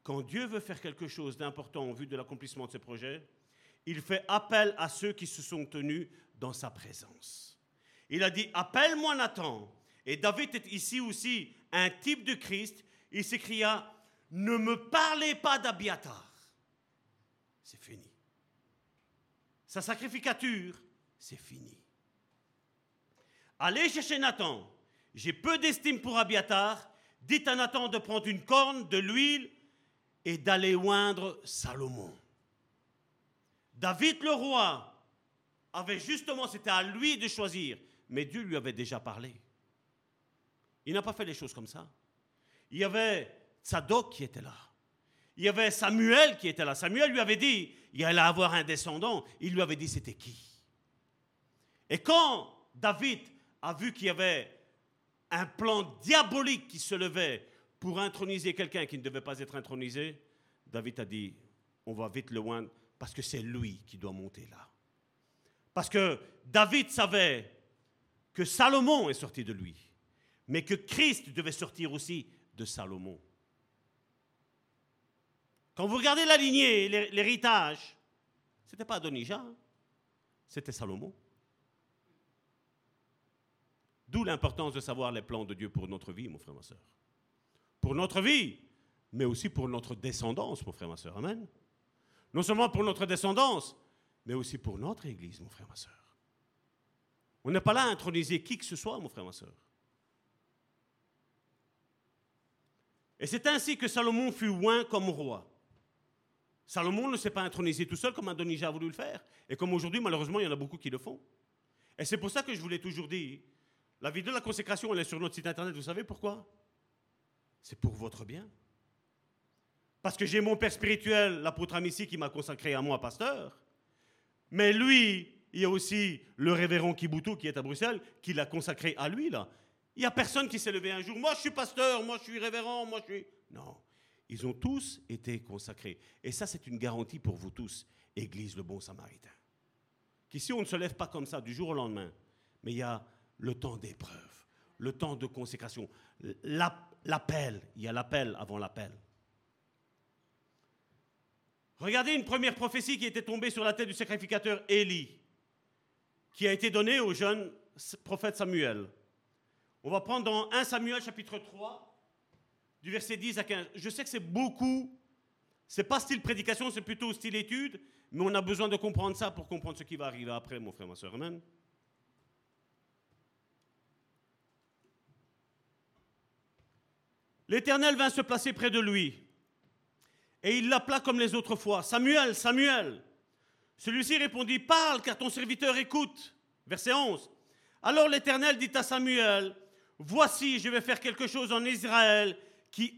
Quand Dieu veut faire quelque chose d'important en vue de l'accomplissement de ses projets, il fait appel à ceux qui se sont tenus dans sa présence. Il a dit, appelle-moi Nathan. Et David est ici aussi un type de Christ. Il s'écria, ne me parlez pas d'Abiatar. C'est fini. Sa sacrificature, c'est fini. Allez chercher Nathan. J'ai peu d'estime pour Abiatar. Dites à Nathan de prendre une corne, de l'huile et d'aller oindre Salomon. David le roi avait justement, c'était à lui de choisir, mais Dieu lui avait déjà parlé. Il n'a pas fait les choses comme ça. Il y avait Tsadok qui était là. Il y avait Samuel qui était là. Samuel lui avait dit, il allait avoir un descendant. Il lui avait dit, c'était qui? Et quand David a vu qu'il y avait un plan diabolique qui se levait pour introniser quelqu'un qui ne devait pas être intronisé, David a dit, on va vite le oindre parce que c'est lui qui doit monter là. Parce que David savait que Salomon est sorti de lui, mais que Christ devait sortir aussi de Salomon. Quand vous regardez la lignée, l'héritage, ce n'était pas Adonija, hein, c'était Salomon. D'où l'importance de savoir les plans de Dieu pour notre vie, mon frère, ma soeur. Pour notre vie, mais aussi pour notre descendance, mon frère, ma soeur. Amen. Non seulement pour notre descendance, mais aussi pour notre Église, mon frère, ma soeur. On n'est pas là à introniser qui que ce soit, mon frère, ma soeur. Et c'est ainsi que Salomon fut oint comme roi. Salomon ne s'est pas intronisé tout seul comme Adonija a voulu le faire. Et comme aujourd'hui, malheureusement, il y en a beaucoup qui le font. Et c'est pour ça que je vous l'ai toujours dit. La vidéo de la consécration, elle est sur notre site internet. Vous savez pourquoi? C'est pour votre bien. Parce que j'ai mon père spirituel, l'apôtre Amissi, qui m'a consacré à moi, pasteur. Mais lui, il y a aussi le révérend Kiboutou, qui est à Bruxelles, qui l'a consacré à lui, là. Il n'y a personne qui s'est levé un jour. Moi, je suis pasteur, moi, je suis révérend, moi, je suis... Non, ils ont tous été consacrés. Et ça, c'est une garantie pour vous tous, Église le Bon Samaritain. Qu'ici, on ne se lève pas comme ça du jour au lendemain. Mais il y a le temps d'épreuve, le temps de consécration, l'appel. Il y a l'appel avant l'appel. Regardez une première prophétie qui était tombée sur la tête du sacrificateur Élie, qui a été donnée au jeune prophète Samuel. On va prendre dans premier Samuel chapitre trois, du verset dix à quinze. Je sais que c'est beaucoup, c'est pas style prédication, c'est plutôt style étude, mais on a besoin de comprendre ça pour comprendre ce qui va arriver après, mon frère, ma soeur. Amen. L'Éternel vint se placer près de lui, et il l'appela comme les autres fois. « Samuel, Samuel !» Celui-ci répondit « Parle, car ton serviteur écoute. » Verset onze. Alors l'Éternel dit à Samuel, « Voici, je vais faire quelque chose en Israël qui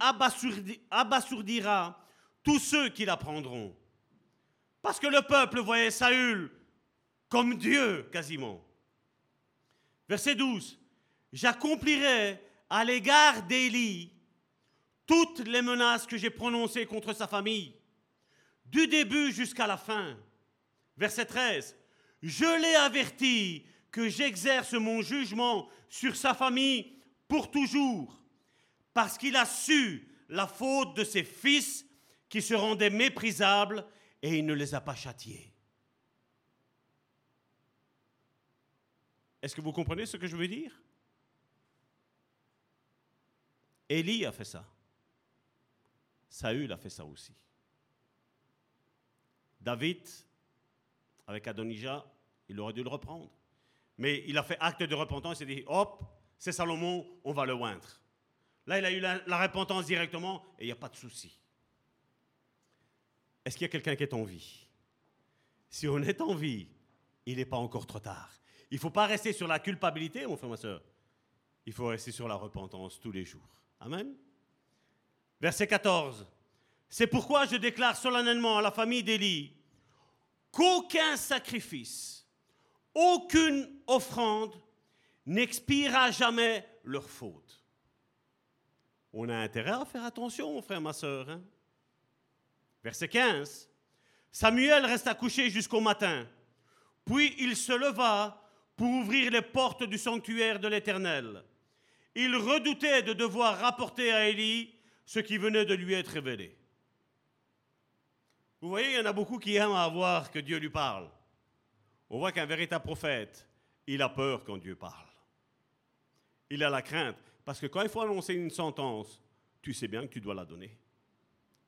abasourdira tous ceux qui l'apprendront. » Parce que le peuple voyait Saül comme Dieu, quasiment. Verset douze. « J'accomplirai à l'égard d'Élie toutes les menaces que j'ai prononcées contre sa famille, du début jusqu'à la fin. » Verset treize. « Je l'ai averti que j'exerce mon jugement sur sa famille pour toujours, parce qu'il a su la faute de ses fils qui se rendaient méprisables et il ne les a pas châtiés. » Est-ce que vous comprenez ce que je veux dire? Élie a fait ça. Saül a fait ça aussi. David, avec Adonija, il aurait dû le reprendre. Mais il a fait acte de repentance et dit, hop, c'est Salomon, on va le oindre. Là, il a eu la, la repentance directement et il n'y a pas de souci. Est-ce qu'il y a quelqu'un qui est en vie? Si on est en vie, il n'est pas encore trop tard. Il ne faut pas rester sur la culpabilité, mon frère, ma soeur. Il faut rester sur la repentance tous les jours. Amen. Verset quatorze. « C'est pourquoi je déclare solennellement à la famille d'Élie qu'aucun sacrifice... aucune offrande n'expiera jamais leur faute. » On a intérêt à faire attention, mon frère, ma soeur. Hein? Verset quinze. « Samuel resta couché jusqu'au matin. Puis il se leva pour ouvrir les portes du sanctuaire de l'Éternel. Il redoutait de devoir rapporter à Élie ce qui venait de lui être révélé. » Vous voyez, il y en a beaucoup qui aiment avoir que Dieu lui parle. On voit qu'un véritable prophète, il a peur quand Dieu parle. Il a la crainte. Parce que quand il faut annoncer une sentence, tu sais bien que tu dois la donner.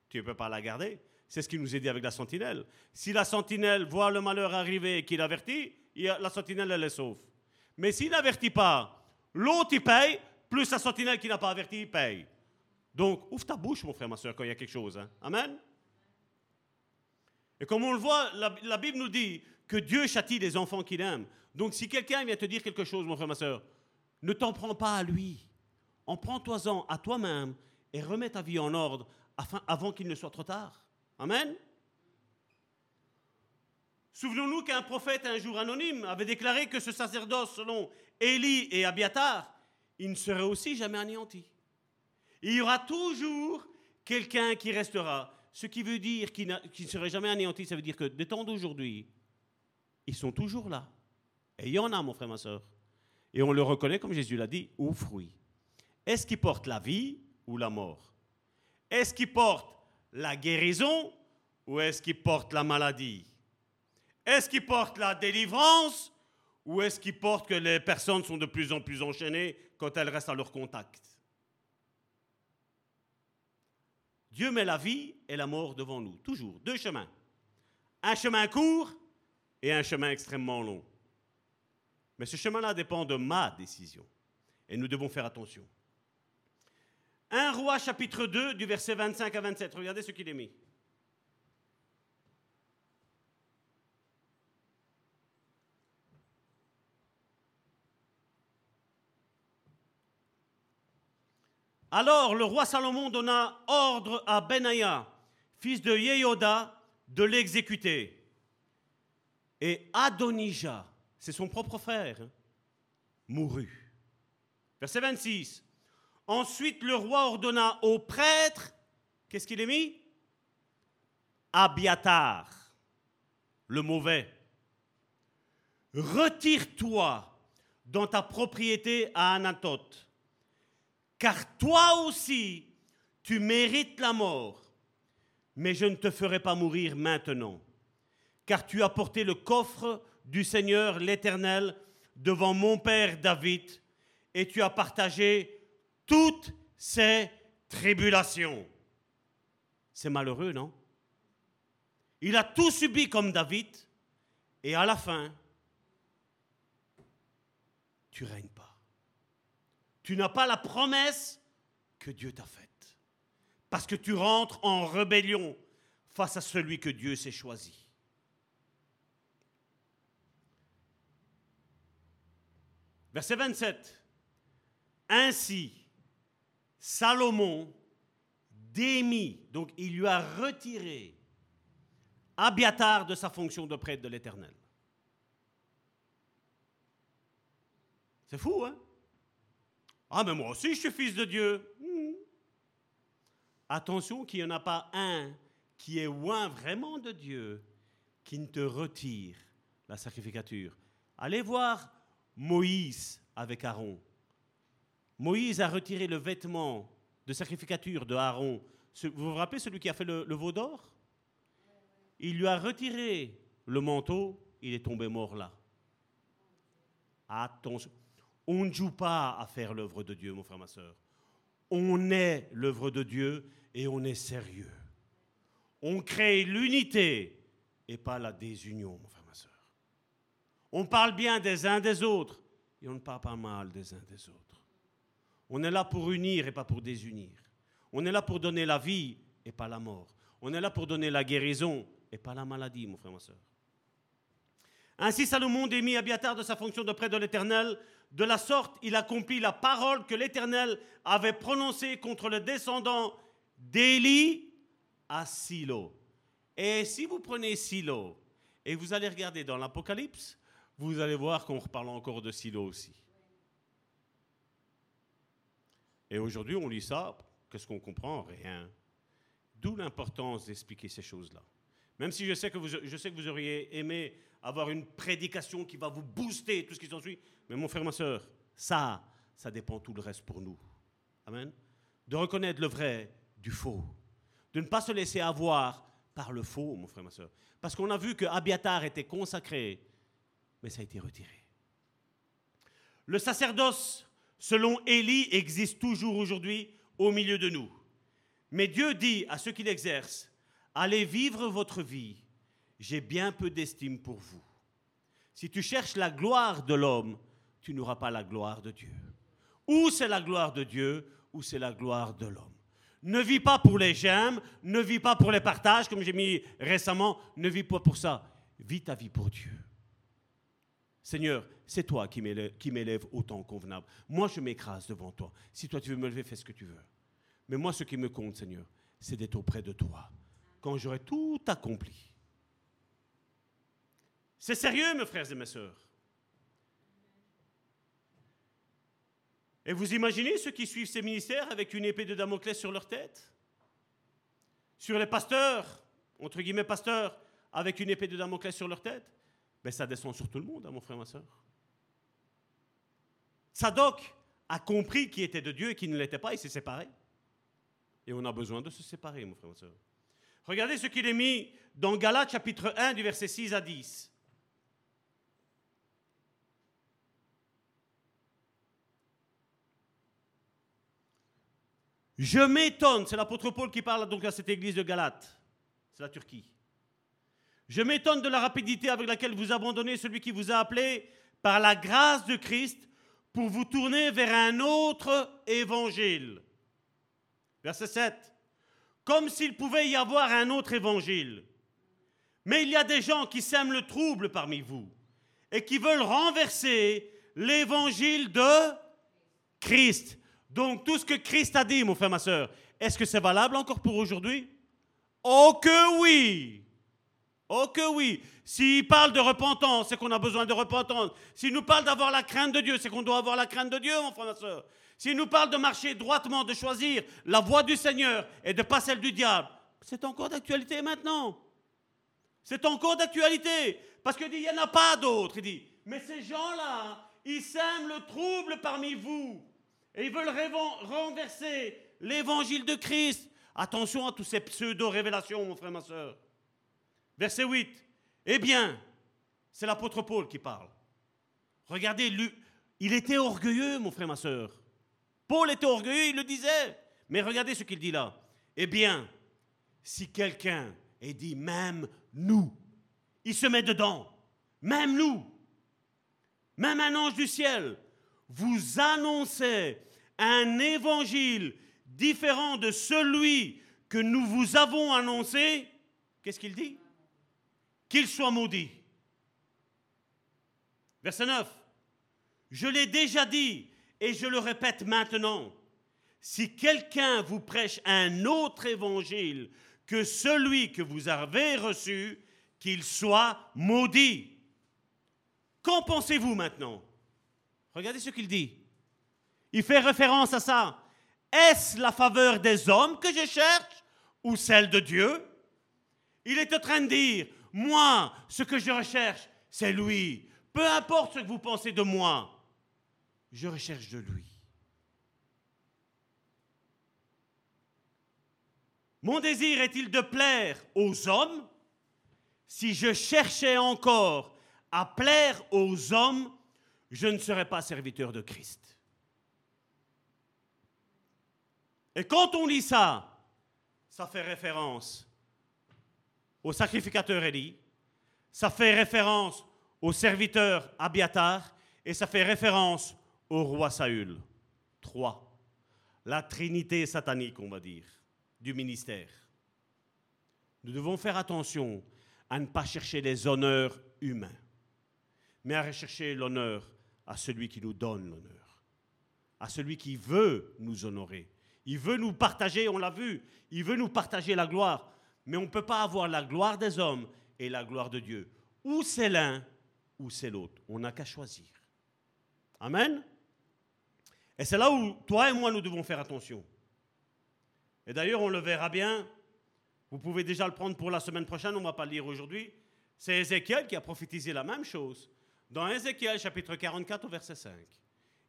Tu ne peux pas la garder. C'est ce qui nous est dit avec la sentinelle. Si la sentinelle voit le malheur arriver et qu'il avertit, la sentinelle, elle est sauve. Mais s'il n'avertit pas, l'autre, il paye, plus la sentinelle qui n'a pas averti, il paye. Donc, ouvre ta bouche, mon frère, ma soeur, quand il y a quelque chose. Hein. Amen. Et comme on le voit, la, la Bible nous dit que Dieu châtie les enfants qu'il aime. Donc, si quelqu'un vient te dire quelque chose, mon frère, ma soeur, ne t'en prends pas à lui. En prends-toi-en à toi-même et remets ta vie en ordre afin, avant qu'il ne soit trop tard. Amen. Souvenons-nous qu'un prophète, un jour anonyme, avait déclaré que ce sacerdoce, selon Élie et Abiatar, il ne serait aussi jamais anéanti. Il y aura toujours quelqu'un qui restera. Ce qui veut dire qu'il ne serait jamais anéanti, ça veut dire que des temps d'aujourd'hui, ils sont toujours là. Et il y en a, mon frère, ma soeur. Et on le reconnaît, comme Jésus l'a dit, aux fruits. Est-ce qu'il porte la vie ou la mort? Est-ce qu'il porte la guérison ou est-ce qu'il porte la maladie? Est-ce qu'il porte la délivrance ou est-ce qu'il porte que les personnes sont de plus en plus enchaînées quand elles restent à leur contact? Dieu met la vie et la mort devant nous, toujours. Deux chemins. Un chemin court et un chemin extrêmement long. Mais ce chemin-là dépend de ma décision. Et nous devons faire attention. un Rois chapitre deux, du verset vingt-cinq à vingt-sept. Regardez ce qu'il est mis. Alors le roi Salomon donna ordre à Benaya, fils de Yehoda, de l'exécuter. Et Adonija, c'est son propre frère, hein, mourut. Verset vingt-six. Ensuite, le roi ordonna aux prêtres, qu'est-ce qu'il est mis? Abiatar, le mauvais. Retire-toi dans ta propriété à Anatote, car toi aussi, tu mérites la mort. Mais je ne te ferai pas mourir maintenant, car tu as porté le coffre du Seigneur l'Éternel devant mon père David, et tu as partagé toutes ces tribulations. C'est malheureux, non? Il a tout subi comme David, et à la fin, tu ne règnes pas. Tu n'as pas la promesse que Dieu t'a faite, parce que tu rentres en rébellion face à celui que Dieu s'est choisi. Verset vingt-sept. Ainsi, Salomon démit, donc il lui a retiré Abiatar de sa fonction de prêtre de l'Éternel. C'est fou, hein? Ah, mais moi aussi, je suis fils de Dieu. Mmh. Attention qu'il n'y en a pas un qui est loin vraiment de Dieu qui ne te retire la sacrificature. Allez voir Moïse avec Aaron. Moïse a retiré le vêtement de sacrificature de Aaron. Vous vous rappelez celui qui a fait le, le veau d'or? Il lui a retiré le manteau, il est tombé mort là. Attention, on ne joue pas à faire l'œuvre de Dieu, mon frère, ma soeur. On est l'œuvre de Dieu et on est sérieux. On crée l'unité et pas la désunion, mon frère, ma soeur. On parle bien des uns des autres et on ne parle pas mal des uns des autres. On est là pour unir et pas pour désunir. On est là pour donner la vie et pas la mort. On est là pour donner la guérison et pas la maladie, mon frère, ma soeur. Ainsi, Salomon démit Abiatar de sa fonction de prêtre de l'Éternel. De la sorte, il accomplit la parole que l'Éternel avait prononcée contre le descendant d'Élie à Silo. Et si vous prenez Silo et vous allez regarder dans l'Apocalypse, vous allez voir qu'on reparle encore de Silo aussi. Et aujourd'hui, on lit ça, qu'est-ce qu'on comprend? Rien. D'où l'importance d'expliquer ces choses-là. Même si je sais, que vous, je sais que vous auriez aimé avoir une prédication qui va vous booster, tout ce qui s'ensuit, mais mon frère, ma soeur, ça, ça dépend tout le reste pour nous. Amen. De reconnaître le vrai du faux. De ne pas se laisser avoir par le faux, mon frère, ma soeur. Parce qu'on a vu que Abiatar était consacré, mais ça a été retiré. Le sacerdoce, selon Élie, existe toujours aujourd'hui au milieu de nous. Mais Dieu dit à ceux qui l'exercent, « Allez vivre votre vie, j'ai bien peu d'estime pour vous. » Si tu cherches la gloire de l'homme, tu n'auras pas la gloire de Dieu. Ou c'est la gloire de Dieu, ou c'est la gloire de l'homme. Ne vis pas pour les j'aime, ne vis pas pour les partages, comme j'ai mis récemment, ne vis pas pour ça. Vis ta vie pour Dieu. Seigneur, c'est toi qui m'élèves au temps convenable. Moi, je m'écrase devant toi. Si toi, tu veux me lever, fais ce que tu veux. Mais moi, ce qui me compte, Seigneur, c'est d'être auprès de toi, quand j'aurai tout accompli. C'est sérieux, mes frères et mes sœurs. Et vous imaginez ceux qui suivent ces ministères avec une épée de Damoclès sur leur tête? Sur les pasteurs, entre guillemets pasteurs, avec une épée de Damoclès sur leur tête? Mais ça descend sur tout le monde, hein, mon frère, ma soeur. Sadoc a compris qui était de Dieu et qui ne l'était pas, il s'est séparé. Et on a besoin de se séparer, mon frère, ma soeur. Regardez ce qu'il est mis dans Galates, chapitre un, du verset six à dix. Je m'étonne, c'est l'apôtre Paul qui parle donc à cette église de Galate, c'est la Turquie. Je m'étonne de la rapidité avec laquelle vous abandonnez celui qui vous a appelé par la grâce de Christ pour vous tourner vers un autre évangile. Verset sept. Comme s'il pouvait y avoir un autre évangile. Mais il y a des gens qui sèment le trouble parmi vous et qui veulent renverser l'évangile de Christ. Donc tout ce que Christ a dit, mon frère, ma soeur, est-ce que c'est valable encore pour aujourd'hui? Oh que oui! Oh que oui, s'il parle de repentance, c'est qu'on a besoin de repentance. S'il nous parle d'avoir la crainte de Dieu, c'est qu'on doit avoir la crainte de Dieu, mon frère, ma soeur. S'il nous parle de marcher droitement, de choisir la voie du Seigneur et de pas celle du diable, c'est encore d'actualité maintenant. C'est encore d'actualité. Parce qu'il dit, il n'y en a pas d'autres. Il dit, mais ces gens-là, ils sèment le trouble parmi vous. Et ils veulent renverser l'évangile de Christ. Attention à toutes ces pseudo-révélations, mon frère, ma soeur. Verset huit. Eh bien, c'est l'apôtre Paul qui parle. Regardez, lui, il était orgueilleux, mon frère, ma soeur. Paul était orgueilleux, il le disait. Mais regardez ce qu'il dit là. Eh bien, si quelqu'un, et dit même nous, il se met dedans, même nous, même un ange du ciel, vous annoncez un évangile différent de celui que nous vous avons annoncé, qu'est-ce qu'il dit? Qu'il soit maudit. Verset neuf. Je l'ai déjà dit et je le répète maintenant. Si quelqu'un vous prêche un autre évangile que celui que vous avez reçu, qu'il soit maudit. Qu'en pensez-vous maintenant? Regardez ce qu'il dit. Il fait référence à ça. Est-ce la faveur des hommes que je cherche ou celle de Dieu? Il est en train de dire... Moi, ce que je recherche, c'est lui. Peu importe ce que vous pensez de moi, je recherche de lui. Mon désir est-il de plaire aux hommes? Si je cherchais encore à plaire aux hommes, je ne serais pas serviteur de Christ. Et quand on lit ça, ça fait référence au sacrificateur Élie, ça fait référence au serviteur Abiatar et ça fait référence au roi Saül. Trois. La trinité satanique, on va dire, du ministère. Nous devons faire attention à ne pas chercher les honneurs humains, mais à rechercher l'honneur à celui qui nous donne l'honneur, à celui qui veut nous honorer. Il veut nous partager, on l'a vu, il veut nous partager la gloire. Mais on ne peut pas avoir la gloire des hommes et la gloire de Dieu. Ou c'est l'un, ou c'est l'autre. On n'a qu'à choisir. Amen. Et c'est là où toi et moi, nous devons faire attention. Et d'ailleurs, on le verra bien. Vous pouvez déjà le prendre pour la semaine prochaine, on ne va pas le lire aujourd'hui. C'est Ézéchiel qui a prophétisé la même chose. Dans Ézéchiel, chapitre quarante-quatre, au verset cinq,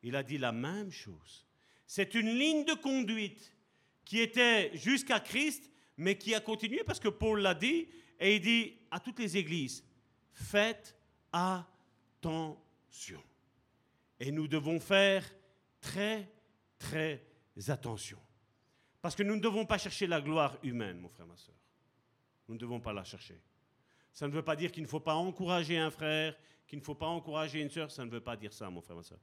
il a dit la même chose. C'est une ligne de conduite qui était jusqu'à Christ, mais qui a continué parce que Paul l'a dit, et il dit à toutes les églises, faites attention. Et nous devons faire très, très attention. Parce que nous ne devons pas chercher la gloire humaine, mon frère, ma soeur. Nous ne devons pas la chercher. Ça ne veut pas dire qu'il ne faut pas encourager un frère, qu'il ne faut pas encourager une soeur. Ça ne veut pas dire ça, mon frère, ma soeur.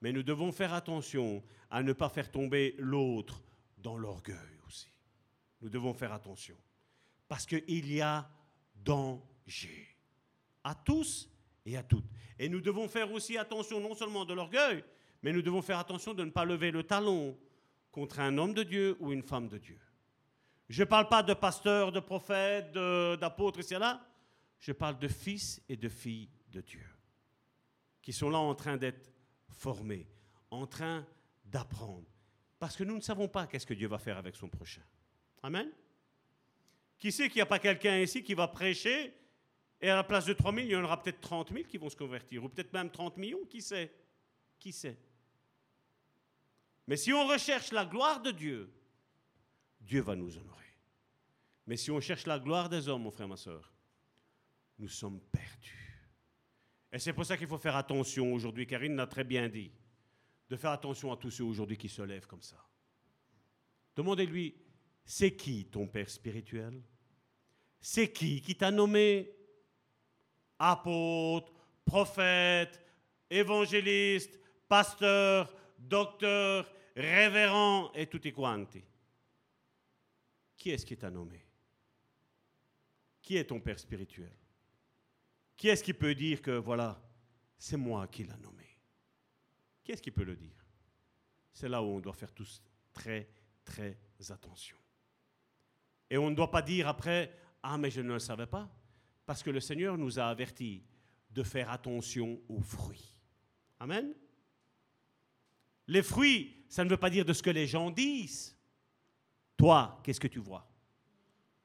Mais nous devons faire attention à ne pas faire tomber l'autre dans l'orgueil aussi. Nous devons faire attention. Parce qu'il y a danger. À tous et à toutes. Et nous devons faire aussi attention non seulement de l'orgueil, mais nous devons faire attention de ne pas lever le talon contre un homme de Dieu ou une femme de Dieu. Je ne parle pas de pasteurs, de prophètes, de, d'apôtres, et cetera. Je parle de fils et de filles de Dieu qui sont là en train d'être formés, en train d'apprendre. Parce que nous ne savons pas qu'est-ce que Dieu va faire avec son prochain. Amen. Qui sait qu'il n'y a pas quelqu'un ici qui va prêcher et à la place de trois mille, il y en aura peut-être trente mille qui vont se convertir, ou peut-être même trente millions, qui sait ? Qui sait ? Mais si on recherche la gloire de Dieu, Dieu va nous honorer. Mais si on cherche la gloire des hommes, mon frère, ma soeur, nous sommes perdus. Et c'est pour ça qu'il faut faire attention aujourd'hui, Karine l'a très bien dit, de faire attention à tous ceux aujourd'hui qui se lèvent comme ça. Demandez-lui, c'est qui ton père spirituel ? C'est qui qui t'a nommé apôtre, prophète, évangéliste, pasteur, docteur, révérend et tutti quanti. Qui est-ce qui t'a nommé ? Qui est ton père spirituel ? Qui est-ce qui peut dire que voilà, c'est moi qui l'a nommé ? Qui est-ce qui peut le dire ? C'est là où on doit faire tous très, très attention. Et on ne doit pas dire après, ah mais je ne le savais pas, parce que le Seigneur nous a avertis de faire attention aux fruits. Amen ? Les fruits, ça ne veut pas dire de ce que les gens disent. Toi, qu'est-ce que tu vois ?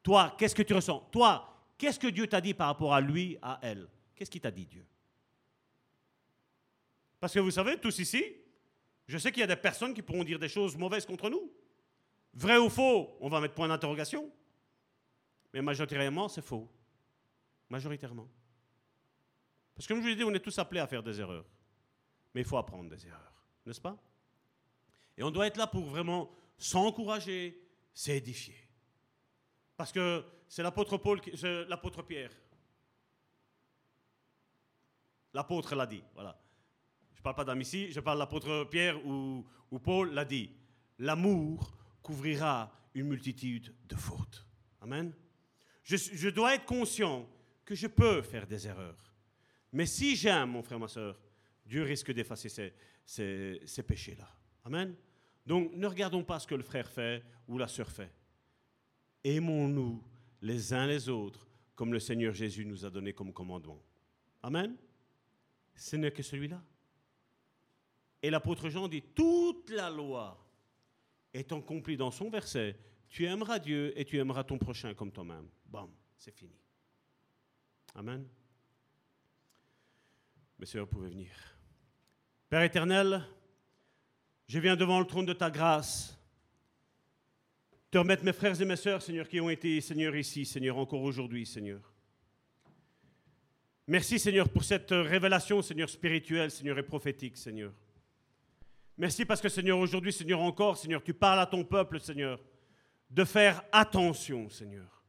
Toi, qu'est-ce que tu ressens ? Toi, qu'est-ce que Dieu t'a dit par rapport à lui, à elle ? Qu'est-ce qu'il t'a dit, Dieu ? Parce que vous savez, tous ici, je sais qu'il y a des personnes qui pourront dire des choses mauvaises contre nous. Vrai ou faux ? On va mettre point d'interrogation. Mais majoritairement, c'est faux. Majoritairement. Parce que comme je vous l'ai dit, on est tous appelés à faire des erreurs. Mais il faut apprendre des erreurs, n'est-ce pas ? Et on doit être là pour vraiment s'encourager, s'édifier. Parce que c'est l'apôtre Paul, c'est l'apôtre Pierre. L'apôtre l'a dit, voilà. Je ne parle pas d'Amissi, je parle de l'apôtre Pierre ou, ou Paul l'a dit. L'amour couvrira une multitude de fautes. Amen. Je, je dois être conscient que je peux faire des erreurs. Mais si j'aime, mon frère, ma soeur, Dieu risque d'effacer ces, ces, ces péchés-là. Amen. Donc, ne regardons pas ce que le frère fait ou la sœur fait. Aimons-nous les uns les autres comme le Seigneur Jésus nous a donné comme commandement. Amen. Ce n'est que celui-là. Et l'apôtre Jean dit, toute la loi étant accomplie dans son verset, tu aimeras Dieu et tu aimeras ton prochain comme toi-même. Bam, c'est fini. Amen. Messieurs, vous pouvez venir. Père éternel, je viens devant le trône de ta grâce te remettre mes frères et mes sœurs, Seigneur, qui ont été, Seigneur, ici, Seigneur, encore aujourd'hui, Seigneur. Merci, Seigneur, pour cette révélation, Seigneur, spirituelle, Seigneur, et prophétique, Seigneur. Merci parce que, Seigneur, aujourd'hui, Seigneur, encore, Seigneur, tu parles à ton peuple, Seigneur, de faire attention, Seigneur,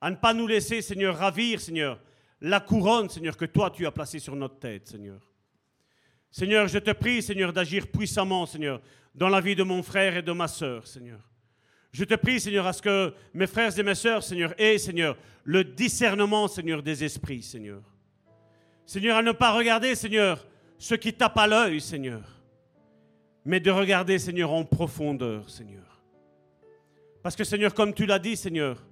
à ne pas nous laisser, Seigneur, ravir, Seigneur, la couronne, Seigneur, que toi, tu as placée sur notre tête, Seigneur. Seigneur, je te prie, Seigneur, d'agir puissamment, Seigneur, dans la vie de mon frère et de ma sœur, Seigneur. Je te prie, Seigneur, à ce que mes frères et mes sœurs, Seigneur, aient, Seigneur, le discernement, Seigneur, des esprits, Seigneur. Seigneur, à ne pas regarder, Seigneur, ce qui tape à l'œil, Seigneur, mais de regarder, Seigneur, en profondeur, Seigneur. Parce que, Seigneur, comme tu l'as dit, Seigneur,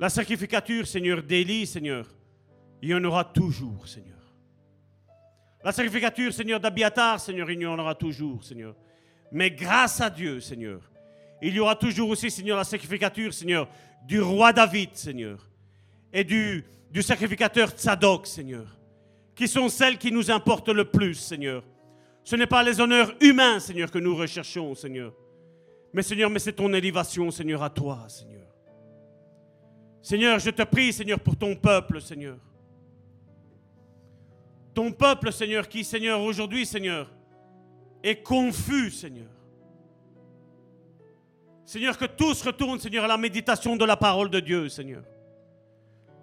la sacrificature, Seigneur, d'Élie, Seigneur, il y en aura toujours, Seigneur. La sacrificature, Seigneur, d'Abiatar, Seigneur, il y en aura toujours, Seigneur. Mais grâce à Dieu, Seigneur, il y aura toujours aussi, Seigneur, la sacrificature, Seigneur, du roi David, Seigneur, et du, du sacrificateur Tsadok, Seigneur, qui sont celles qui nous importent le plus, Seigneur. Ce n'est pas les honneurs humains, Seigneur, que nous recherchons, Seigneur, Mais Seigneur, mais c'est ton élévation, Seigneur, à toi, Seigneur. Seigneur, je te prie, Seigneur, pour ton peuple, Seigneur. Ton peuple, Seigneur, qui, Seigneur, aujourd'hui, Seigneur, est confus, Seigneur. Seigneur, que tous retournent, Seigneur, à la méditation de la parole de Dieu, Seigneur.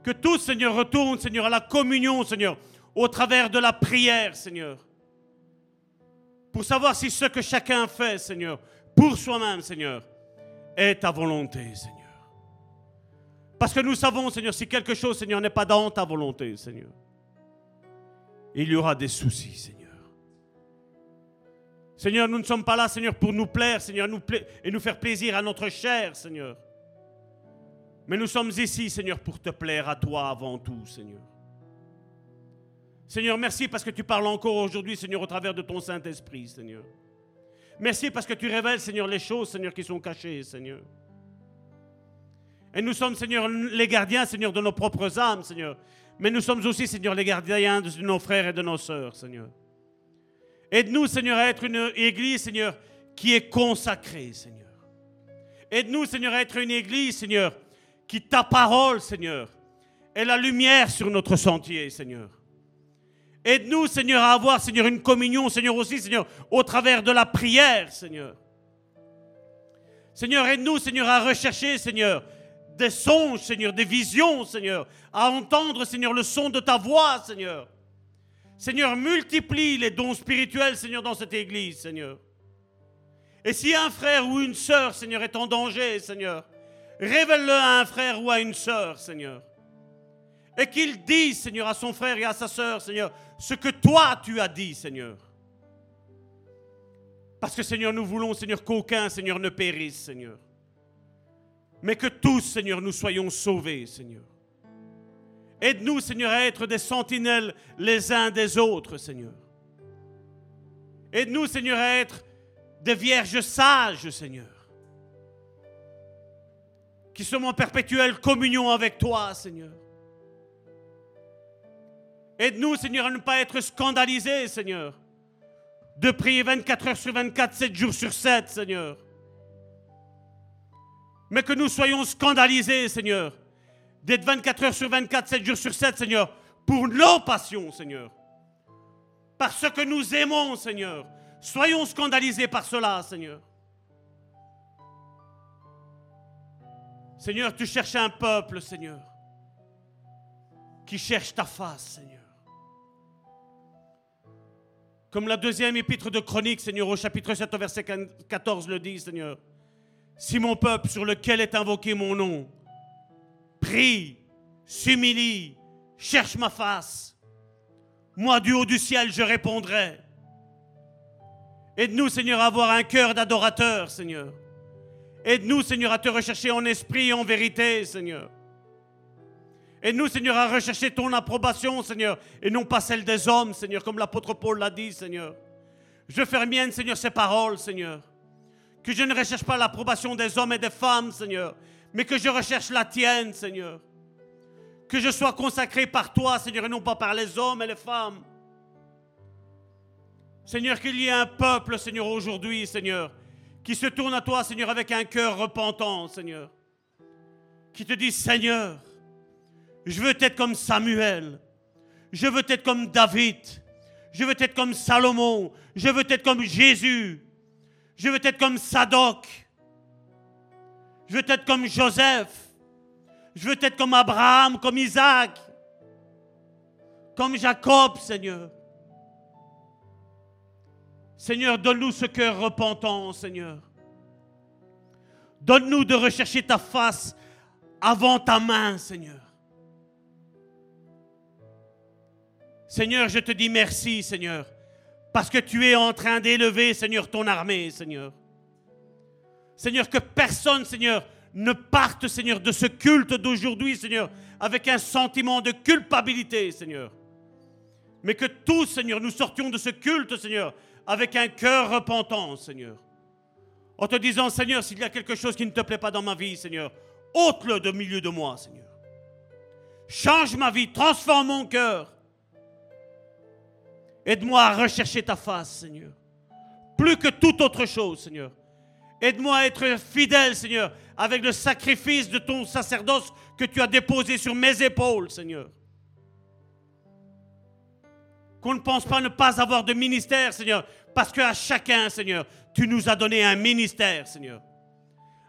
Que tous, Seigneur, retournent, Seigneur, à la communion, Seigneur, au travers de la prière, Seigneur. Pour savoir si ce que chacun fait, Seigneur, pour soi-même, Seigneur, est ta volonté, Seigneur. Parce que nous savons, Seigneur, si quelque chose, Seigneur, n'est pas dans ta volonté, Seigneur, il y aura des soucis, Seigneur. Seigneur, nous ne sommes pas là, Seigneur, pour nous plaire, Seigneur, nous pla- et nous faire plaisir à notre chair, Seigneur. Mais nous sommes ici, Seigneur, pour te plaire à toi avant tout, Seigneur. Seigneur, merci parce que tu parles encore aujourd'hui, Seigneur, au travers de ton Saint-Esprit, Seigneur. Merci parce que tu révèles, Seigneur, les choses, Seigneur, qui sont cachées, Seigneur. Et nous sommes, Seigneur, les gardiens, Seigneur, de nos propres âmes, Seigneur. Mais nous sommes aussi, Seigneur, les gardiens de nos frères et de nos sœurs, Seigneur. Aide-nous, Seigneur, à être une église, Seigneur, qui est consacrée, Seigneur. Aide-nous, Seigneur, à être une église, Seigneur, qui ta parole, Seigneur, est la lumière sur notre sentier, Seigneur. Aide-nous, Seigneur, à avoir, Seigneur, une communion, Seigneur, aussi, Seigneur, au travers de la prière, Seigneur. Seigneur, aide-nous, Seigneur, à rechercher, Seigneur, des songes, Seigneur, des visions, Seigneur, à entendre, Seigneur, le son de ta voix, Seigneur. Seigneur, multiplie les dons spirituels, Seigneur, dans cette église, Seigneur. Et si un frère ou une sœur, Seigneur, est en danger, Seigneur, révèle-le à un frère ou à une sœur, Seigneur. Et qu'il dise, Seigneur, à son frère et à sa sœur, Seigneur, ce que toi, tu as dit, Seigneur. Parce que, Seigneur, nous voulons, Seigneur, qu'aucun, Seigneur, ne périsse, Seigneur. Mais que tous, Seigneur, nous soyons sauvés, Seigneur. Aide-nous, Seigneur, à être des sentinelles les uns des autres, Seigneur. Aide-nous, Seigneur, à être des vierges sages, Seigneur, qui sommes en perpétuelle communion avec toi, Seigneur. Aide-nous, Seigneur, à ne pas être scandalisés, Seigneur, de prier vingt-quatre heures sur vingt-quatre, sept jours sur sept, Seigneur. Mais que nous soyons scandalisés, Seigneur, d'être vingt-quatre heures sur vingt-quatre, sept jours sur sept, Seigneur, pour nos passions, Seigneur. Par ce que nous aimons, Seigneur. Soyons scandalisés par cela, Seigneur. Seigneur, tu cherches un peuple, Seigneur, qui cherche ta face, Seigneur. Comme la deuxième épître de Chroniques, Seigneur, au chapitre sept, au verset quatorze le dit, Seigneur. « Si mon peuple, sur lequel est invoqué mon nom, prie, s'humilie, cherche ma face, moi du haut du ciel je répondrai. » Aide-nous, Seigneur, à avoir un cœur d'adorateur, Seigneur. Aide-nous, Seigneur, à te rechercher en esprit et en vérité, Seigneur. Aide-nous, Seigneur, à rechercher ton approbation, Seigneur, et non pas celle des hommes, Seigneur, comme l'apôtre Paul l'a dit, Seigneur. Je fais mienne, Seigneur, ces paroles, Seigneur. Que je ne recherche pas l'approbation des hommes et des femmes, Seigneur, mais que je recherche la tienne, Seigneur. Que je sois consacré par toi, Seigneur, et non pas par les hommes et les femmes. Seigneur, qu'il y ait un peuple, Seigneur, aujourd'hui, Seigneur, qui se tourne à toi, Seigneur, avec un cœur repentant, Seigneur. Qui te dit, Seigneur, je veux être comme Samuel, je veux être comme David, je veux être comme Salomon, je veux être comme Jésus. Je veux être comme Sadoc. Je veux être comme Joseph. Je veux être comme Abraham, comme Isaac, comme Jacob, Seigneur. Seigneur, donne-nous ce cœur repentant, Seigneur. Donne-nous de rechercher ta face avant ta main, Seigneur. Seigneur, je te dis merci, Seigneur. Parce que tu es en train d'élever, Seigneur, ton armée, Seigneur. Seigneur, que personne, Seigneur, ne parte, Seigneur, de ce culte d'aujourd'hui, Seigneur, avec un sentiment de culpabilité, Seigneur. Mais que tous, Seigneur, nous sortions de ce culte, Seigneur, avec un cœur repentant, Seigneur. En te disant, Seigneur, s'il y a quelque chose qui ne te plaît pas dans ma vie, Seigneur, ôte-le du milieu de moi, Seigneur. Change ma vie, transforme mon cœur. Aide-moi à rechercher ta face, Seigneur. Plus que toute autre chose, Seigneur. Aide-moi à être fidèle, Seigneur, avec le sacrifice de ton sacerdoce que tu as déposé sur mes épaules, Seigneur. Qu'on ne pense pas ne pas avoir de ministère, Seigneur, parce qu'à chacun, Seigneur, tu nous as donné un ministère, Seigneur.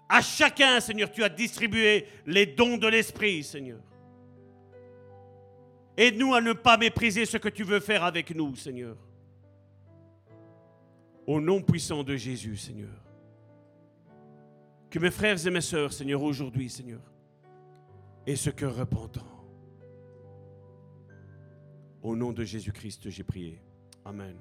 À chacun, Seigneur, tu as distribué les dons de l'Esprit, Seigneur. Aide-nous à ne pas mépriser ce que tu veux faire avec nous, Seigneur. Au nom puissant de Jésus, Seigneur. Que mes frères et mes sœurs, Seigneur, aujourd'hui, Seigneur, aient ce cœur repentant. Au nom de Jésus-Christ, j'ai prié. Amen.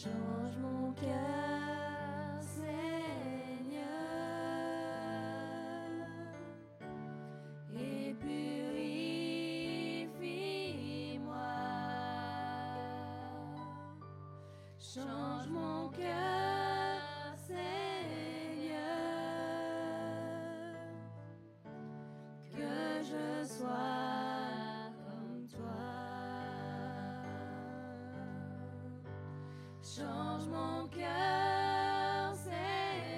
Change mon cœur, Seigneur, et purifie-moi. Change mon cœur, Seigneur, que je sois. Change mon cœur, Seigneur,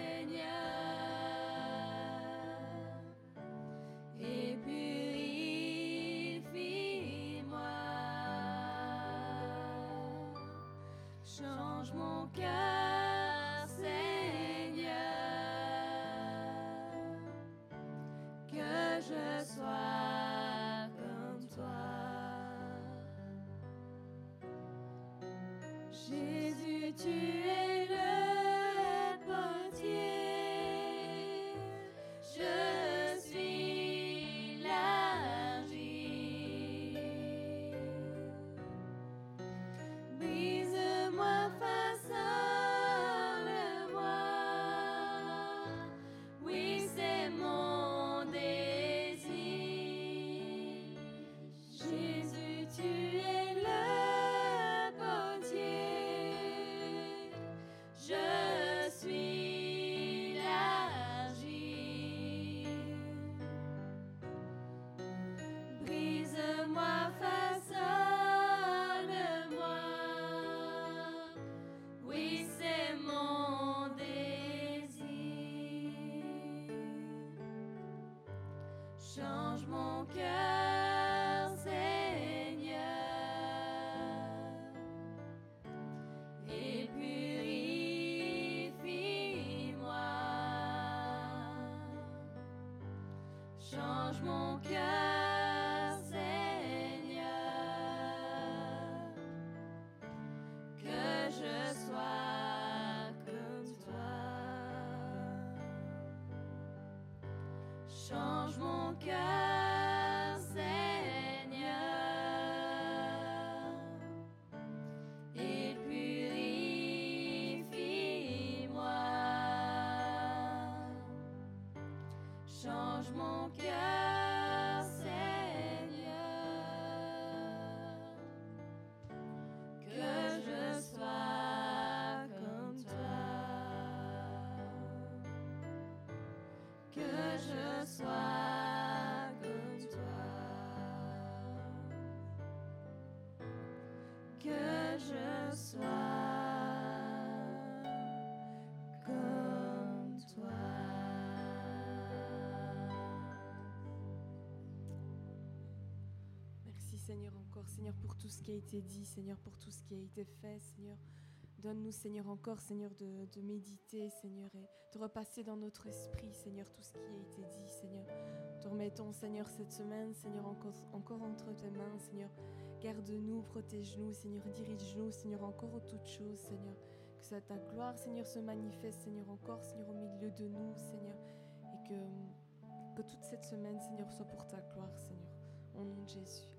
et purifie-moi. Change mon cœur, Seigneur, que je sois comme toi. J'ai Tu es le potier, je suis l'argile. Brise-moi, façonne-moi, oui c'est mon désir. Jésus, tu es je suis l'argile. Brise-moi, façonne-moi. Oui, c'est mon désir. Change mon cœur, Seigneur. Et puis change mon cœur, Seigneur, que je sois comme toi. Change mon cœur, Seigneur, et purifie-moi. Change mon cœur, Seigneur, que je sois comme toi, que je sois comme toi, que je sois comme toi. Seigneur, encore, Seigneur, pour tout ce qui a été dit, Seigneur, pour tout ce qui a été fait, Seigneur, donne-nous, Seigneur, encore, Seigneur, de, de méditer, Seigneur, et de repasser dans notre esprit, Seigneur, tout ce qui a été dit, Seigneur. Te remettons, Seigneur, cette semaine, Seigneur, encore, encore entre tes mains, Seigneur. Garde-nous, protège-nous, Seigneur, dirige-nous, Seigneur, encore en toutes choses, Seigneur. Que ta gloire, Seigneur, se manifeste, Seigneur, encore, Seigneur, au milieu de nous, Seigneur, et que, que toute cette semaine, Seigneur, soit pour ta gloire, Seigneur, au nom de Jésus.